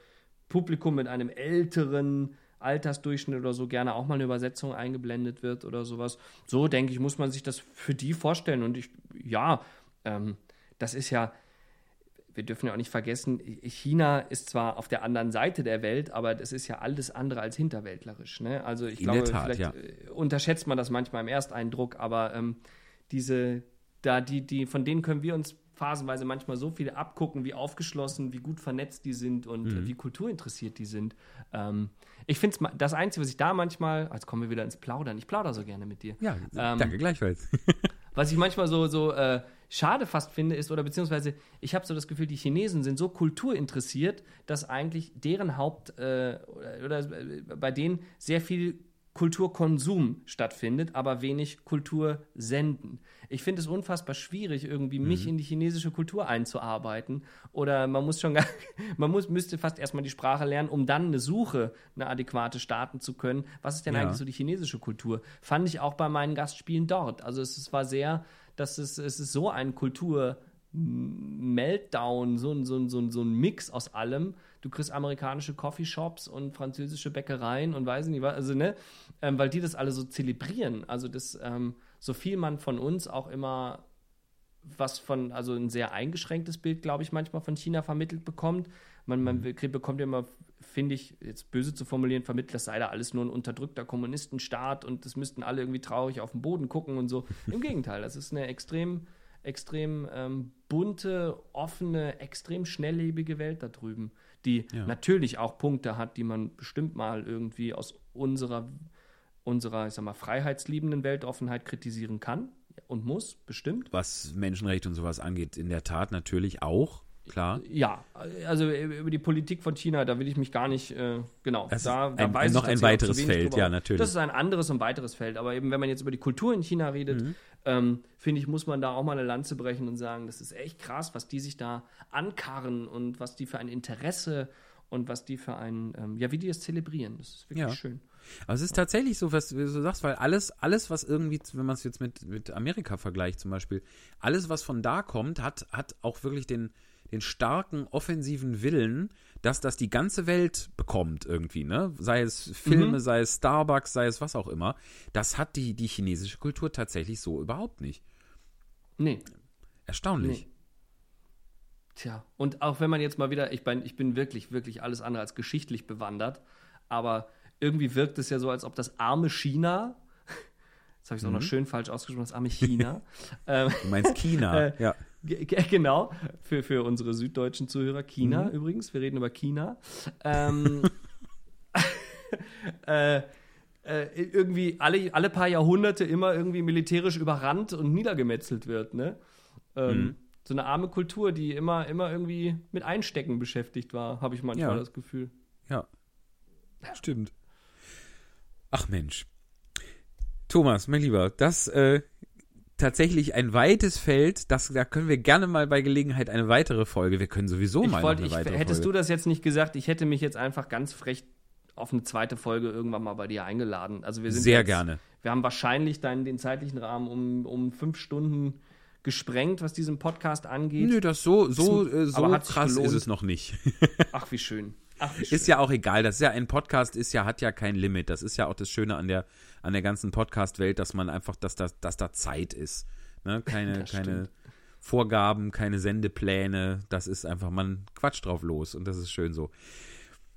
Publikum mit einem älteren Altersdurchschnitt oder so gerne auch mal eine Übersetzung eingeblendet wird oder sowas. So, denke ich, muss man sich das für die vorstellen. Und das ist ja wir dürfen ja auch nicht vergessen, China ist zwar auf der anderen Seite der Welt, aber das ist ja alles andere als hinterwäldlerisch. Ne? Also ich glaube, vielleicht unterschätzt man das manchmal im Ersteindruck, aber von denen können wir uns phasenweise manchmal so viel abgucken, wie aufgeschlossen, wie gut vernetzt die sind und wie kulturinteressiert die sind. Ich finde das Einzige, was ich da manchmal, jetzt kommen wir wieder ins Plaudern, ich plaudere so gerne mit dir. Ja, danke, gleichfalls. Was ich manchmal so schade fast finde, ist, oder beziehungsweise ich habe so das Gefühl, die Chinesen sind so kulturinteressiert, dass eigentlich deren bei denen sehr viel Kulturkonsum stattfindet, aber wenig Kultursenden. Ich finde es unfassbar schwierig, irgendwie mich in die chinesische Kultur einzuarbeiten. Oder man muss müsste fast erstmal die Sprache lernen, um dann eine adäquate starten zu können. Was ist denn eigentlich so die chinesische Kultur? Fand ich auch bei meinen Gastspielen dort. Also es ist so ein Kultur-Meltdown, so ein Mix aus allem. Du kriegst amerikanische Coffeeshops und französische Bäckereien und weiß nicht was, also weil die das alle so zelebrieren. Also das, so viel man von uns auch immer also ein sehr eingeschränktes Bild, glaube ich, manchmal von China vermittelt bekommt. Man bekommt ja immer, finde ich, jetzt böse zu formulieren, vermittelt, das sei da alles nur ein unterdrückter Kommunistenstaat und das müssten alle irgendwie traurig auf den Boden gucken und so. Im Gegenteil, das ist eine extrem bunte, offene, extrem schnelllebige Welt da drüben, die natürlich auch Punkte hat, die man bestimmt mal irgendwie aus unserer, ich sag mal, freiheitsliebenden Weltoffenheit kritisieren kann und muss, bestimmt. Was Menschenrechte und sowas angeht, in der Tat natürlich auch, klar. Ja, also über die Politik von China, da will ich mich gar nicht, genau. Das da weiß noch ich ein weiteres Feld, drüber. Ja, natürlich. Das ist ein anderes und weiteres Feld, aber eben, wenn man jetzt über die Kultur in China redet, finde ich, muss man da auch mal eine Lanze brechen und sagen, das ist echt krass, was die sich da ankarren und was die für ein Interesse und was die für ein, wie die das zelebrieren. Das ist wirklich schön. Aber es ist tatsächlich so, was du so sagst, weil alles, was irgendwie, wenn man es jetzt mit Amerika vergleicht zum Beispiel, alles, was von da kommt, hat auch wirklich den starken offensiven Willen, dass das die ganze Welt bekommt irgendwie, ne? Sei es Filme, sei es Starbucks, sei es was auch immer. Das hat die chinesische Kultur tatsächlich so überhaupt nicht. Nee. Erstaunlich. Nee. Tja, und auch wenn man jetzt mal wieder, ich bin wirklich, wirklich alles andere als geschichtlich bewandert, aber irgendwie wirkt es ja so, als ob das arme China, das habe ich auch noch schön falsch ausgesprochen, das arme China. Du meinst China, ja. Genau, für unsere süddeutschen Zuhörer, China übrigens, wir reden über China. Irgendwie alle paar Jahrhunderte immer irgendwie militärisch überrannt und niedergemetzelt wird, ne? So eine arme Kultur, die immer irgendwie mit Einstecken beschäftigt war, habe ich manchmal das Gefühl. Ja, stimmt. Ach Mensch. Thomas, mein Lieber, das tatsächlich ein weites Feld, da können wir gerne mal bei Gelegenheit eine weitere Folge, wir können sowieso mal eine weitere Folge. Hättest du das jetzt nicht gesagt, ich hätte mich jetzt einfach ganz frech auf eine zweite Folge irgendwann mal bei dir eingeladen. Also wir sind sehr jetzt, gerne. Wir haben wahrscheinlich den zeitlichen Rahmen um 5 Stunden gesprengt, was diesen Podcast angeht. Nö, das so krass ist es noch nicht. Ach, wie schön. Ist ja auch egal, das ist ja ein Podcast, hat ja kein Limit. Das ist ja auch das Schöne an der ganzen Podcast-Welt, dass man einfach, dass da Zeit ist. Ne? Keine Vorgaben, keine Sendepläne, das ist einfach, man quatscht drauf los und das ist schön so.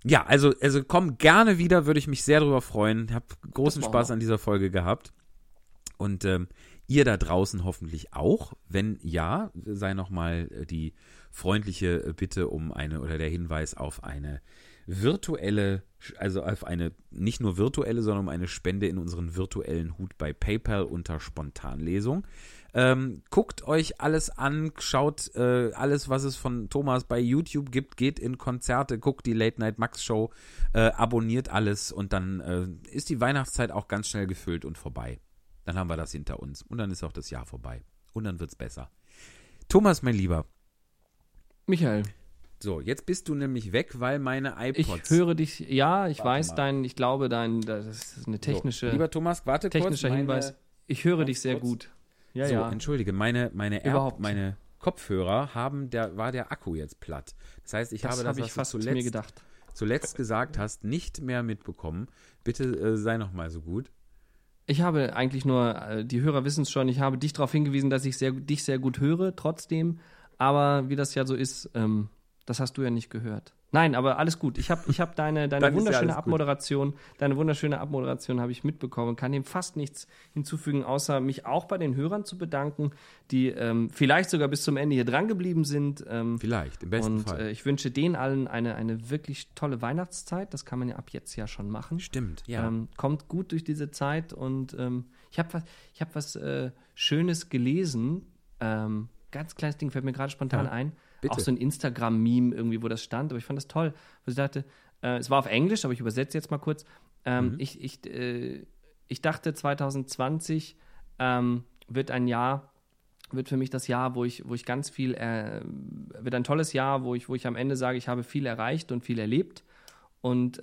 Ja, also komm gerne wieder, würde ich mich sehr drüber freuen. Ich habe großen Spaß an dieser Folge gehabt. Und ihr da draußen hoffentlich auch. Wenn ja, sei nochmal die freundliche Bitte der Hinweis auf eine virtuelle, also auf eine nicht nur virtuelle, sondern um eine Spende in unseren virtuellen Hut bei PayPal unter Spontanlesung. Guckt euch alles an, schaut alles, was es von Thomas bei YouTube gibt, geht in Konzerte, guckt die Late-Night-Max-Show, abonniert alles und dann ist die Weihnachtszeit auch ganz schnell gefüllt und vorbei. Dann haben wir das hinter uns. Und dann ist auch das Jahr vorbei. Und dann wird's besser. Thomas, mein Lieber. Michael. So, jetzt bist du nämlich weg, weil meine iPods... Ich höre dich, ja, ich warte weiß, mal. Ich glaube, das ist eine technische... So, lieber Thomas, warte kurz. Technischer Hinweis. Ich höre dich sehr gut. Ja, so, entschuldige, meine Kopfhörer war der Akku jetzt platt. Das heißt, ich habe das, was du zuletzt gesagt hast, nicht mehr mitbekommen. Bitte sei noch mal so gut. Ich habe eigentlich nur, die Hörer wissen es schon, ich habe dich darauf hingewiesen, dass ich dich sehr gut höre, trotzdem. Aber wie das ja so ist, das hast du ja nicht gehört. Nein, aber alles gut. Ich hab deine wunderschöne Abmoderation, habe ich mitbekommen. Kann dem fast nichts hinzufügen, außer mich auch bei den Hörern zu bedanken, die vielleicht sogar bis zum Ende hier dran geblieben sind. Vielleicht, im besten Fall. Und ich wünsche denen allen eine wirklich tolle Weihnachtszeit. Das kann man ja ab jetzt ja schon machen. Stimmt, ja. Kommt gut durch diese Zeit. Und ich hab was Schönes gelesen. Ganz kleines Ding fällt mir gerade spontan ein. Bitte. Auch so ein Instagram-Meme irgendwie, wo das stand. Aber ich fand das toll, weil ich dachte, es war auf Englisch, aber ich übersetze jetzt mal kurz. Ich dachte, 2020 wird für mich das Jahr, wo ich ganz viel, wird ein tolles Jahr, wo ich am Ende sage, ich habe viel erreicht und viel erlebt. Und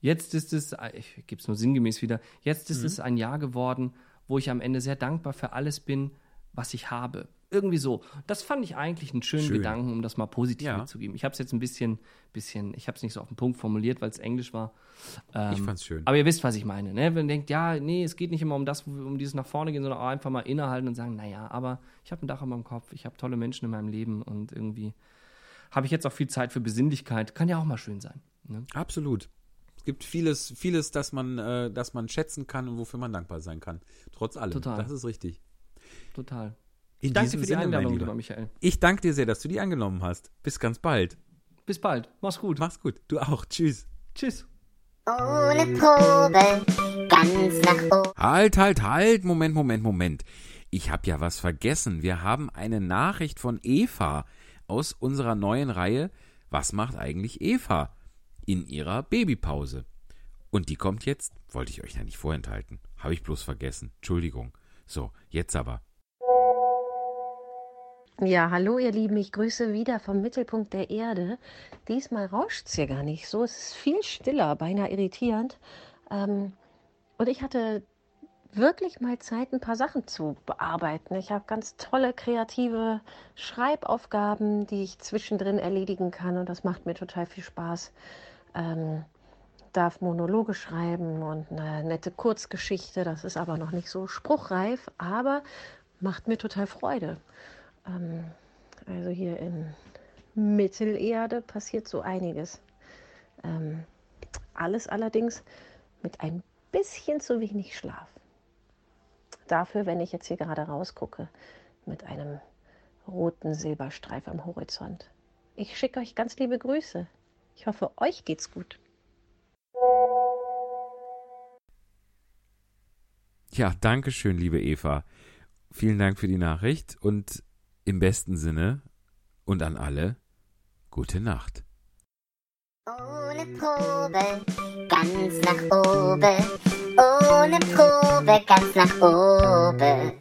jetzt ist es, ich gebe es nur sinngemäß wieder, jetzt ist es ein Jahr geworden, wo ich am Ende sehr dankbar für alles bin, was ich habe. Irgendwie so. Das fand ich eigentlich einen schönen Gedanken, um das mal positiv mitzugeben. Ich habe es jetzt ein bisschen, ich habe es nicht so auf den Punkt formuliert, weil es Englisch war. Ich fand es schön. Aber ihr wisst, was ich meine. Ne? Wenn ihr denkt, es geht nicht immer um dieses nach vorne gehen, sondern auch einfach mal innehalten und sagen, aber ich habe ein Dach über meinem Kopf, ich habe tolle Menschen in meinem Leben und irgendwie habe ich jetzt auch viel Zeit für Besinnlichkeit. Kann ja auch mal schön sein. Ne? Absolut. Es gibt vieles, das man schätzen kann und wofür man dankbar sein kann. Trotz allem. Total. Das ist richtig. Total. Ich danke dir für die Einladung, lieber Michael. Ich danke dir sehr, dass du die angenommen hast. Bis ganz bald. Bis bald. Mach's gut. Mach's gut. Du auch. Tschüss. Tschüss. Ohne Probe, ganz nach oben. Halt. Moment. Ich habe ja was vergessen. Wir haben eine Nachricht von Eva aus unserer neuen Reihe Was macht eigentlich Eva? In ihrer Babypause. Und die kommt jetzt. Wollte ich euch ja nicht vorenthalten. Habe ich bloß vergessen. Entschuldigung. So, jetzt aber. Ja, hallo ihr Lieben, ich grüße wieder vom Mittelpunkt der Erde. Diesmal rauscht es hier gar nicht so, es ist viel stiller, beinahe irritierend. Und ich hatte wirklich mal Zeit, ein paar Sachen zu bearbeiten. Ich habe ganz tolle, kreative Schreibaufgaben, die ich zwischendrin erledigen kann und das macht mir total viel Spaß. Darf Monologe schreiben und eine nette Kurzgeschichte, das ist aber noch nicht so spruchreif, aber macht mir total Freude. Also hier in Mittelerde passiert so einiges. Alles allerdings mit ein bisschen zu wenig Schlaf. Dafür, wenn ich jetzt hier gerade rausgucke, mit einem roten Silberstreif am Horizont. Ich schicke euch ganz liebe Grüße. Ich hoffe, euch geht's gut. Ja, danke schön, liebe Eva. Vielen Dank für die Nachricht und im besten Sinne und an alle, gute Nacht. Ohne Probe, ganz nach oben. Ohne Probe, ganz nach oben.